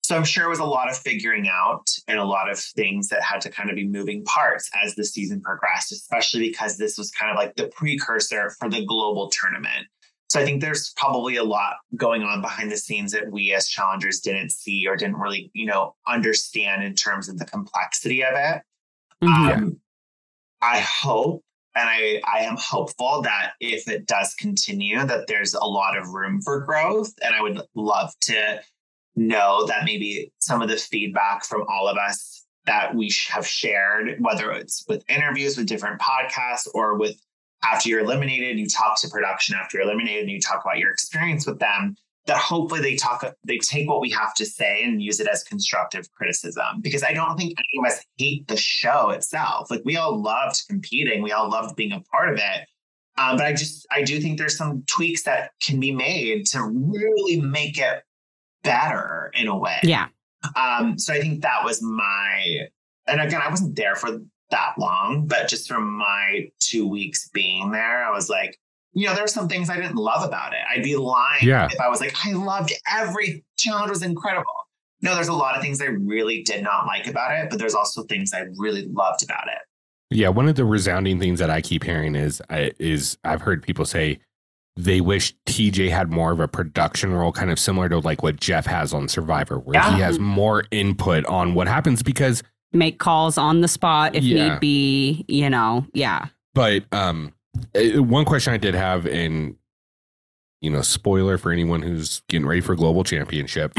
So I'm sure it was a lot of figuring out and a lot of things that had to kind of be moving parts as the season progressed, especially because this was kind of like the precursor for the global tournament. So I think there's probably a lot going on behind the scenes that we as challengers didn't see or didn't really, you know, understand in terms of the complexity of it. Mm-hmm. Um, I hope, and I, I am hopeful that if it does continue, that there's a lot of room for growth. And I would love to know that maybe some of the feedback from all of us that we have shared, whether it's with interviews with different podcasts or with after you're eliminated, you talk to production after you're eliminated and you talk about your experience with them, that hopefully they talk, they take what we have to say and use it as constructive criticism. Because I don't think any of us hate the show itself. Like we all loved competing. We all loved being a part of it. Um, but I just, I do think there's some tweaks that can be made to really make it better in a way. Yeah. Um, so I think that was my, and again, I wasn't there for that long, but just from my two weeks being there, I was like, you know, there were some things I didn't love about it. I'd be lying yeah. if I was like, I loved every challenge, was incredible. No, there's a lot of things I really did not like about it, but there's also things I really loved about it. Yeah, one of the resounding things that I keep hearing is I, is I've heard people say they wish T J had more of a production role, kind of similar to like what Jeff has on Survivor, where yeah. he has more input on what happens, because make calls on the spot if yeah. need be, you know, yeah. But um, one question I did have, and you know, spoiler for anyone who's getting ready for Global Championship.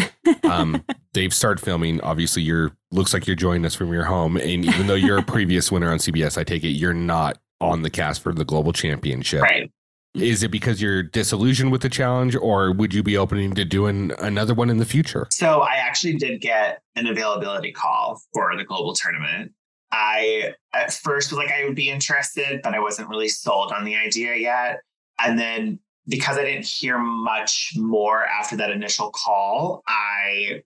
Um, they've started filming. Obviously, you're looks like you're joining us from your home. And even though you're a previous winner on C B S, I take it you're not on the cast for the Global Championship. Right. Is it because you're disillusioned with the challenge, or would you be open to doing another one in the future? So I actually did get an availability call for the global tournament. I at first was like, I would be interested, but I wasn't really sold on the idea yet. And then because I didn't hear much more after that initial call, I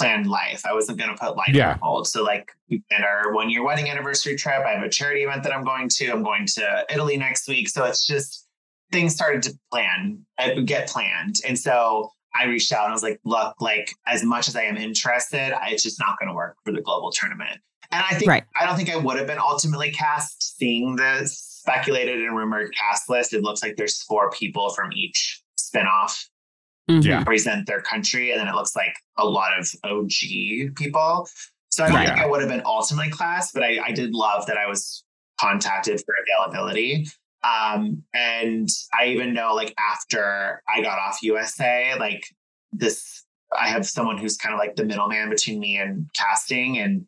planned life. I wasn't going to put life yeah. on hold. So like we did our one year wedding anniversary trip. I have a charity event that I'm going to. I'm going to Italy next week. So it's just things started to plan, get planned. And so I reached out and I was like, look, like as much as I am interested, I, it's just not going to work for the global tournament. And I think, right. I don't think I would have been ultimately cast seeing this. Speculated and rumored cast list. It looks like there's four people from each spinoff mm-hmm. to represent their country, and then it looks like a lot of O G people. So I don't yeah. think I would have been ultimately cast, but I, I did love that I was contacted for availability. Um, and I even know, like after I got off U S A, like this, I have someone who's kind of like the middleman between me and casting, and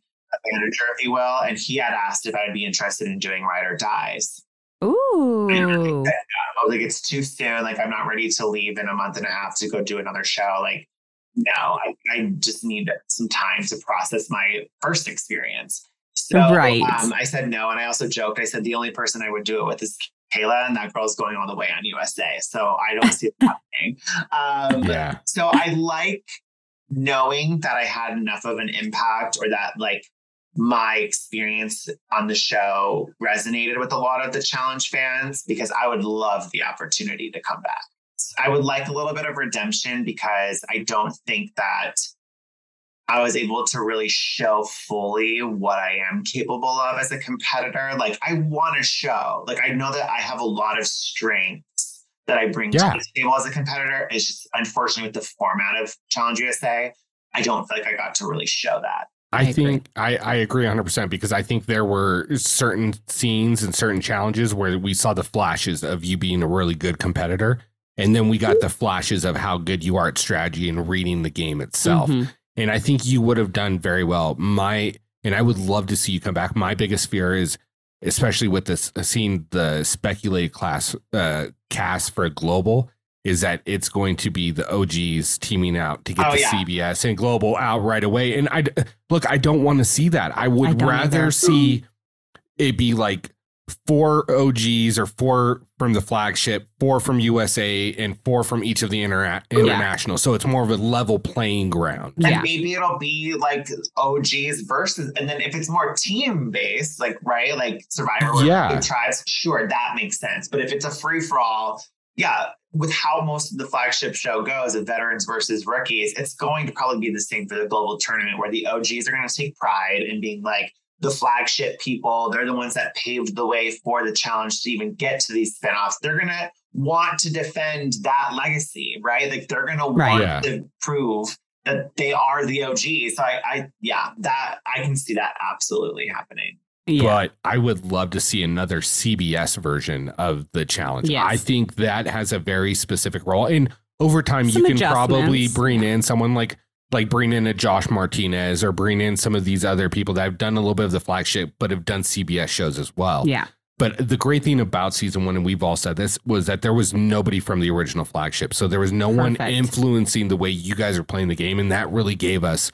manager, if you will, and he had asked if I'd be interested in doing Ride or Dies. Ooh. I, really said, I was like, it's too soon. Like, I'm not ready to leave in a month and a half to go do another show. Like, no, I, I just need some time to process my first experience. So right. um, I said no. And I also joked, I said the only person I would do it with is Kayla, and that girl's going all the way on U S A. So I don't see it happening. Um, yeah. So I like knowing that I had enough of an impact, or that like my experience on the show resonated with a lot of the challenge fans, because I would love the opportunity to come back. I would like a little bit of redemption, because I don't think that I was able to really show fully what I am capable of as a competitor. Like I want to show, like I know that I have a lot of strengths that I bring yeah. to the table as a competitor. It's just unfortunately with the format of Challenge U S A, I don't feel like I got to really show that. I, I think I, I agree one hundred percent, because I think there were certain scenes and certain challenges where we saw the flashes of you being a really good competitor. And then we got the flashes of how good you are at strategy and reading the game itself. Mm-hmm. And I think you would have done very well. My and I would love to see you come back. My biggest fear is, especially with this seeing the speculated class uh, cast for global, is that it's going to be the O Gs teaming out to get oh, the yeah. C B S and global out right away. And I look, I don't want to see that. I would I rather either. see it be like four O Gs or four from the flagship, four from U S A, and four from each of the intera- international. Yeah. So it's more of a level playing ground. And yeah. maybe it'll be like O Gs versus, and then if it's more team based, like, right, like Survivor yeah. with tribes, sure, that makes sense. But if it's a free for all, yeah, with how most of the flagship show goes of veterans versus rookies, it's going to probably be the same for the global tournament, where the O Gs are going to take pride in being like the flagship people. They're the ones that paved the way for the challenge to even get to these spinoffs. They're going to want to defend that legacy, right? Like they're going to want right, yeah. to prove that they are the O Gs. So I, I, yeah, that I can see that absolutely happening. Yeah. But I would love to see another C B S version of the challenge. Yes. I think that has a very specific role. And over time, some you can probably bring in someone like like bring in a Josh Martinez, or bring in some of these other people that have done a little bit of the flagship, but have done C B S shows as well. Yeah. But the great thing about season one, and we've all said this, was that there was nobody from the original flagship. So there was no Perfect. one influencing the way you guys are playing the game. And that really gave us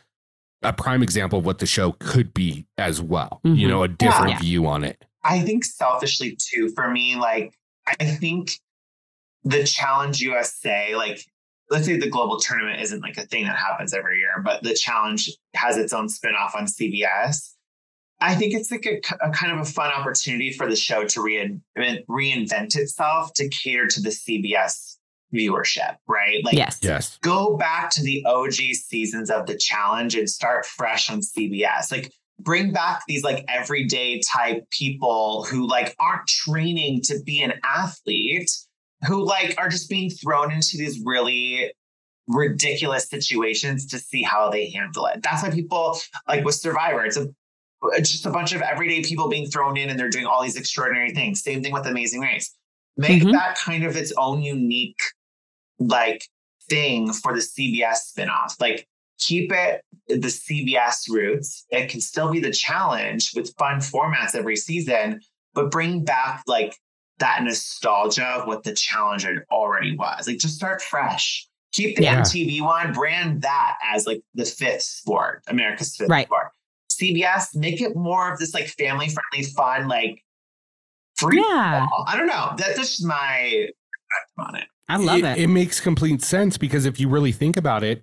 a prime example of what the show could be as well. Mm-hmm. You know, a different yeah. view on it. I think selfishly too, for me, like I think the Challenge U S A, like, let's say the global tournament isn't like a thing that happens every year, but the Challenge has its own spinoff on C B S. I think it's like a, a kind of a fun opportunity for the show to rein, reinvent itself to cater to the C B S viewership, right? Like, yes. yes, go back to the O G seasons of the Challenge and start fresh on C B S. Like, bring back these like everyday type people who like aren't training to be an athlete, who like are just being thrown into these really ridiculous situations to see how they handle it. That's why people like with Survivor, it's a It's just a bunch of everyday people being thrown in and they're doing all these extraordinary things. Same thing with Amazing Race. Make mm-hmm. that kind of its own unique, like, thing for the C B S spinoff. Like, keep it the C B S roots. It can still be the Challenge with fun formats every season, but bring back, like, that nostalgia of what the Challenge already was. Like, just start fresh. Keep the yeah. M T V one, brand that as, like, the fifth sport, America's fifth right. sport. C B S, make it more of this like family friendly, fun, like free. Yeah. I don't know. That, that's just my on it. I love it, it. It makes complete sense because if you really think about it,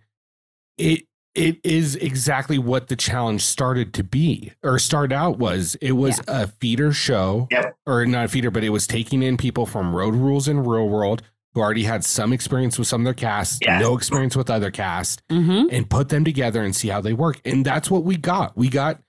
it it is exactly what the Challenge started to be or started out was. It was yeah. a feeder show yep. or not a feeder, but it was taking in people from Road Rules and Real World who already had some experience with some of their casts, yeah. no experience with other casts, mm-hmm. and put them together and see how they work. And that's what we got. We got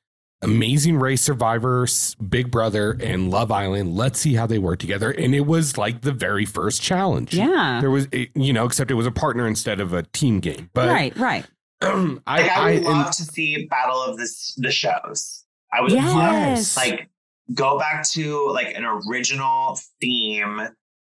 Amazing Race, Survivor, Big Brother, and Love Island. Let's see how they work together. And it was like the very first Challenge. Yeah. There was, you know, except it was a partner instead of a team game. But right, right. Um, I, like, I would I, love and, to see Battle of the, the Shows. I would yes. love, like, go back to, like, an original theme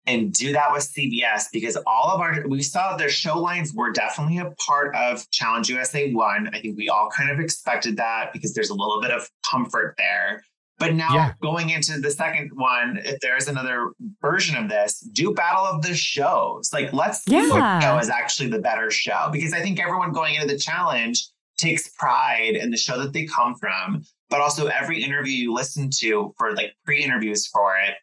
and do that with C B S because all of our, we saw their show lines were definitely a part of Challenge U S A one. I think we all kind of expected that because there's a little bit of comfort there. But now yeah. going into the second one, if there's another version of this, do Battle of the Shows. Like, let's yeah. see what show is actually the better show because I think everyone going into the Challenge takes pride in the show that they come from, but also every interview you listen to for like pre-interviews for it,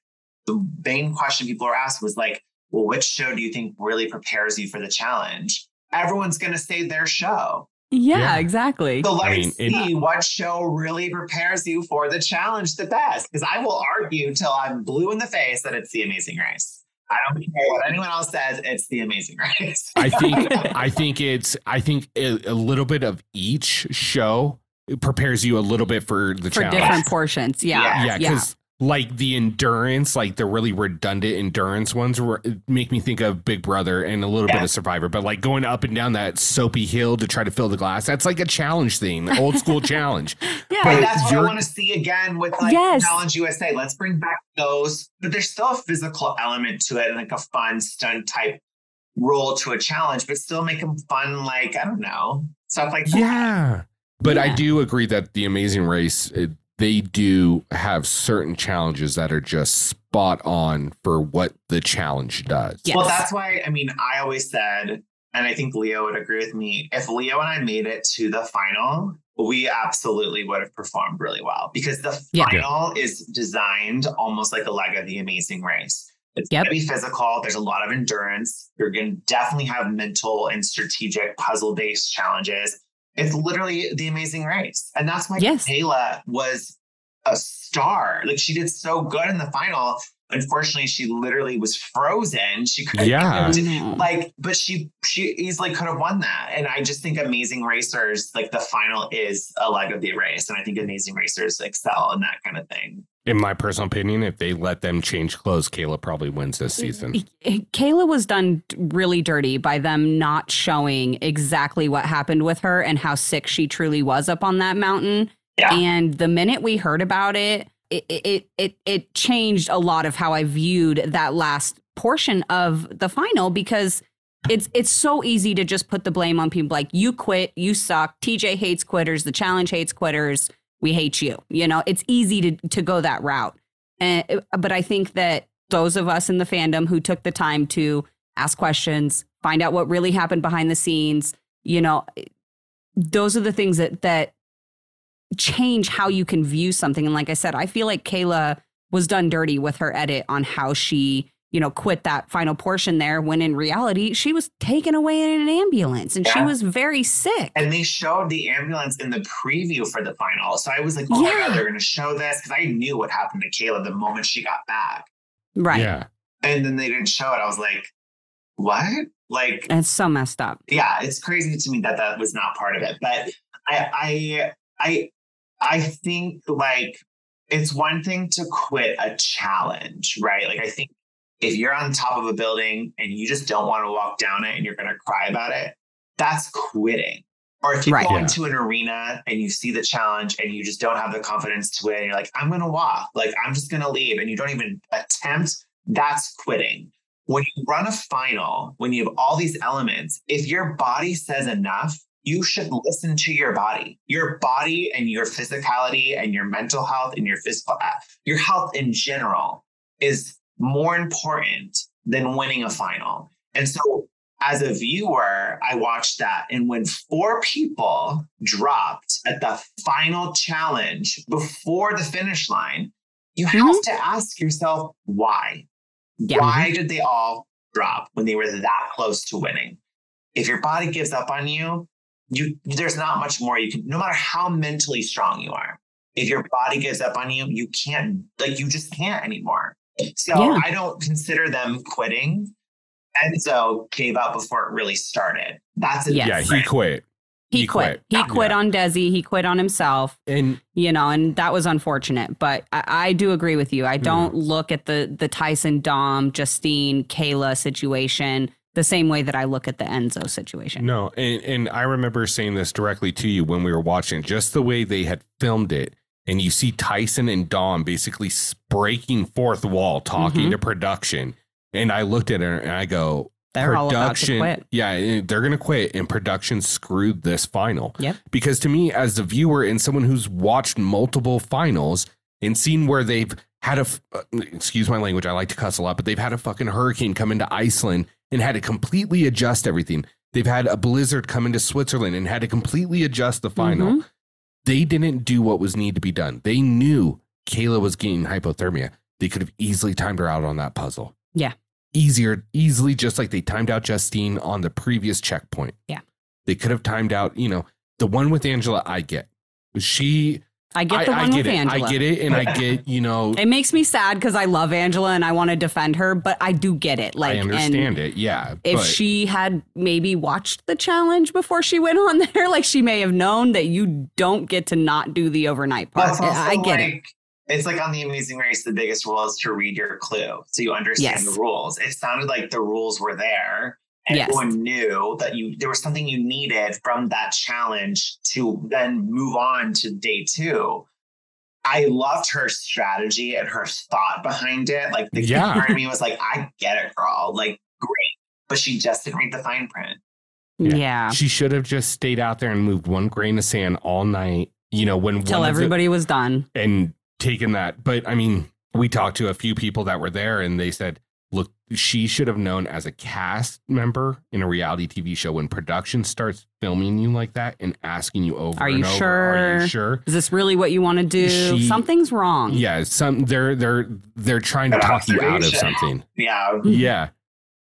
the main question people are asked was like, well, which show do you think really prepares you for the Challenge? Everyone's going to say their show. Yeah, yeah. exactly. So let's I mean, see it, what show really prepares you for the Challenge the best. Because I will argue till I'm blue in the face that it's The Amazing Race. I don't care what anyone else says. It's The Amazing Race. I think I think it's I think a, a little bit of each show prepares you a little bit for the for Challenge. For different portions. Yeah. Yeah. Because. Yeah, like the endurance, like the really redundant endurance ones were, make me think of Big Brother and a little yeah. bit of Survivor, but like going up and down that soapy hill to try to fill the glass. That's like a Challenge thing, old school Challenge. Yeah, but and that's what I want to see again with like yes. Challenge U S A. Let's bring back those, but there's still a physical element to it and like a fun stunt type role to a challenge, but still make them fun. Like, I don't know, stuff like that. Yeah, but yeah. I do agree that The Amazing Race, it, they do have certain challenges that are just spot on for what the Challenge does. Yes. Well, that's why, I mean, I always said, and I think Leo would agree with me, if Leo and I made it to the final, we absolutely would have performed really well because the yep. final is designed almost like a leg of The Amazing Race. It's yep. going to be physical. There's a lot of endurance. You're going to definitely have mental and strategic puzzle-based challenges. It's literally The Amazing Race. And that's why yes. Kayla was a star. Like, she did so good in the final. Unfortunately, she literally was frozen. She couldn't yeah. like, but she she easily could have won that. And I just think Amazing Racers, like the final is a leg of the race. And I think Amazing Racers excel in that kind of thing. In my personal opinion, if they let them change clothes, Kayla probably wins this season. Kayla was done really dirty by them not showing exactly what happened with her and how sick she truly was up on that mountain. Yeah. And the minute we heard about it, it, it, it, it changed a lot of how I viewed that last portion of the final because it's it's so easy to just put the blame on people like, you quit, you suck, T J hates quitters, the Challenge hates quitters. We hate you. You know, it's easy to, to go that route. And, but I think that those of us in the fandom who took the time to ask questions, find out what really happened behind the scenes, you know, those are the things that that change how you can view something. And like I said, I feel like Kayla was done dirty with her edit on how she you know, quit that final portion there, when in reality, she was taken away in an ambulance and yeah. she was very sick. And they showed the ambulance in the preview for the final. So I was like, oh yeah. my God, they're going to show this, because I knew what happened to Kayla the moment she got back. Right. Yeah. And then they didn't show it. I was like, what? Like, it's so messed up. Yeah. It's crazy to me that that was not part of it. But I, I, I, I think like it's one thing to quit a challenge, right? Like I think if you're on top of a building and you just don't want to walk down it and you're going to cry about it, that's quitting. Or if you right. go yeah. into an arena and you see the challenge and you just don't have the confidence to win, you're like, I'm going to walk, like, I'm just going to leave. And you don't even attempt. That's quitting. When you run a final, when you have all these elements, if your body says enough, you should listen to your body, your body and your physicality and your mental health and your physical, your health in general is more important than winning a final. And so as a viewer, I watched that. And when four people dropped at the final challenge before the finish line, you have mm-hmm. to ask yourself why. Yeah. Why did they all drop when they were that close to winning? If your body gives up on you, you there's not much more you can, no matter how mentally strong you are. If your body gives up on you, you can't, like, you just can't anymore. So yeah. I don't consider them quitting. And so gave up before it really started. That's it. Yes. Yeah, he quit. He, he quit. quit. He yeah. quit on Desi. He quit on himself. And, you know, and that was unfortunate. But I, I do agree with you. I don't yeah. look at the the Tyson, Dom, Justine, Kayla situation the same way that I look at the Enzo situation. No. And, and I remember saying this directly to you when we were watching, just the way they had filmed it. And you see Tyson and Dom basically breaking fourth wall, talking mm-hmm. to production. And I looked at her and I go, they're production, all about to quit. Yeah, they're going to quit. And production screwed this final. Yep. Because to me, as a viewer and someone who's watched multiple finals and seen where they've had a, excuse my language, I like to cuss a lot, but they've had a fucking hurricane come into Iceland and had to completely adjust everything. They've had a blizzard come into Switzerland and had to completely adjust the final. Mm-hmm. They didn't do what was needed to be done. They knew Kayla was getting hypothermia. They could have easily timed her out on that puzzle. Yeah. Easier, easily, just like they timed out Justine on the previous checkpoint. Yeah. They could have timed out, you know, the one with Angela, I get. She... I get the I, one I get with it. Angela. I get it, and I get, you know... It makes me sad because I love Angela and I want to defend her, but I do get it. Like, I understand it, yeah. If but. she had maybe watched the challenge before she went on there, like, she may have known that you don't get to not do the overnight part. I get like, it. It's like on The Amazing Race, the biggest rule is to read your clue so you understand yes. the rules. It sounded like the rules were there. And yes. everyone knew that you there was something you needed from that challenge to then move on to day two. I loved her strategy and her thought behind it. Like the yeah. part of me was like, I get it, girl. Like, great. But she just didn't read the fine print. Yeah. yeah. She should have just stayed out there and moved one grain of sand all night, you know, when till everybody the, was done and taken that. But I mean, we talked to a few people that were there and they said, look, she should have known as a cast member in a reality T V show when production starts filming you like that and asking you over. Are you and over, sure? Are you sure? Is this really what you want to do? She, Something's wrong. Yeah, some they're they're they're trying to talk you out of something. Yeah, yeah.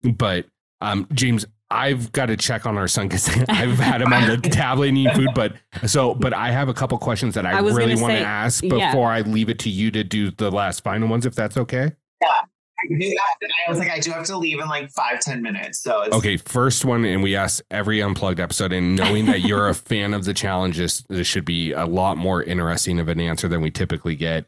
But um, James, I've got to check on our son because I've had him on the tablet and eating food. But so, but I have a couple questions that I, I really want to ask before yeah. I leave it to you to do the last final ones, if that's okay. Yeah. I was like, I do have to leave in like five, ten minutes. So it's- okay, first one, and we asked every Unplugged episode, and knowing that you're a fan of the challenges, this should be a lot more interesting of an answer than we typically get.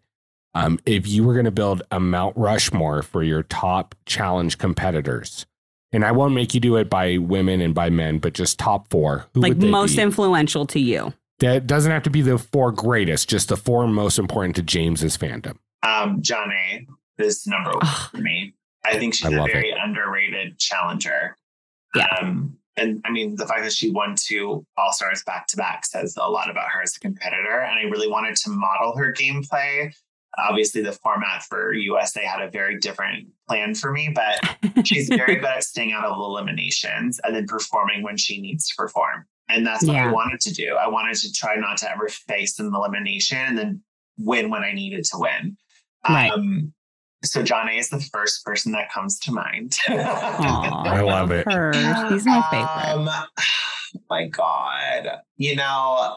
Um, if you were going to build a Mount Rushmore for your top challenge competitors, and I won't make you do it by women and by men, but just top four, who like would they most be? Influential to you? That doesn't have to be the four greatest, just the four most important to James's fandom. Um, John A. This number one oh, for me. I think she's I a very it. underrated challenger. Yeah. Um, and I mean, the fact that she won two All-Stars back-to-back says a lot about her as a competitor. And I really wanted to model her gameplay. Obviously, the format for U S A had a very different plan for me, but she's very good at staying out of eliminations and then performing when she needs to perform. And that's what yeah. I wanted to do. I wanted to try not to ever face an elimination and then win when I needed to win. Right. Um, So Johnny is the first person that comes to mind. Aww, I love it. First. He's my favorite. Um, my God. You know,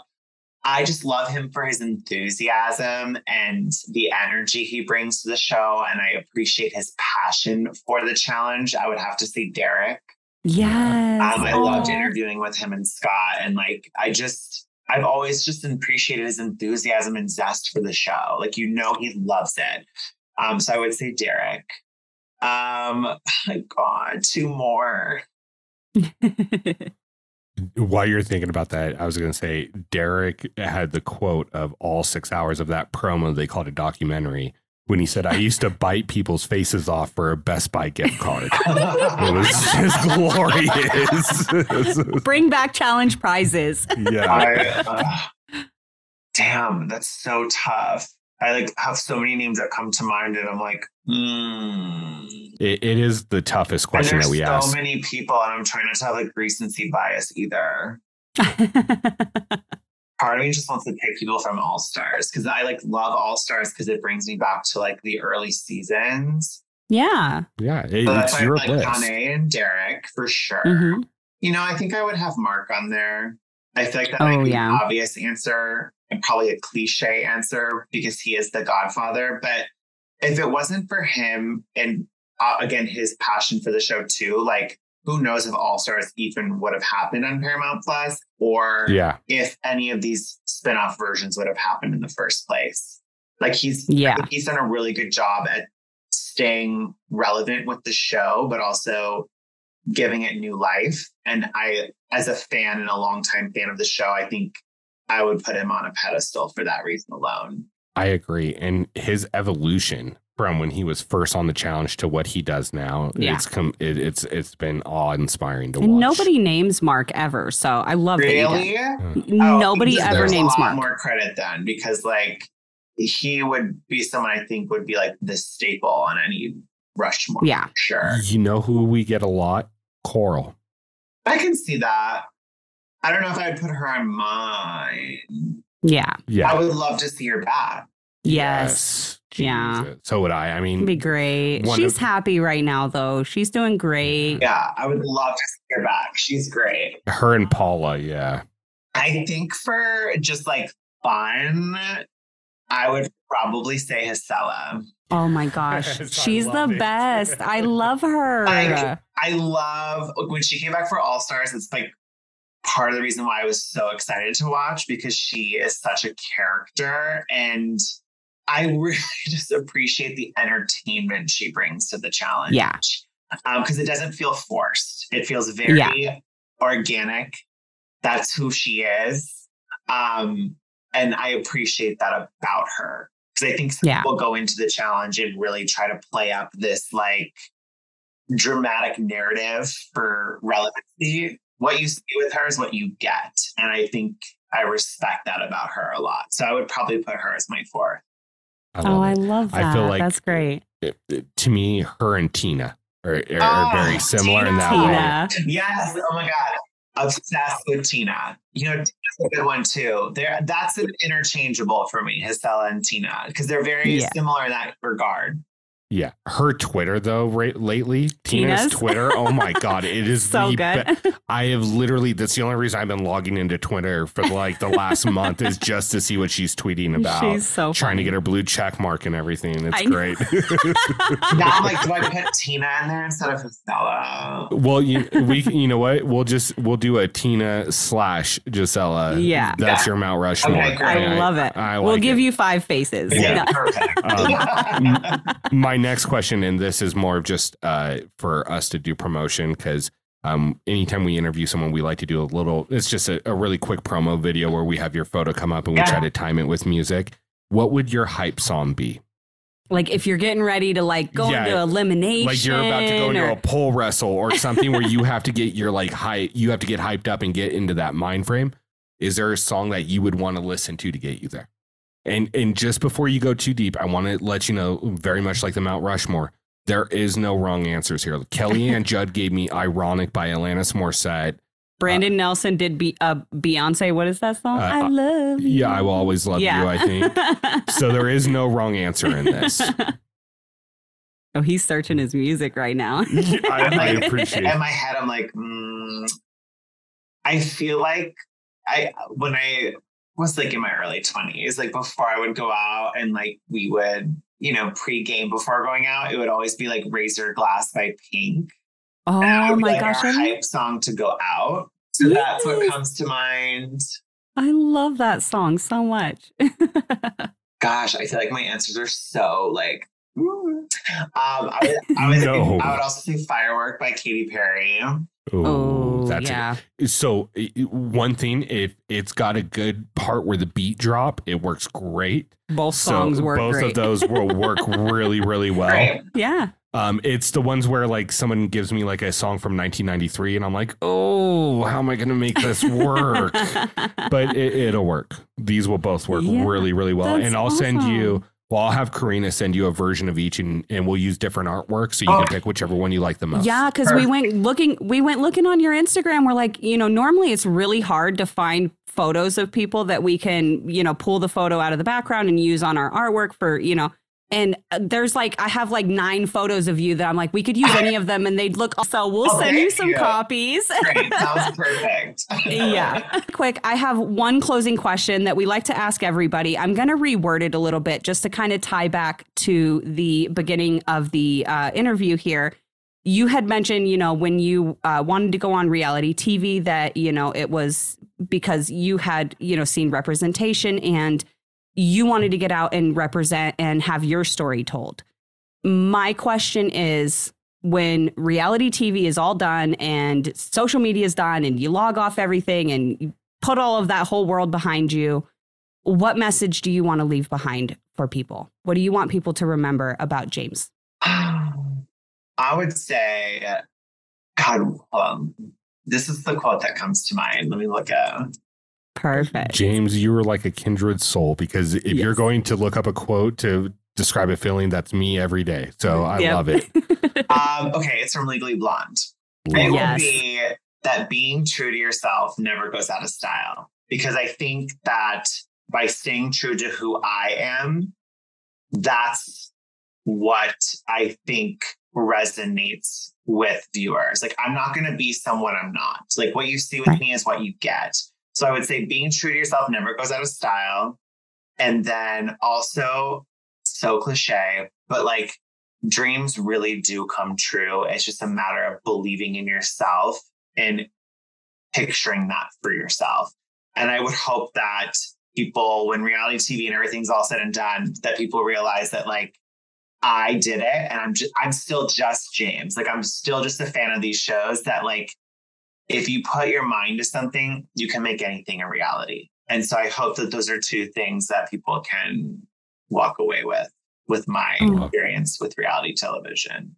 I just love him for his enthusiasm and the energy he brings to the show. And I appreciate his passion for the challenge. I would have to say Derek. Yes. Um, I loved interviewing with him and Scott. And like, I just, I've always just appreciated his enthusiasm and zest for the show. Like, you know, he loves it. Um, so I would say Derek. Um, oh my God, two more. While you're thinking about that, I was going to say Derek had the quote of all six hours of that promo. They called it documentary when he said, "I used to bite people's faces off for a Best Buy gift card." It was just glorious. Bring back challenge prizes. Yeah. I, uh, damn, that's so tough. I like have so many names that come to mind, and I'm like, hmm. It, it is the toughest question that we so ask. So many people, and I'm trying not to have like recency bias either. Part of me just wants to pick people from All Stars because I like love All Stars because it brings me back to like the early seasons. Yeah, yeah, it, so it's your like list. Kanye and Derek for sure. Mm-hmm. You know, I think I would have Mark on there. I feel like that oh, might be yeah. an obvious answer. And probably a cliche answer because he is the godfather. But if it wasn't for him and uh, again, his passion for the show too, like who knows if All Stars even would have happened on Paramount Plus or yeah. if any of these spinoff versions would have happened in the first place. Like he's, yeah. he's done a really good job at staying relevant with the show, but also giving it new life. And I, as a fan and a longtime fan of the show, I think I would put him on a pedestal for that reason alone. I agree. And his evolution from when he was first on the challenge to what he does now, yeah. it's com- it, it's it's been awe-inspiring to and watch. Nobody names Mark ever, so I love it. Really? Oh, nobody ever names Mark. A lot more credit then, because like he would be someone I think would be like the staple on any Rushmore. Yeah. Sure. You know who we get a lot? Coral. I can see that. I don't know if I'd put her on mine. Yeah. yeah. I would love to see her back. Yes. yes. Yeah. So would I. I mean. It'd be great. She's of, happy right now, though. She's doing great. Yeah. I would love to see her back. She's great. Her and Paula. Yeah. I think for just like fun, I would probably say Hasela. Oh, my gosh. She's the it. best. I love her. Like, I love when she came back for All Stars. It's like part of the reason why I was so excited to watch because she is such a character and I really just appreciate the entertainment she brings to the challenge. Yeah. Um, because it doesn't feel forced. It feels very yeah. organic. That's who she is. Um, and I appreciate that about her because I think some yeah. people go into the challenge and really try to play up this like dramatic narrative for relevancy. What you see with her is what you get. And I think I respect that about her a lot. So I would probably put her as my fourth. I oh, I love that. I feel like that's great. It, it, to me, her and Tina are, are, oh, are very similar Tina. in that Tina. way. Yes. Oh, my God. Obsessed with Tina. You know, Tina's a good one, too. They're, that's an interchangeable for me, Hasela and Tina, because they're very yeah. similar in that regard. Yeah. Her Twitter, though, right lately, Tina's, Tina's Twitter. Oh, my God. It is so the good. Be- I have literally that's the only reason I've been logging into Twitter for like the last month is just to see what she's tweeting about. She's so trying funny. to get her blue check mark and everything. It's I great. Now I'm like, do I put Tina in there instead of Hasela? Well, you, we, you know what? We'll just we'll do a Tina slash Gisela. Yeah. That's yeah. your Mount Rushmore. Okay, I, I love it. I, I like we'll give it. you five faces. Yeah. Yeah. Um, my My next question, and this is more of just uh, for us to do promotion, because um, anytime we interview someone, we like to do a little, it's just a, a really quick promo video where we have your photo come up and we yeah. try to time it with music. What would your hype song be? Like if you're getting ready to like go yeah, into elimination. Like you're about to go into or... a pole wrestle or something where you have to get your like hype, you have to get hyped up and get into that mind frame. Is there a song that you would want to listen to to get you there? And and just before you go too deep, I want to let you know, very much like the Mount Rushmore, there is no wrong answers here. Kellyanne Judd gave me "Ironic" by Alanis Morissette. Brandon uh, Nelson did be, uh, Beyonce. What is that song? Uh, I love you. Yeah, I will always love yeah. you, I think. So there is no wrong answer in this. Oh, he's searching his music right now. I, I appreciate it. In my head, I'm like, mm, I feel like I when I was like in my early twenties, like before I would go out and like we would, you know, pre-game before going out, it would always be like Razor Glass by Pink. Oh my like gosh. Our hype song to go out. So yes. That's what comes to mind. I love that song so much. Gosh, I feel like my answers are so like, um, I would, I would, no. I would also say Firework by Katy Perry. Oh, that's yeah. It. So one thing, if it's got a good part where the beat drop, it works great. Both so songs work both great. Of those will work really, really well. Right. Yeah. Um, it's the ones where like someone gives me like a song from nineteen ninety-three and I'm like, oh, how am I going to make this work? But it, it'll work. These will both work yeah, really, really well. And I'll awesome. send you, well, I'll have Karina send you a version of each and, and we'll use different artwork. So you oh. can pick whichever one you like the most. Yeah, because we went looking, we went looking on your Instagram. We're like, you know, normally it's really hard to find photos of people that we can, you know, pull the photo out of the background and use on our artwork for, you know. And there's like, I have like nine photos of you that I'm like, we could use any of them and they'd look. So we'll okay, send you some yeah. copies. Great. Sounds perfect. Yeah. Quick. I have one closing question that we like to ask everybody. I'm going to reword it a little bit just to kind of tie back to the beginning of the uh, interview here. You had mentioned, you know, when you uh, wanted to go on reality T V that, you know, it was because you had, you know, seen representation and you wanted to get out and represent and have your story told. My question is, when reality T V is all done and social media is done and you log off everything and you put all of that whole world behind you, what message do you want to leave behind for people? What do you want people to remember about James? I would say, God, hold on. This is the quote that comes to mind. Let me look at Perfect. James, you were like a kindred soul, because if yes. you're going to look up a quote to describe a feeling, that's me every day. So I yep. love it. um, okay, it's from Legally Blonde. Blonde. It yes. will be that being true to yourself never goes out of style, because I think that by staying true to who I am, that's what I think resonates with viewers. Like, I'm not going to be someone I'm not. Like, what you see with right. me is what you get. So I would say being true to yourself never goes out of style. And then also, so cliche, but like dreams really do come true. It's just a matter of believing in yourself and picturing that for yourself. And I would hope that people, when reality T V and everything's all said and done, that people realize that like, I did it and I'm just, I'm still just James. Like, I'm still just a fan of these shows that like, if you put your mind to something, you can make anything a reality. And so I hope that those are two things that people can walk away with, with my oh. experience with reality television.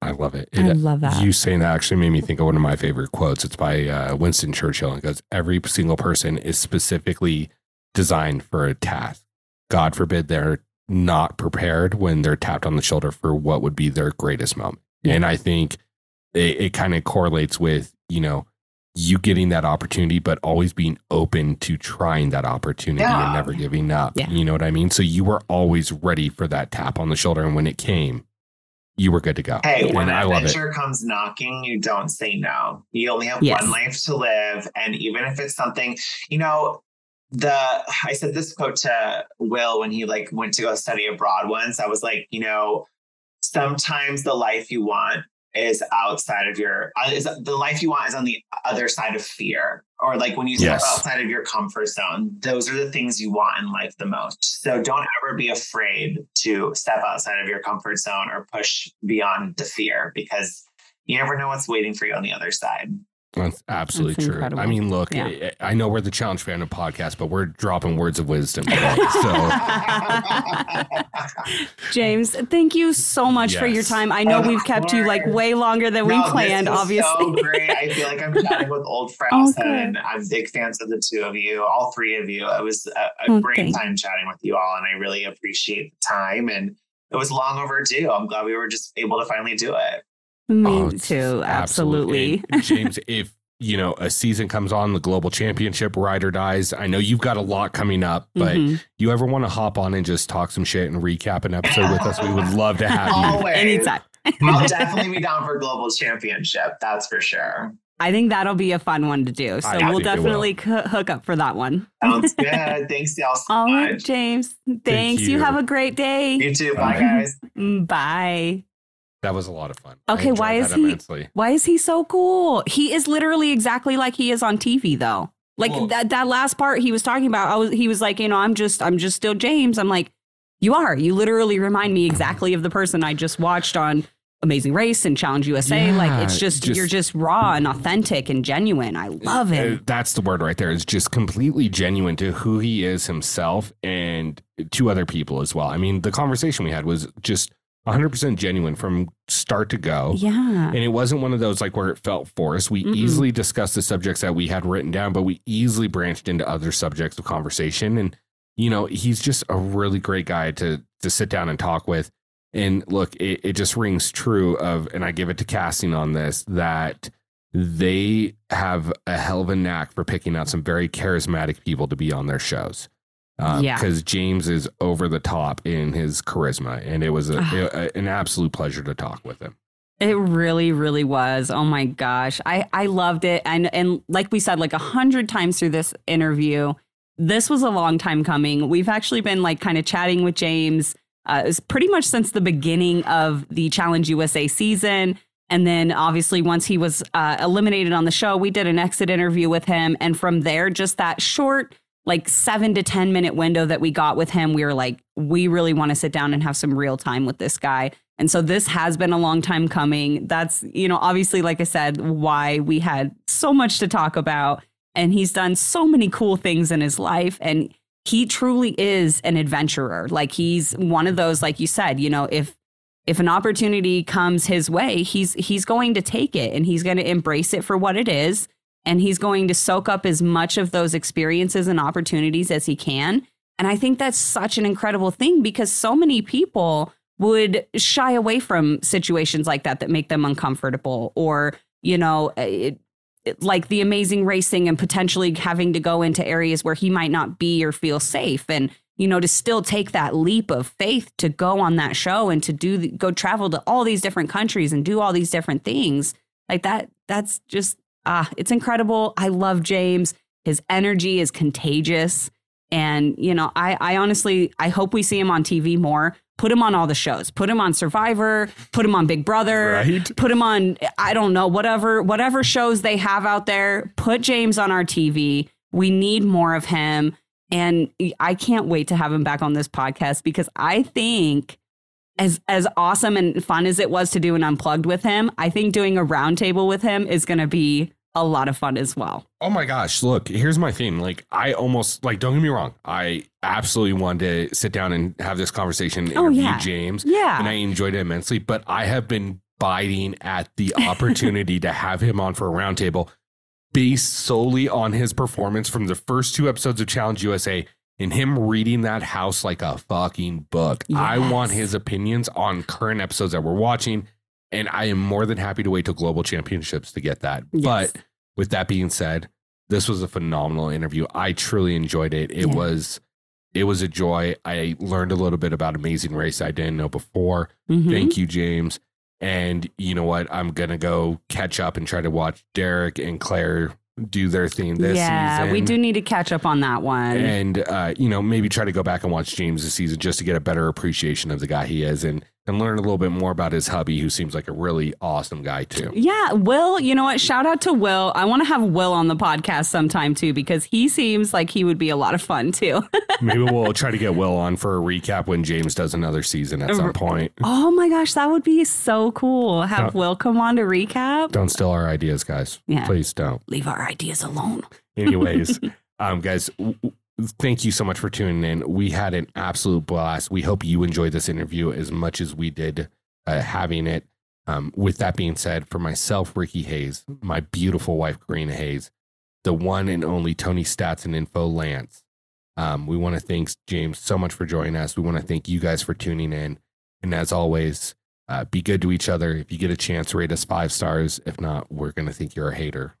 I love it. it. I love that. You saying that actually made me think of one of my favorite quotes. It's by uh, Winston Churchill, and it goes, every single person is specifically designed for a task. God forbid they're not prepared when they're tapped on the shoulder for what would be their greatest moment. Yeah. And I think it, it kind of correlates with, you know, you getting that opportunity, but always being open to trying that opportunity yeah. and never giving up. Yeah. You know what I mean? So you were always ready for that tap on the shoulder. And when it came, you were good to go. Hey, and when an adventure comes knocking, you don't say no. You only have yes. one life to live. And even if it's something, you know, the, I said this quote to Will when he like went to go study abroad once. I was like, you know, sometimes the life you want is outside of your, is the life you want is on the other side of fear, or like when you step yes. outside of your comfort zone, those are the things you want in life the most. So don't ever be afraid to step outside of your comfort zone or push beyond the fear, because you never know what's waiting for you on the other side. That's absolutely That's true. Incredible. I mean, look, yeah. I know we're the Challenge Fandom podcast, but we're dropping words of wisdom today, so. James, thank you so much yes. for your time. I know of we've kept course. you like way longer than no, we planned, this was obviously. So great. I feel like I'm chatting with old friends, okay. and I'm big fans of the two of you, all three of you. It was a, a okay. great time chatting with you all, and I really appreciate the time. And it was long overdue. I'm glad we were just able to finally do it. Me oh, too. Absolutely. absolutely. James, if you know, a season comes on, the global championship, rider dies. I know you've got a lot coming up, but mm-hmm. you ever want to hop on and just talk some shit and recap an episode with us? We would love to have you. Always. Anytime. I'll definitely be down for global championship. That's for sure. I think that'll be a fun one to do. So I we'll definitely c- hook up for that one. Sounds good. Thanks y'all so All much. Right, James. Thanks. Thank you. You have a great day. You too. Bye, Bye guys. Bye. That was a lot of fun. Okay, why is he immensely. why is he so cool? He is literally exactly like he is on T V though. Like well, that that last part he was talking about, I was he was like, you know, I'm just I'm just still James. I'm like, you are. You literally remind me exactly of the person I just watched on Amazing Race and Challenge U S A. Yeah, like it's just, just you're just raw and authentic and genuine. I love it. Uh, that's the word right there. It's just completely genuine to who he is himself and to other people as well. I mean, the conversation we had was just one hundred percent genuine from start to go. Yeah. And it wasn't one of those like where it felt forced. We mm-hmm. easily discussed the subjects that we had written down, but we easily branched into other subjects of conversation. And, you know, he's just a really great guy to to sit down and talk with. And look, it, it just rings true of, and I give it to casting on this, that they have a hell of a knack for picking out some very charismatic people to be on their shows. Um, yeah, because James is over the top in his charisma, and it was a, a, an absolute pleasure to talk with him. It really, really was. Oh my gosh, I, I loved it, and and like we said, like a hundred times through this interview, this was a long time coming. We've actually been like kind of chatting with James, uh, it was pretty much since the beginning of the Challenge U S A season, and then obviously once he was uh, eliminated on the show, we did an exit interview with him, and from there, just that short. Like seven to ten minute window that we got with him, we were like, we really want to sit down and have some real time with this guy. And so this has been a long time coming. That's, you know, obviously, like I said, why we had so much to talk about. And he's done so many cool things in his life. And he truly is an adventurer. Like he's one of those, like you said, you know, if if an opportunity comes his way, he's he's going to take it and he's going to embrace it for what it is. And he's going to soak up as much of those experiences and opportunities as he can. And I think that's such an incredible thing because so many people would shy away from situations like that that make them uncomfortable or, you know, it, it, like the amazing racing and potentially having to go into areas where he might not be or feel safe. And, you know, to still take that leap of faith to go on that show and to do the, go travel to all these different countries and do all these different things like that. That's just. Ah, it's incredible. I love James. His energy is contagious. And, you know, I, I honestly, I hope we see him on T V more. Put him on all the shows. Put him on Survivor. Put him on Big Brother. Right. Put him on, I don't know, whatever, whatever shows they have out there. Put James on our T V. We need more of him. And I can't wait to have him back on this podcast because I think As as awesome and fun as it was to do an Unplugged with him, I think doing a roundtable with him is going to be a lot of fun as well. Oh, my gosh. Look, here's my thing. Like, I almost like don't get me wrong. I absolutely wanted to sit down and have this conversation. And oh, interview yeah. James. Yeah. And I enjoyed it immensely. But I have been biting at the opportunity to have him on for a roundtable based solely on his performance from the first two episodes of Challenge U S A. And him reading that house like a fucking book. Yes. I want his opinions on current episodes that we're watching. And I am more than happy to wait till Global Championships to get that. Yes. But with that being said, this was a phenomenal interview. I truly enjoyed it. It yeah. was it was a joy. I learned a little bit about Amazing Race I didn't know before. Mm-hmm. Thank you, James. And you know what? I'm going to go catch up and try to watch Derek and Claire do their thing this yeah, season. Yeah, we do need to catch up on that one. And, uh, you know, maybe try to go back and watch James this season just to get a better appreciation of the guy he is and, and learn a little bit more about his hubby, who seems like a really awesome guy, too. Yeah, Will, you know what? Shout out to Will. I want to have Will on the podcast sometime, too, because he seems like he would be a lot of fun, too. Maybe we'll try to get Will on for a recap when James does another season at some point. Oh, my gosh. That would be so cool. Have no. Will come on to recap. Don't steal our ideas, guys. Yeah. Please don't. Leave our ideas alone. Anyways, um, guys, w- thank you so much for tuning in. We had an absolute blast. We hope you enjoyed this interview as much as we did uh, having it. Um, with that being said, for myself, Ricky Hayes, my beautiful wife, Karina Hayes, the one and only Tony Stats and Info Lance, um, we want to thank James so much for joining us. We want to thank you guys for tuning in. And as always, uh, be good to each other. If you get a chance, rate us five stars. If not, we're going to think you're a hater.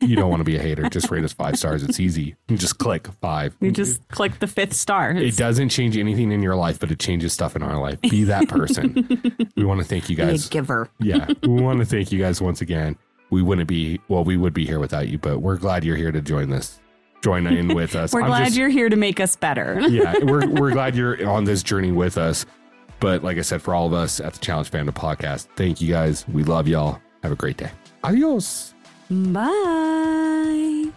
You don't want to be a hater. Just rate us five stars. It's easy. You just click five. You just click the fifth star. It's... It doesn't change anything in your life, but it changes stuff in our life. Be that person. We want to thank you guys. Be a giver. Yeah. We want to thank you guys once again. We wouldn't be, well, we would be here without you, but we're glad you're here to join this. Join in with us. We're I'm glad just, you're here to make us better. Yeah. We're, we're glad you're on this journey with us. But like I said, for all of us at the Challenge Fandom Podcast, thank you guys. We love y'all. Have a great day. Adios. Bye.